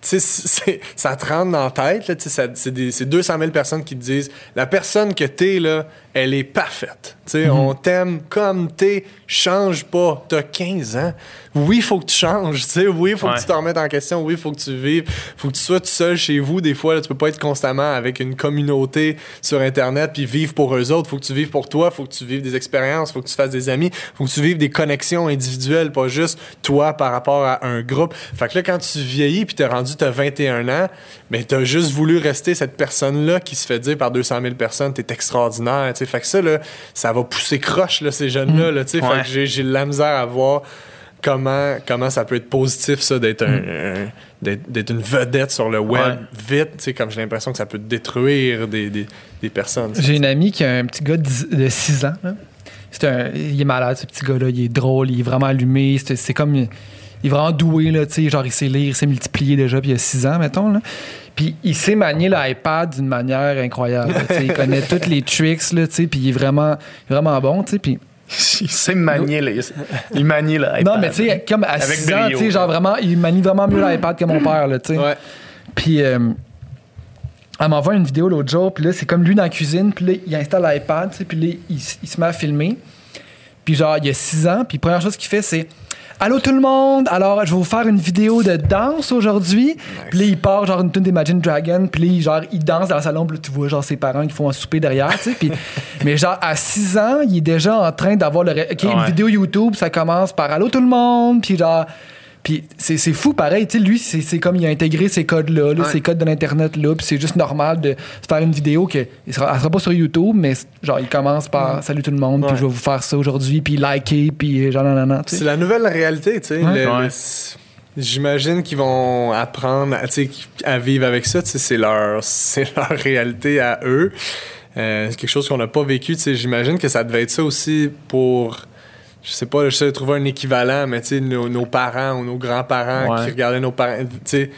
c'est, c'est ça te rentre dans la tête. Là, ça, c'est, des, c'est deux cent mille personnes qui te disent « La personne que t'es, là, elle est parfaite. Mm-hmm. On t'aime comme t'es. Change pas. T'as quinze ans. Oui, il faut que tu changes. T'sais. Oui, il faut ouais. que tu te remettes en question. Oui, il faut que tu vives. Faut que tu sois tout seul chez vous. Des fois, là, tu peux pas être constamment avec une communauté sur Internet puis vivre pour eux autres. Faut que tu vives pour toi. Faut que tu vives des expériences. Faut que tu fasses des amis. Faut que tu vives des connexions individuelles, pas juste toi par rapport à un groupe. Fait que là, quand tu vieillis puis t'es rendu, t'as vingt et un ans, mais t'as juste voulu rester cette personne-là qui se fait dire par deux cent mille personnes « T'es extraordinaire. » Fait que ça, là, ça va pousser croche, là, ces jeunes-là. Là, ouais. Fait que j'ai, j'ai la misère à voir... Comment, comment ça peut être positif, ça, d'être, un, euh, d'être, d'être une vedette sur le web, ouais. vite, comme j'ai l'impression que ça peut détruire des, des, des personnes. J'ai une amie qui a un petit gars de six ans. Là. C'est un, il est malade, ce petit gars-là. Il est drôle, il est vraiment allumé. C'est, c'est comme... Il est vraiment doué, là, genre il sait lire, il sait multiplier déjà, puis il a six ans, mettons. Là. Puis il sait manier l'iPad d'une manière incroyable. Là, il connaît tous les tricks, là, puis il est vraiment, vraiment bon, puis... Il sait manier les, il manie l'iPad. Non, mais tu sais, comme à six ans, tu sais, genre vraiment, il manie vraiment mieux l'iPad que mon père, là, tu sais. Ouais. Puis, euh, elle m'envoie une vidéo l'autre jour, puis là, c'est comme lui dans la cuisine, puis là, il installe l'iPad, tu sais, puis là, il, il se met à filmer. Puis genre, il a six ans, puis première chose qu'il fait, c'est « Allô tout le monde! Alors, je vais vous faire une vidéo de danse aujourd'hui. » Puis là, il part genre une tune d'Imagine Dragon, puis là, genre, il danse dans le salon, puis là, tu vois genre ses parents qui font un souper derrière, tu sais. Puis, mais genre, à six ans, il est déjà en train d'avoir le... OK, ouais. Une vidéo YouTube, ça commence par « Allô tout le monde! » Puis genre... Puis c'est, c'est fou, pareil, tu sais, lui, c'est, c'est comme il a intégré ces codes-là, là, ouais. ces codes de l'Internet-là, puis c'est juste normal de faire une vidéo que elle sera, elle sera pas sur YouTube, mais genre, il commence par ouais. « Salut tout le monde, puis je vais vous faire ça aujourd'hui, puis liker, puis genre, nan, nan, nan. » C'est la nouvelle réalité, tu sais. Ouais. Ouais. J'imagine qu'ils vont apprendre à, à vivre avec ça, tu sais, c'est leur, c'est leur réalité à eux. Euh, c'est quelque chose qu'on n'a pas vécu, tu sais. J'imagine que ça devait être ça aussi pour... Je sais pas, j'essaie de trouver un équivalent, mais tu sais, nos, nos parents ou nos grands-parents ouais. qui regardaient nos parents, tu sais,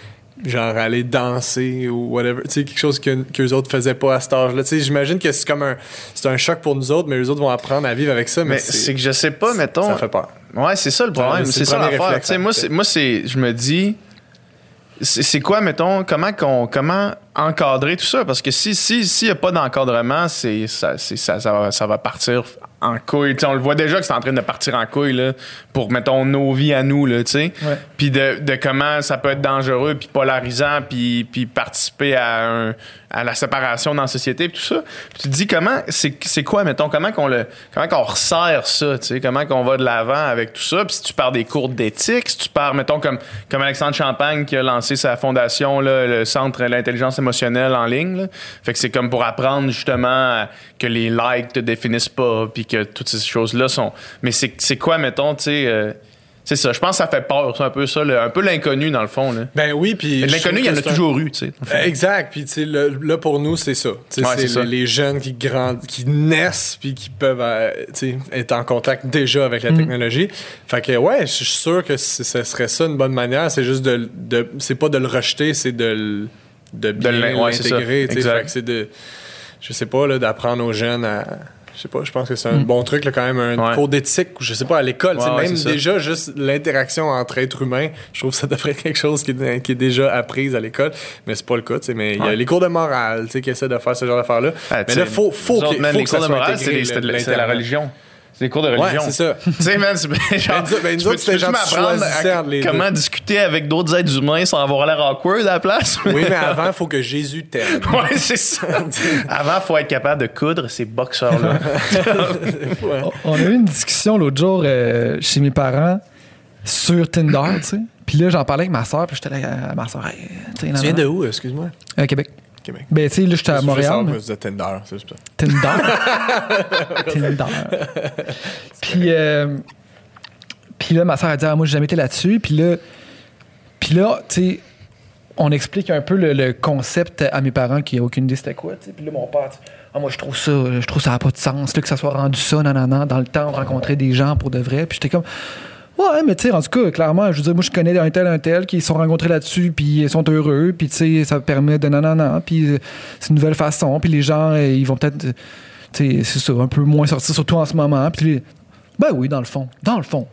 genre aller danser ou whatever, tu sais, quelque chose que, que eux autres faisaient pas à cet âge-là. Tu sais, j'imagine que c'est comme un, c'est un choc pour nous autres, mais eux autres vont apprendre à vivre avec ça. Mais, mais c'est, c'est que je sais pas, mettons. Ça fait peur. Ouais, c'est ça le problème, ouais, c'est, c'est ça l'affaire. Tu sais, moi, c'est, moi, c'est, je me dis, c'est, c'est quoi, mettons, comment qu'on, comment encadrer tout ça, parce que si, si, s'il y a pas d'encadrement, c'est, ça, c'est, ça, ça va, ça va partir en couille. T'sais, on le voit déjà que c'est en train de partir en couille là, pour, mettons, nos vies à nous. Puis de, de comment ça peut être dangereux, puis polarisant, puis participer à, un, à la séparation dans la société, puis tout ça. Pis tu te dis, comment, c'est, c'est quoi, mettons, comment qu'on, le, comment qu'on resserre ça, t'sais, comment qu'on va de l'avant avec tout ça. Puis si tu pars des cours d'éthique, si tu pars, mettons, comme, comme Alexandre Champagne qui a lancé sa fondation, là, le Centre de l'intelligence émotionnelle, émotionnelle en ligne, là. Fait que c'est comme pour apprendre justement que les likes te définissent pas, puis que toutes ces choses-là sont. Mais c'est, c'est quoi, mettons, tu sais. Euh... C'est ça, je pense que ça fait peur, c'est un peu ça, le, un peu l'inconnu dans le fond. Là. Ben oui, puis l'inconnu, il y en a toujours un... eu, tu sais. En fait. Exact, puis tu sais, là pour nous, c'est ça. Ouais, c'est c'est ça. Les, les jeunes qui grandissent, qui naissent, puis qui peuvent euh, être en contact déjà avec la mm-hmm. technologie. Fait que ouais, je suis sûr que ce serait ça une bonne manière. C'est juste de, de, c'est pas de le rejeter, c'est de, de bien de l'intégrer. Ouais, fait que c'est de, je sais pas là, d'apprendre aux jeunes à. Je sais pas, je pense que c'est un mmh. bon truc, là, quand même, un ouais. cours d'éthique, je sais pas, à l'école. Ouais, ouais, même déjà, juste l'interaction entre êtres humains, je trouve que ça devrait être quelque chose qui est, qui est déjà apprise à l'école, mais c'est pas le cas. Mais il ouais. y a les cours de morale qui essaient de faire ce genre d'affaires-là. Ah, mais là, il faut, faut, faut, faut que ça soit intégré. C'est, les, c'est la religion. C'est des cours de religion. Ouais, c'est ça. Tu sais, man, c'est ben, genre... Ben, ben, tu peux, tu peux genre m'apprendre comment deux. discuter avec d'autres êtres humains sans avoir l'air awkward à la place? Oui, mais avant, il faut que Jésus t'aime. Oui, c'est ça. Avant, il faut être capable de coudre ces boxeurs-là. Ouais. On a eu une discussion l'autre jour euh, chez mes parents sur Tinder, tu sais. Puis là, j'en parlais avec ma soeur, puis j'étais là à ma soeur. Hey, tu viens de où, excuse-moi? Euh, Québec. Québec. Ben, tu sais, là, j'étais à Montréal. Je disais Tinder, c'est ça. Tinder? Tinder. Puis, euh, puis là, ma soeur a dit, ah, moi, j'ai jamais été là-dessus. Puis là, puis là tu sais, on explique un peu le, le concept à mes parents qui n'ont aucune idée c'était quoi. T'sais. Puis là, mon père, ah, moi, je trouve ça, je trouve ça n'a pas de sens, là, que ça soit rendu ça, nanana, dans le temps, de rencontrer des gens pour de vrai. Puis j'étais comme... Ouais, mais tu sais, en tout cas, clairement, je veux dire, moi, je connais un tel, un tel, qui se sont rencontrés là-dessus, puis ils sont heureux, puis tu sais, ça permet de nanana, puis euh, c'est une nouvelle façon, puis les gens, euh, ils vont peut-être, euh, tu sais, c'est ça, un peu moins sortir, surtout en ce moment, puis les... Ben oui, dans le fond, dans le fond.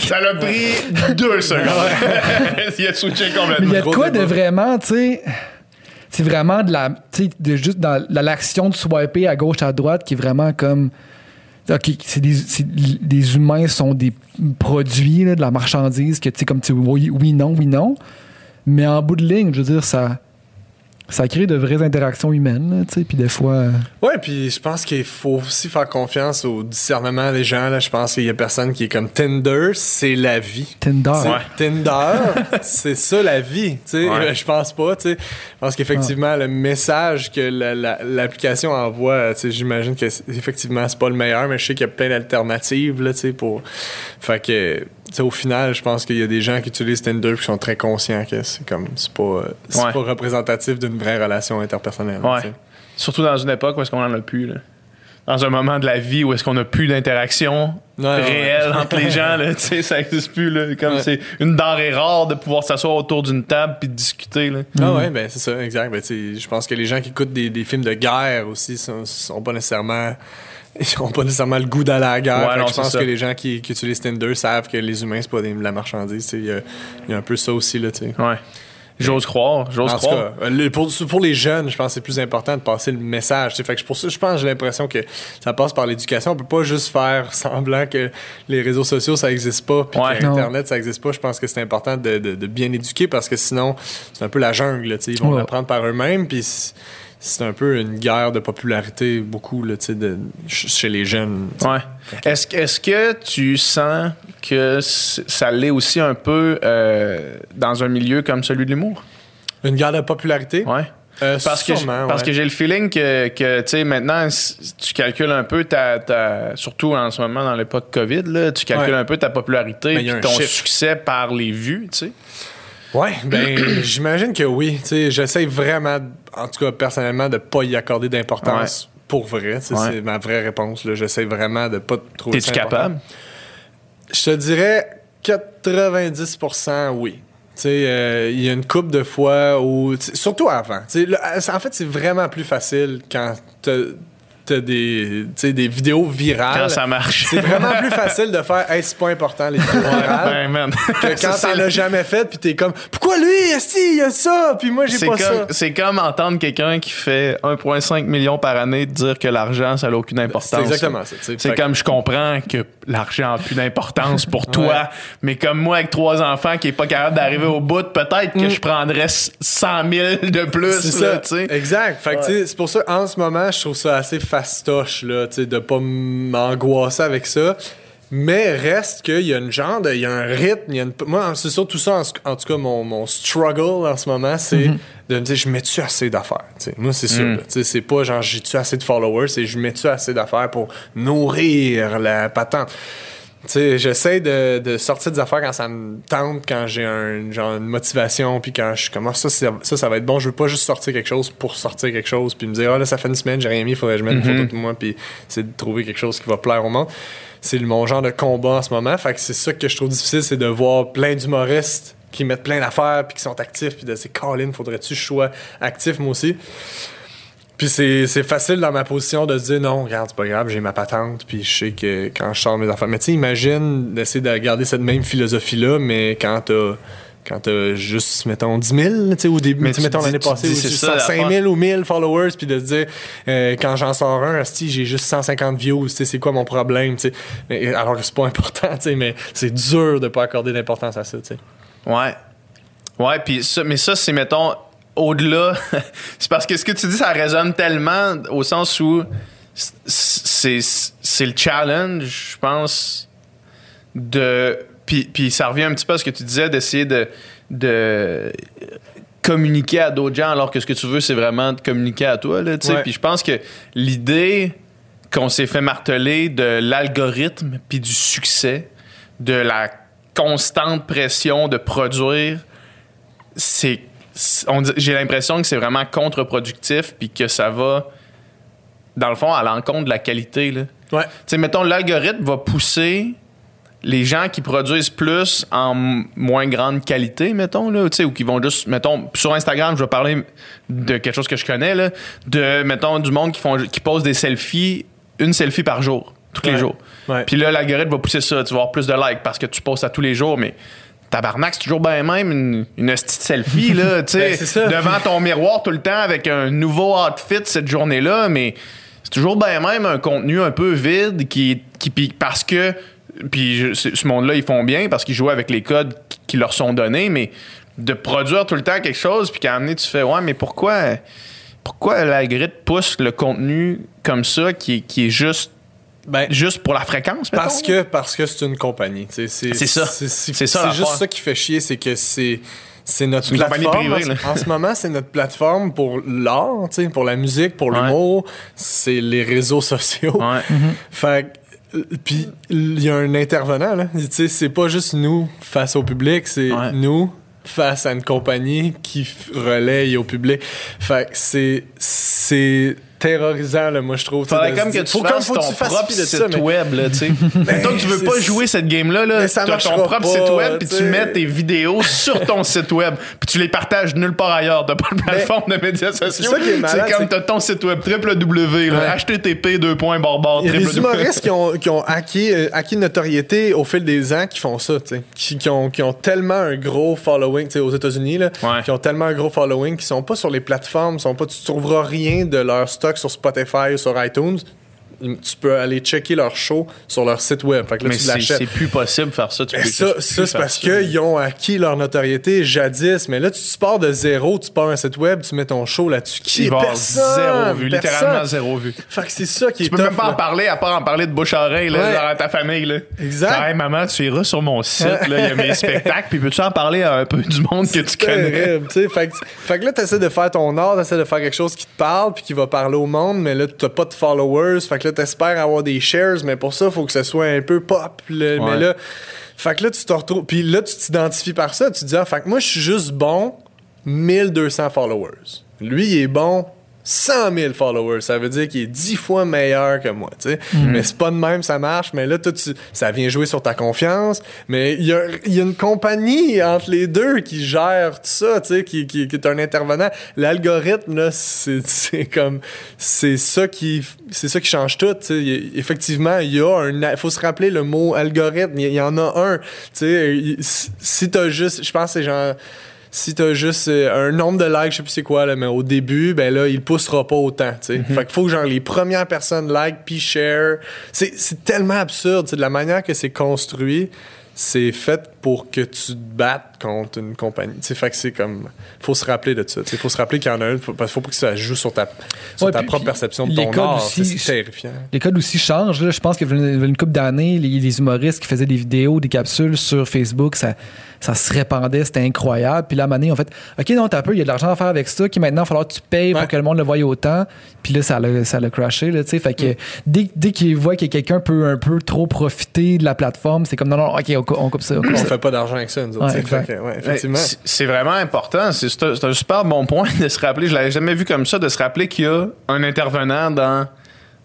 Ça l'a pris deux secondes. Il a switché complètement. Il y a de quoi de vraiment, tu sais... C'est vraiment de la... Tu sais, de juste dans l'action de swiper à gauche, à droite, qui est vraiment comme... OK, c'est des, c'est, des humains sont des produits là, de la marchandise que tu sais comme tu oui, oui, non, oui, non. Mais en bout de ligne, je veux dire, ça, ça crée de vraies interactions humaines, tu sais, puis des fois... Oui, puis je pense qu'il faut aussi faire confiance au discernement des gens. Là. Je pense qu'il y a personne qui est comme Tinder, c'est la vie. Tinder. Ouais. Tinder, c'est ça la vie, tu sais. Ouais. Je pense pas, tu sais. Je pense qu'effectivement, ah. le message que la, la, l'application envoie, tu sais, j'imagine que c'est, effectivement, c'est pas le meilleur, mais je sais qu'il y a plein d'alternatives, là, tu sais, pour... Fait que... T'sais, au final, je pense qu'il y a des gens qui utilisent Tinder qui sont très conscients que c'est comme c'est pas, c'est ouais. pas représentatif d'une vraie relation interpersonnelle. Ouais. Surtout dans une époque où est-ce qu'on en a plus. Là. Dans un moment de la vie où est-ce qu'on a plus d'interaction ouais, réelle ouais. entre les gens. Là, ça n'existe plus. Là, comme ouais. c'est une denrée rare de pouvoir s'asseoir autour d'une table et discuter. Là. Ah mm. ouais, ben, c'est ça, exact. Ben, je pense que les gens qui écoutent des, des films de guerre aussi sont, sont pas nécessairement... Ils n'ont pas nécessairement le goût d'aller à la guerre. Ouais, non, je pense ça. que les gens qui, qui utilisent Tinder savent que les humains, c'est pas de la marchandise. Il y, y a un peu ça aussi. Là, ouais. J'ose croire. J'ose en croire. Cas, le, pour, pour les jeunes, je pense que c'est plus important de passer le message. Fait que pour ça, je pense j'ai l'impression que ça passe par l'éducation. On peut pas juste faire semblant que les réseaux sociaux, ça n'existe pas, puis ouais, que Internet, ça n'existe pas. Je pense que c'est important de, de, de bien éduquer parce que sinon, c'est un peu la jungle. Là, ils vont ouais. l'apprendre par eux-mêmes. Puis... C'est un peu une guerre de popularité, beaucoup, là, tu sais, chez les jeunes. T'sais. Ouais. Est-ce, est-ce que tu sens que ça l'est aussi un peu euh, dans un milieu comme celui de l'humour? Une guerre de popularité? Ouais. Euh, parce sûrement, que ouais. parce que j'ai le feeling que, que tu sais, maintenant, tu calcules un peu ta, ta... Surtout en ce moment, dans l'époque COVID, là, tu calcules ouais. un peu ta popularité et ton chiffre. Succès par les vues, tu sais. Oui, ben j'imagine que oui. T'sais, j'essaie vraiment, en tout cas personnellement, de ne pas y accorder d'importance ouais. pour vrai. Ouais. C'est ma vraie réponse. Là. J'essaie vraiment de ne pas trop... T'es-tu capable? Je te dirais quatre-vingt-dix pour cent oui. Il euh, y a une couple de fois où... Surtout avant. Le, en fait, c'est vraiment plus facile quand tu... T'as des, des vidéos virales. Quand ça marche. C'est vraiment plus facile de faire hey, c'est pas important les vidéos virales. Ben, que quand ça, t'en as jamais fait, puis t'es comme pourquoi lui, esti, il y a ça, puis moi j'ai c'est pas comme, ça. C'est comme entendre quelqu'un qui fait un virgule cinq million par année dire que l'argent, ça n'a aucune importance. C'est exactement ça. C'est fait comme que... je comprends que l'argent n'a plus d'importance pour toi, ouais. mais comme moi avec trois enfants qui est pas capable d'arriver au bout, peut-être que mm. je prendrais cent mille de plus. C'est là, ça. T'sais. Exact. Fait que ouais. c'est pour ça, en ce moment, je trouve ça assez fastoche, là, tu sais, de pas m'angoisser avec ça. Mais reste qu'il y a une genre, il y a un rythme, il y a une... Moi, c'est sûr, tout ça, en, en tout cas, mon, mon struggle en ce moment, c'est mm-hmm. de me dire, je mets-tu assez d'affaires? T'sais, moi, c'est sûr. Mm. C'est pas genre, j'ai-tu assez de followers? C'est je mets-tu assez d'affaires pour nourrir la patente? T'sais, j'essaie de, de sortir des affaires quand ça me tente, quand j'ai un, genre, une motivation, puis quand je suis comme, ça, ça, ça va être bon. Je veux pas juste sortir quelque chose pour sortir quelque chose, puis me dire, ah là, ça fait une semaine, j'ai rien mis, il faudrait que je mette mm-hmm. une photo de moi, puis c'est de trouver quelque chose qui va plaire au monde. C'est mon genre de combat en ce moment. Fait que c'est ça que je trouve difficile, c'est de voir plein d'humoristes qui mettent plein d'affaires, puis qui sont actifs, puis de dire, Colin, faudrait-tu que je sois actif, moi aussi? Puis c'est, c'est facile dans ma position de se dire non, regarde, c'est pas grave, j'ai ma patente, puis je sais que quand je sors mes affaires. Mais tu sais, imagine d'essayer de garder cette même philosophie-là, mais quand t'as, quand t'as juste, mettons, dix mille, tu sais, au début, mettons l'année passée, cinq mille ou mille followers, puis de se dire euh, quand j'en sors un, si j'ai juste cent cinquante views, tu sais, c'est quoi mon problème, tu sais. Alors que c'est pas important, tu sais, mais c'est dur de pas accorder d'importance à ça, tu sais. Ouais. Ouais, puis ça, mais ça, c'est, mettons, au-delà, c'est parce que ce que tu dis, ça résonne tellement au sens où c'est, c'est, c'est le challenge, je pense, de... Puis, puis ça revient un petit peu à ce que tu disais, d'essayer de, de communiquer à d'autres gens, alors que ce que tu veux, c'est vraiment de communiquer à toi, là, tu sais. Ouais. Puis je pense que l'idée qu'on s'est fait marteler de l'algorithme puis du succès, de la constante pression de produire, c'est... On, j'ai l'impression que c'est vraiment contre-productif puis que ça va, dans le fond, à l'encontre de la qualité. Là. Ouais. Tu sais, mettons, l'algorithme va pousser les gens qui produisent plus en moins grande qualité, mettons, là, ou qui vont juste, mettons, sur Instagram, je vais parler de quelque chose que je connais, là, de, mettons, du monde qui font, qui pose des selfies, une selfie par jour, tous ouais. les jours. Puis là, l'algorithme va pousser ça, tu vas avoir plus de likes parce que tu postes à tous les jours, mais... Tabarnak, c'est toujours bien même une, une petite selfie, là, tu sais, ben, devant ton miroir tout le temps avec un nouveau outfit cette journée-là, mais c'est toujours bien même un contenu un peu vide qui, qui parce que, puis ce monde-là, ils font bien parce qu'ils jouent avec les codes qui leur sont donnés, mais de produire tout le temps quelque chose, puis qu'à un moment donné, tu fais, ouais, mais pourquoi, pourquoi l'algorithme pousse le contenu comme ça qui, qui est juste. Ben, juste pour la fréquence, mettons. Parce que parce que c'est une compagnie. C'est, c'est ça. C'est, c'est, c'est, ça, c'est juste part. Ça qui fait chier, c'est que c'est c'est notre c'est plateforme. Privée, en, en ce moment, c'est notre plateforme pour l'art, pour la musique, pour ouais. l'humour. C'est les réseaux sociaux. Ouais. Mm-hmm. Fait puis il y a un intervenant là. T'sais, c'est pas juste nous face au public, c'est ouais. nous face à une compagnie qui relaye au public. Fait c'est c'est terrorisant, là, moi, je trouve. Faudrait comme que tu fasses ton propre site web, là, tu sais. Tant que tu veux pas jouer cette game-là, là, tu as ton propre site web, puis tu mets tes vidéos sur ton site web, puis tu les partages nulle part ailleurs. T'as pas de plateforme de médias sociaux. C'est comme t'as ton site web, www, http deux points barre barre www. Il y a des humoristes qui ont, qui ont acquis, euh, acquis notoriété au fil des ans qui font ça, tu sais. Qui, qui, ont, qui ont tellement un gros following, tu sais, aux États-Unis, là, ouais. qui ont tellement un gros following, qui sont pas sur les plateformes, sont pas, tu trouveras rien de leur stock sur Spotify ou sur iTunes, tu peux aller checker leur show sur leur site web. Fait que là, mais tu c'est, l'achètes. C'est plus possible de faire ça. Tu peux ça, ça c'est parce qu'ils ont acquis leur notoriété jadis, mais là, tu pars de zéro, tu pars un site web, tu mets ton show là-dessus. Qui va avoir zéro vue, littéralement zéro vue. Fait que c'est ça qui est tough. Tu peux même pas en parler, à part en parler de bouche à oreille, là, genre à ta famille, là. Exact. Hey, maman, tu iras sur mon site, il y a mes spectacles, puis peux-tu en parler à un peu du monde que tu connais? Fait que, fait que là, t'essaies de faire ton art, t'essaies de faire quelque chose qui te parle, puis qui va parler au monde, mais là, t'as pas de followers. Fait que là, t'espères avoir des shares, mais pour ça, faut que ça soit un peu pop. Là, ouais. Mais là, fait que là, tu te retrouves. Puis là, tu t'identifies par ça. Tu te dis, ah, fait que moi, je suis juste bon mille deux cents followers. Lui, il est bon cent mille followers. Ça veut dire qu'il est dix fois meilleur que moi. Tu sais. Mm-hmm. Mais c'est pas de même, ça marche. Mais là, toi, tu, ça vient jouer sur ta confiance. Mais il y a, y a une compagnie entre les deux qui gère tout ça, tu sais, qui, qui, qui est un intervenant. L'algorithme, là, c'est, c'est comme. C'est ça qui. C'est ça qui change tout. T'sais. Effectivement, il y a un. Faut se rappeler le mot algorithme. Il y, y en a un. T'sais. Si t'as juste. Je pense que c'est genre. Si t'as juste un nombre de likes, je sais plus c'est quoi, là, mais au début, ben là, il poussera pas autant, tu sais. Mm-hmm. Fait qu'il faut que, genre, les premières personnes like puis share. C'est, c'est tellement absurde, t'sais, de la manière que c'est construit, c'est fait pour que tu te battes contre une compagnie. T'sais, fait que c'est comme... Faut se rappeler de ça. Il faut se rappeler qu'il y en a un. Parce qu'il faut pas que ça joue sur ta, sur ouais, ta puis, propre puis, perception de ton art. Aussi, c'est terrifiant. Les codes aussi changent. Là. Je pense qu'il y a une couple d'années, les, les humoristes qui faisaient des vidéos, des capsules sur Facebook, ça... ça se répandait, c'était incroyable. Puis là, à un moment donné, on fait OK, non, t'as peu, il y a de l'argent à faire avec ça, qui maintenant, il va falloir que tu payes ouais. pour que le monde le voie autant. Puis là, ça l'a, ça l'a crashé, là, tu sais. Fait que mm. dès, dès qu'il voit que quelqu'un peut un peu trop profiter de la plateforme, c'est comme non, non, OK, on, on coupe ça. On, coupe on ça. Fait pas d'argent avec ça, nous autres. Ouais, fait que, ouais, effectivement. C'est, c'est vraiment important. C'est, c'est, un, c'est un super bon point de se rappeler. Je l'avais jamais vu comme ça, de se rappeler qu'il y a un intervenant dans.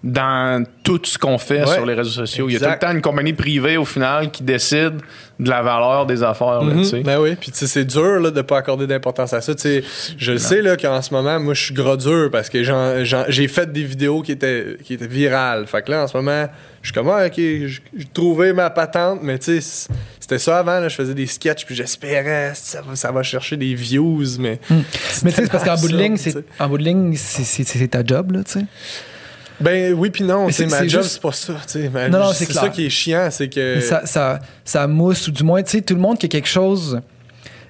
dans tout ce qu'on fait ouais, sur les réseaux sociaux. Exact. Il y a tout le temps une compagnie privée, au final, qui décide de la valeur des affaires. Mm-hmm. Là, tu sais. Ben oui, puis c'est dur là, de ne pas accorder d'importance à ça. T'sais, je le sais là, qu'en ce moment, moi, je suis gros dur parce que j'en, j'en, j'ai fait des vidéos qui étaient, qui étaient virales. Fait que là, en ce moment, je suis comme, ah, OK, j'ai trouvé ma patente, mais tu sais... C'était ça avant, là, je faisais des sketchs, puis j'espérais ça va, ça va chercher des views, mais... Mm. Mais tu sais, c'est parce qu'en bout de ligne, c'est, en bout de ligne, c'est, c'est, c'est ta job, là, tu sais. Ben oui, puis non, c'est, c'est ma c'est job, juste... c'est pas ça, tu sais. Non, non, c'est, c'est ça qui est chiant, c'est que... Ça, ça, ça mousse, ou du moins, tu sais, tout le monde qui a quelque chose...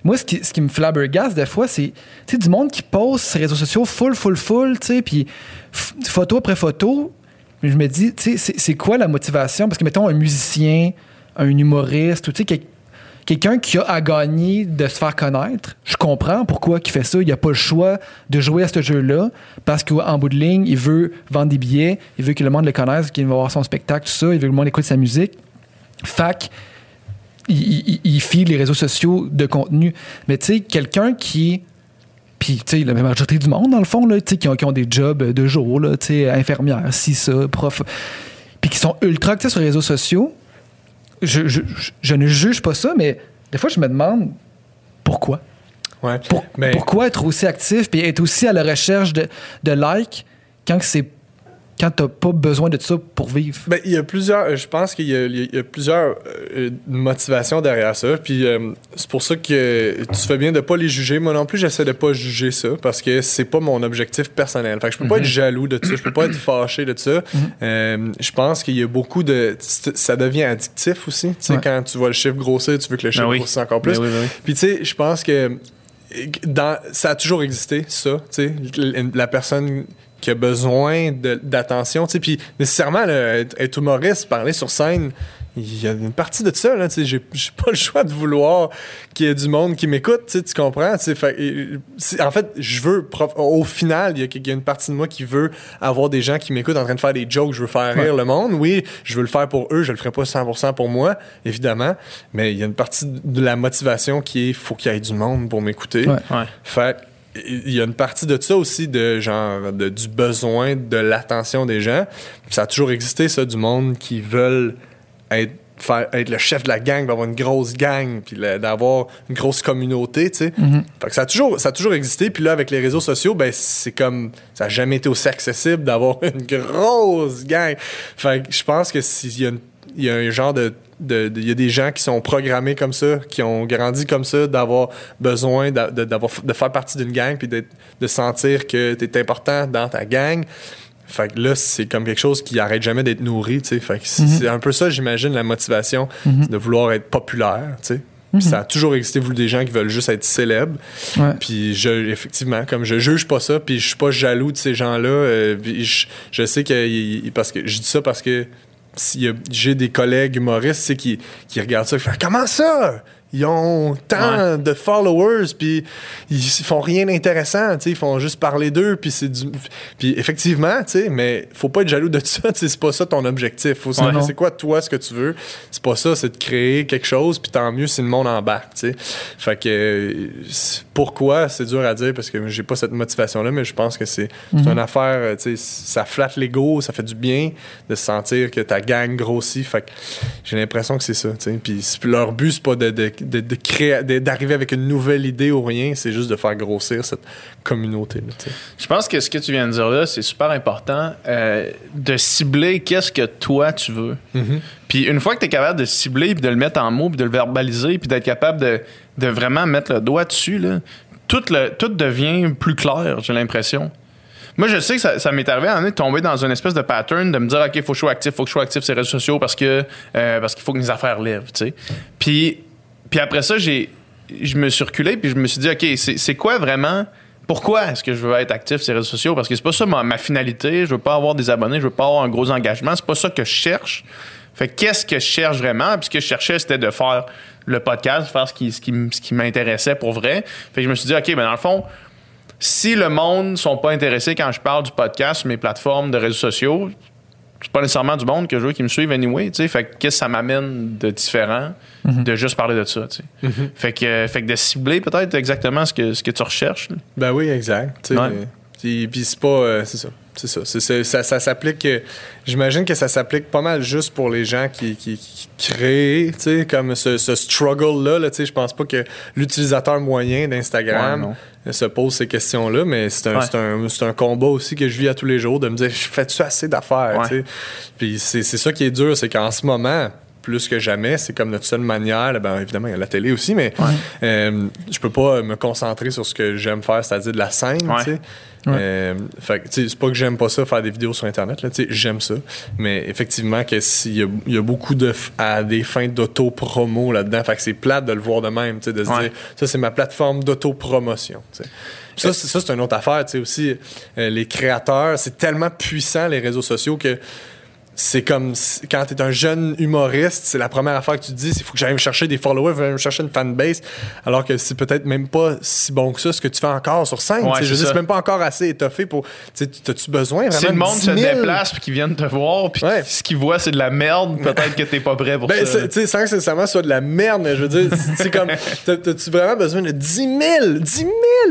Moi, ce qui, ce qui me flabbergasse des fois, c'est tu sais, du monde qui poste sur les réseaux sociaux full, full, full, tu sais, puis f- photo après photo, je me dis, tu sais, c'est, c'est quoi la motivation? Parce que, mettons, un musicien... un humoriste ou tu sais quel- quelqu'un qui a à gagner de se faire connaître, je comprends pourquoi il fait ça. Il n'a pas le choix de jouer à ce jeu-là parce qu'en bout de ligne, il veut vendre des billets, il veut que le monde le connaisse, qu'il va voir son spectacle, tout ça, il veut que le monde écoute sa musique. Fac, il, il, il file les réseaux sociaux de contenu. Mais tu sais, quelqu'un qui... Puis, tu sais, la majorité du monde, dans le fond, là, tu sais, qui ont, qui ont des jobs de jour, tu sais, infirmière, si ça, prof, puis qui sont ultra actifs sur les réseaux sociaux, Je, je, je, je ne juge pas ça, mais des fois, je me demande pourquoi. Ouais, Pour, mais... Pourquoi être aussi actif et être aussi à la recherche de, de likes quand c'est quand t'as pas besoin de tout ça pour vivre? Ben, il y a plusieurs... Je pense qu'il y a, il y a plusieurs euh, motivations derrière ça. Puis euh, c'est pour ça que tu fais bien de pas les juger. Moi non plus, j'essaie de pas juger ça parce que c'est pas mon objectif personnel. Fait que je peux mm-hmm. pas être jaloux de ça. Je peux pas être fâché de ça. Mm-hmm. Euh, je pense qu'il y a beaucoup de... Ça devient addictif aussi. Tu sais, ouais. quand tu vois le chiffre grossir, tu veux que le chiffre ben oui. grossisse encore plus. Ben oui, ben oui. Puis tu sais, je pense que dans, ça a toujours existé, ça. Tu sais, la personne... qui a besoin de, d'attention. Puis nécessairement, là, être, être humoriste, parler sur scène, il y a une partie de ça. Là, j'ai, j'ai pas le choix de vouloir qu'il y ait du monde qui m'écoute, tu comprends? Fait, et, en fait, je veux... Prof, au final, il y, y a une partie de moi qui veut avoir des gens qui m'écoutent en train de faire des jokes. Je veux faire rire ouais. le monde. Oui, je veux le faire pour eux. Je le ferai pas cent pour cent pour moi, évidemment. Mais il y a une partie de la motivation qui est « faut qu'il y ait du monde pour m'écouter ouais. ». Ouais. Fait il y a une partie de ça aussi, de genre de, du besoin de l'attention des gens. Ça a toujours existé, ça, du monde qui veulent être, faire, être le chef de la gang, d'avoir une grosse gang, puis le, d'avoir une grosse communauté, tu sais. Mm-hmm. Fait que ça a toujours, ça a toujours existé. Puis là, avec les réseaux sociaux, ben c'est comme... Ça n'a jamais été aussi accessible d'avoir une grosse gang. Fait que je pense que s'il y a une Il y a un genre de. Il y a des gens qui sont programmés comme ça, qui ont grandi comme ça, d'avoir besoin de, de, d'avoir, de faire partie d'une gang puis de, de sentir que t'es important dans ta gang. Fait que là, c'est comme quelque chose qui arrête jamais d'être nourri. T'sais. Fait que mm-hmm. c'est un peu ça, j'imagine, la motivation mm-hmm. de vouloir être populaire. T'sais. Mm-hmm. Ça a toujours existé, vous, des gens qui veulent juste être célèbres. Ouais. Puis je, effectivement, comme je juge pas ça, puis je suis pas jaloux de ces gens-là. Euh, puis je, je sais que. Il, parce que je dis ça parce que. Si a, j'ai des collègues humoristes, tu sais, qui, qui regardent ça et font « Comment ça? Ils ont tant ouais. de followers, puis ils font rien d'intéressant, tu sais, ils font juste parler d'eux, puis c'est du... » Puis effectivement, tu sais, mais faut pas être jaloux de ça, tu sais, c'est pas ça ton objectif. Faut savoir ouais, c'est quoi, toi, ce que tu veux. C'est pas ça, c'est de créer quelque chose, puis tant mieux si le monde embarque, tu sais. Fait que, pourquoi, c'est dur à dire, parce que j'ai pas cette motivation-là, mais je pense que c'est, mm-hmm. c'est une affaire, tu sais, ça flatte l'ego, ça fait du bien de sentir que ta gang grossit, fait que j'ai l'impression que c'est ça, tu sais. Puis leur but, c'est pas de, de De, de créer, de, d'arriver avec une nouvelle idée ou rien, c'est juste de faire grossir cette communauté. Je pense que ce que tu viens de dire là, c'est super important euh, de cibler qu'est-ce que toi tu veux. Mm-hmm. Puis une fois que tu es capable de cibler, puis de le mettre en mots, puis de le verbaliser, puis d'être capable de, de vraiment mettre le doigt dessus, là, tout, le, tout devient plus clair, j'ai l'impression. Moi, je sais que ça, ça m'est arrivé à un moment donné de tomber dans une espèce de pattern de me dire « OK, il faut que je sois actif, il faut que je sois actif sur les réseaux sociaux parce, que, euh, parce qu'il faut que mes affaires lèvent. » Puis Puis après ça, j'ai, je me suis reculé puis je me suis dit, OK, c'est, c'est quoi vraiment... Pourquoi est-ce que je veux être actif sur les réseaux sociaux? Parce que c'est pas ça ma, ma finalité. Je veux pas avoir des abonnés, je veux pas avoir un gros engagement. C'est pas ça que je cherche. Fait qu'est-ce que je cherche vraiment? Puis ce que je cherchais, c'était de faire le podcast, faire ce qui, ce qui, ce qui m'intéressait pour vrai. Fait que je me suis dit, OK, ben dans le fond, si le monde ne sont pas intéressés quand je parle du podcast sur mes plateformes de réseaux sociaux, c'est pas nécessairement du monde que je veux qui me suivent anyway, tu sais. Fait que qu'est-ce que ça m'amène de différent mm-hmm. de juste parler de ça, tu sais. Mm-hmm. Fait que, euh, fait que de cibler peut-être exactement ce que, ce que tu recherches. Là. Ben oui, exact. Tu sais, ouais. Puis, puis c'est pas... Euh, c'est ça. C'est ça. C'est, c'est, ça, ça s'applique... Euh, j'imagine que ça s'applique pas mal juste pour les gens qui, qui, qui créent, tu sais, comme ce, ce struggle-là. Là, tu sais, je pense pas que l'utilisateur moyen d'Instagram... Ouais, se pose ces questions-là, mais c'est un, ouais. c'est, un, c'est un combat aussi que je vis à tous les jours, de me dire, je fais-tu assez d'affaires? Ouais. Puis c'est, c'est ça qui est dur, c'est qu'en ce moment, plus que jamais, c'est comme notre seule manière, ben évidemment, il y a la télé aussi, mais ouais. euh, je peux pas me concentrer sur ce que j'aime faire, c'est-à-dire de la scène, ouais. tu sais. Ouais. Euh, fait, c'est pas que j'aime pas ça faire des vidéos sur internet là, j'aime ça, mais effectivement que s'il y a, y a beaucoup de f- à des fins d'auto-promo là-dedans, fait que c'est plate de le voir de même, de se ouais. dire ça c'est ma plateforme d'auto-promotion, t'sais. Ça c'est, ça c'est une autre affaire aussi, euh, les créateurs, c'est tellement puissant les réseaux sociaux que c'est comme quand t'es un jeune humoriste, c'est la première affaire que tu te dis, c'est faut que j'aille me chercher des followers, j'aille me chercher une fanbase, alors que c'est peut-être même pas si bon que ça ce que tu fais encore sur scène. Ouais, c'est je veux dire, c'est même pas encore assez étoffé pour. T'as-tu besoin vraiment de. Si le monde se déplace puis qu'ils viennent te voir, puis ouais. ce qu'ils voient c'est de la merde, peut-être que t'es pas prêt pour ben, ça. Tu sais, sans que nécessairement soit de la merde, mais je veux dire, c'est comme. T'as-tu vraiment besoin de dix mille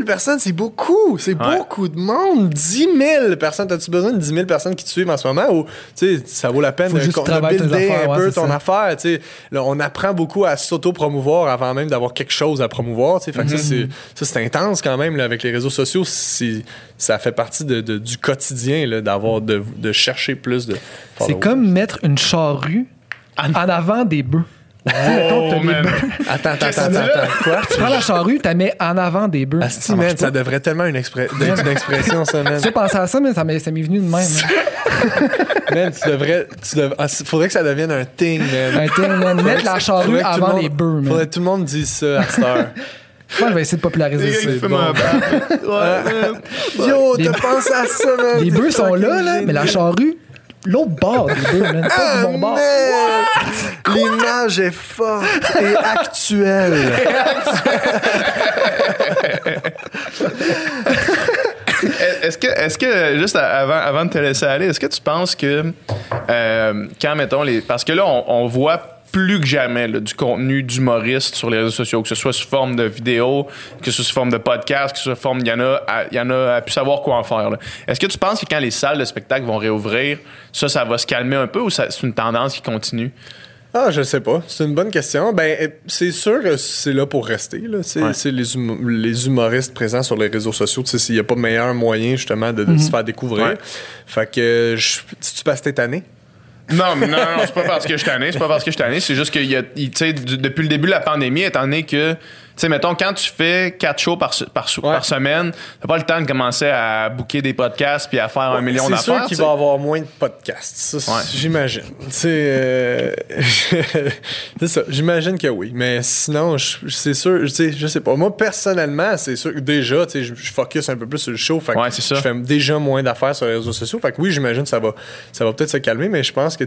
personnes, c'est beaucoup, c'est ouais. beaucoup de monde, dix mille personnes. T'as-tu besoin de dix mille personnes qui te suivent en ce moment ou, tu sais, ça vaut la peine de, de builder affaires, un peu ouais, ton ça. Affaire. Là, on apprend beaucoup à s'auto-promouvoir avant même d'avoir quelque chose à promouvoir. Fait que mm-hmm. ça, c'est, ça, c'est intense quand même là, avec les réseaux sociaux. C'est, ça fait partie de, de, du quotidien là, d'avoir de, de chercher plus de followers. C'est comme mettre une charrue en, en avant des bœufs. Oh, attends, man. attends, attends, attends, attends. Quoi? Tu prends la charrue, tu la mets en avant des bœufs. Ah, ça, man, ça devrait tellement une, expre- une expression, ça, man. J'ai pensé à ça, mais ça m'est, ça m'est venu de même. Man, tu devrais. Tu devrais ah, faudrait que ça devienne un thing, man. Un thing, man. Mettre la charrue avant les bœufs, man. Faudrait que tout le monde dise ça à cette heure. Moi, je vais essayer de populariser ça. Bon. Ouais, yo, t'as pensé à ça, man. Les bœufs sont là, là, mais la charrue. L'autre bord des deux, man. Pas ah, du bon bord. L'image est forte et actuelle. Et actuelle. Est-ce que, est-ce que juste avant, avant de te laisser aller, est-ce que tu penses que euh, quand, mettons, les, parce que là, on, on voit plus que jamais là, du contenu d'humoriste sur les réseaux sociaux, que ce soit sous forme de vidéo, que ce soit sous forme de podcast, que ce soit sous forme... Il y en a à, il y en a à plus savoir quoi en faire. Là. Est-ce que tu penses que quand les salles de spectacle vont réouvrir, ça, ça va se calmer un peu ou ça, c'est une tendance qui continue? Ah, je sais pas. C'est une bonne question. Ben, c'est sûr que c'est là pour rester. Là. C'est, ouais. c'est les, hum- les humoristes présents sur les réseaux sociaux. Tu sais, il n'y a pas meilleur moyen, justement, de, de mm-hmm. se faire découvrir. Ouais. Fait que, je, si tu passes tes années, non, non, non, c'est pas parce que je suis tanné, c'est pas parce que je suis tanné, c'est juste que, tu sais, depuis le début de la pandémie, étant donné que, tu sais, mettons, quand tu fais quatre shows par, par, ouais. par semaine, t'as pas le temps de commencer à booker des podcasts puis à faire ouais, un million c'est d'affaires. C'est sûr qu'il t'sais. Va y avoir moins de podcasts, ça, ouais. j'imagine. Tu sais, euh, c'est ça, j'imagine que oui, mais sinon, c'est sûr, tu sais, je sais pas. Moi, personnellement, c'est sûr que déjà, tu sais, je focus un peu plus sur le show, fait ouais, que je fais déjà moins d'affaires sur les réseaux sociaux, fait que oui, j'imagine que ça va, ça va peut-être se calmer, mais je pense que que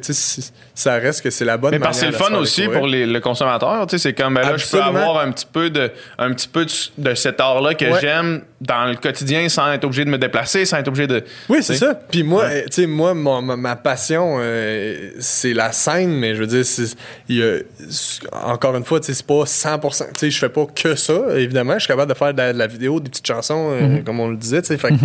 ça reste que c'est la bonne mais manière. Mais parce que c'est le fun aussi découvrir. Pour les, le consommateur, c'est comme ben là absolument. Je peux avoir un petit peu de un petit peu de, de cet art-là que ouais. j'aime dans le quotidien sans être obligé de me déplacer, sans être obligé de. Oui, c'est t'sais. Ça. Puis moi, ouais. tu sais, moi, ma, ma passion, euh, c'est la scène, mais je veux dire, c'est, y a, c'est, encore une fois, tu sais, c'est pas cent pour cent. Tu sais, je fais pas que ça. Évidemment, je suis capable de faire de la, de la vidéo, des petites chansons, euh, mm-hmm. comme on le disait. Fait, mm-hmm.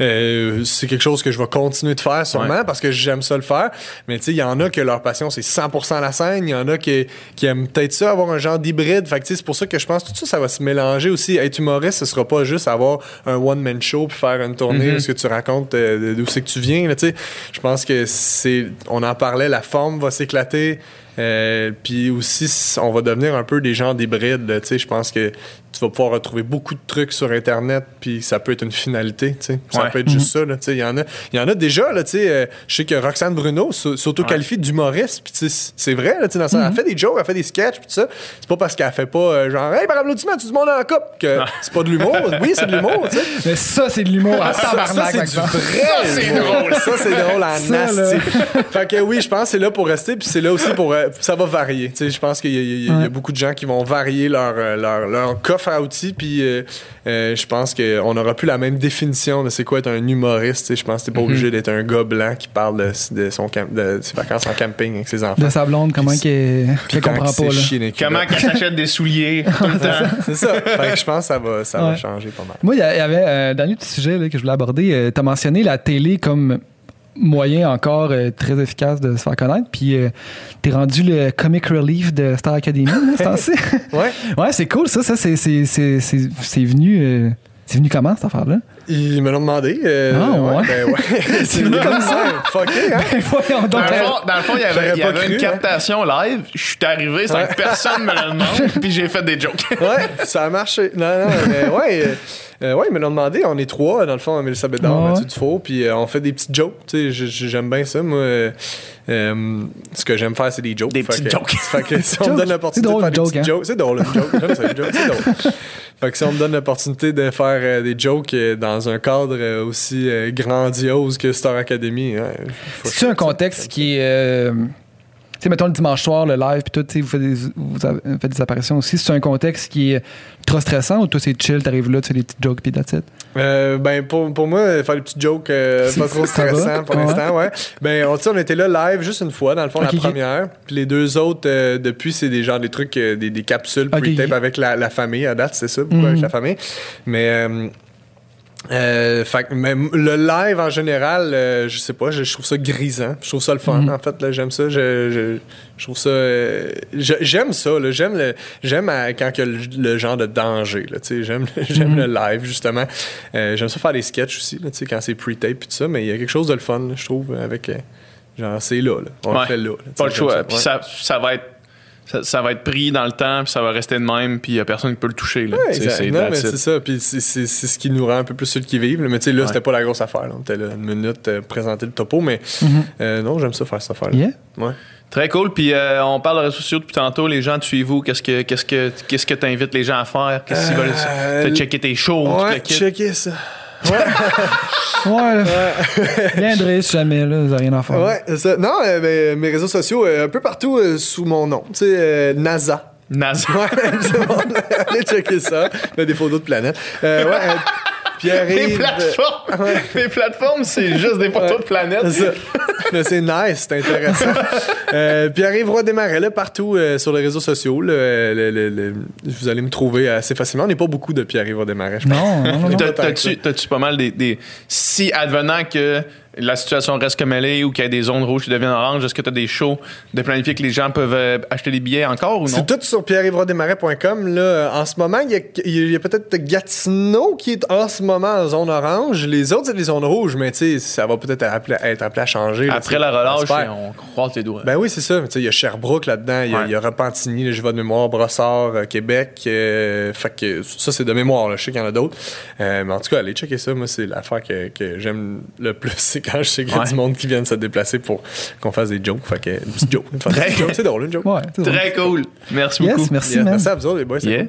euh, c'est quelque chose que je vais continuer de faire sûrement ouais. parce que j'aime ça le faire. Mais tu sais, il y en a que leur passion, c'est cent pour cent la scène. Il y en a qui, qui aiment peut-être ça, avoir un genre d'hybride. Fait que c'est pour ça que je pense que tout ça, ça va se mélanger aussi. Être humoriste, ce sera pas juste avoir un one-man show puis faire une tournée mm-hmm. où ce que tu racontes euh, d'où c'est que tu viens. Là, je pense que c'est... On en parlait, la forme va s'éclater. Euh, puis aussi, on va devenir un peu des gens d'hybrides. Je pense que tu vas pouvoir retrouver beaucoup de trucs sur Internet, puis ça peut être une finalité. Ça ouais. peut être mm-hmm. juste ça. Il y en a, y en a déjà. Là, euh, je sais que Roxane Bruno s- s'auto-qualifie ouais. d'humoriste. Puis c'est vrai. Là, dans mm-hmm. Elle fait des jokes, elle fait des sketchs. Puis ça. C'est pas parce qu'elle fait pas euh, genre « Hey, par applaudissement, tu te demandes en couple » que non. c'est pas de l'humour. Oui, c'est de l'humour. T'sais. Mais ça, c'est de l'humour à tabarnak. Ça, ça, c'est du vrai ça, c'est drôle. Ça, c'est drôle en nasty. Fait que oui, je pense que c'est là pour rester. Puis c'est là aussi pour... Euh, ça va varier. Tu sais, je pense qu'il y a, il y a, ouais. y a beaucoup de gens qui vont varier leur, leur, leur coffre à outils, puis euh, euh, je pense qu'on n'aura plus la même définition de c'est quoi être un humoriste. Tu sais, je pense que t'es pas mm-hmm. obligé d'être un gars blanc qui parle de, de, son camp, de ses vacances en camping avec ses enfants. De sa blonde, comment qu'elle comprend pas. Là. Comment qu'elle s'achète des souliers tout le temps. C'est ça. Fait que je pense que ça va, ça ouais. va changer pas mal. Moi, il y avait euh, un dernier petit sujet là, que je voulais aborder. Euh, tu as mentionné la télé comme... moyen encore euh, très efficace de se faire connaître. Puis euh, t'es rendu le comic relief de Star Academy, là, c'est ainsi. Ouais. Ouais, c'est cool, ça. ça c'est, c'est, c'est, c'est, c'est venu... Euh, c'est venu comment, cette affaire-là? Ils me l'ont demandé. Euh, ah, ouais. ouais. Ben, ouais. c'est, c'est venu comme ça. Fucké, hein? Ben, voyons, donc, dans, le fond, dans le fond, il y avait, il y avait cru, une captation hein. live. Je suis arrivé sans ouais. que personne me le demande. Puis j'ai fait des jokes. Ouais, ça a marché. Non, non, mais ouais... Euh, Euh, oui, ils me l'ont demandé. On est trois, dans le fond, Mélissa Bédard, Mathieu Dufault, puis euh, on fait des petites jokes. Tu sais, j'aime bien ça, moi. Euh, euh, ce que j'aime faire, c'est des jokes. Des petites que, jokes. Fait que si on me donne l'opportunité de faire des petites jokes... C'est drôle, une joke. J'aime ça, une joke, c'est drôle. Fait que si on me donne l'opportunité de faire euh, des jokes euh, dans un cadre euh, aussi euh, grandiose que Star Academy... Hein, c'est-tu un contexte ça. Qui est... Euh... Tu sais, mettons le dimanche soir, le live, puis tout, tu sais, vous faites des, vous faites des apparitions aussi. C'est un contexte qui est trop stressant ou toi, c'est chill, t'arrives là, tu fais des petites jokes, puis that's it? Euh, ben, pour, pour moi, faire des petites jokes, euh, pas trop stressant pour ouais. l'instant, ouais. Ben, on, on était là live juste une fois, dans le fond, okay, la première. Okay. Puis les deux autres, euh, depuis, c'est des genre des trucs, euh, des, des capsules pre-tape okay, okay. avec la, la famille, à date, c'est ça, beaucoup mm-hmm. avec la famille. Mais... Euh, Euh, fait, mais le live en général, euh, je sais pas, je, je trouve ça grisant, je trouve ça le fun. Mm-hmm. En fait, là, j'aime ça, je, je, je trouve ça, euh, je, j'aime ça, là, j'aime le, j'aime à, quand il y a le, le genre de danger, là, tu sais, j'aime, j'aime mm-hmm. le live justement. Euh, j'aime ça faire des sketchs aussi, là, tu sais, quand c'est pre-tape et tout ça, mais il y a quelque chose de le fun, là, je trouve, avec euh, genre c'est là, là. on ouais. le fait là, là pas le choix. Ça. Puis ouais. ça, ça va être. Ça, ça va être pris dans le temps, puis ça va rester de même, puis il n'y a personne qui peut le toucher. Là. Ouais, c'est, non, mais c'est ça. Puis c'est, c'est, c'est ce qui nous rend un peu plus ceux qui vivent. Là. Mais tu sais, là, ouais. c'était pas la grosse affaire. Là. On était là une minute, euh, présenter le topo, mais mm-hmm. euh, non, j'aime ça faire cette affaire-là. Yeah. Ouais. Très cool. Puis euh, on parle de réseaux sociaux depuis tantôt. Les gens te suivent où? Qu'est-ce que qu'est-ce que qu'est-ce que t'invites les gens à faire? Qu'est-ce qu'ils veulent? Euh, T'as checké tes shows? Ouais, checker ça. Ouais. ouais, ouais. Viendrez si jamais, là, vous n'avez rien à faire. Ouais, ça, non, euh, mes réseaux sociaux, euh, un peu partout euh, sous mon nom. Tu sais, euh, NASA. NASA. Ouais, c'est bon, allez checker ça. Il y a des photos de planètes. Euh, ouais. Euh, Pierre-Yves... Les plateformes, ouais. les plateformes, c'est juste des photos ouais. de planètes. C'est, mais c'est nice, c'est intéressant. euh, Pierre-Yves Roy-Desmarais, là, partout euh, sur les réseaux sociaux. Là, le, le, le, vous allez me trouver assez facilement. On n'est pas beaucoup de Pierre-Yves Roy-Desmarais, je pense. Non, non, non. T'a, t'as-tu, t'as-tu pas mal des, des... Si advenant que la situation reste comme elle est ou qu'il y a des zones rouges qui deviennent oranges, est-ce que tu as des shows de planifier que les gens peuvent euh, acheter des billets encore ou non? C'est tout sur pierre yves roy desmarais point com. Là, en ce moment, il y, y a peut-être Gatineau qui est en ce moment en zone orange. Les autres, c'est des zones rouges, mais ça va peut-être être appelé à changer. Là, après la relâche, on croise les doigts. Ben oui, c'est ça. Il y a Sherbrooke là-dedans, il ouais. y, y a Repentigny, là, je vais de mémoire, Brossard, euh, Québec. Euh, fait que ça, c'est de mémoire. Là. Je sais qu'il y en a d'autres. Euh, mais en tout cas, allez checker ça. Moi, c'est l'affaire que, que j'aime le plus. Quand je sais qu'il y a ouais. du monde qui vient de se déplacer pour qu'on fasse des jokes. Fait que, une petite joke. Une joke. C'est drôle, une joke. Ouais, c'est drôle. Très cool. Merci yes, beaucoup. Merci, yeah. Merci à vous autres, les boys. Yeah.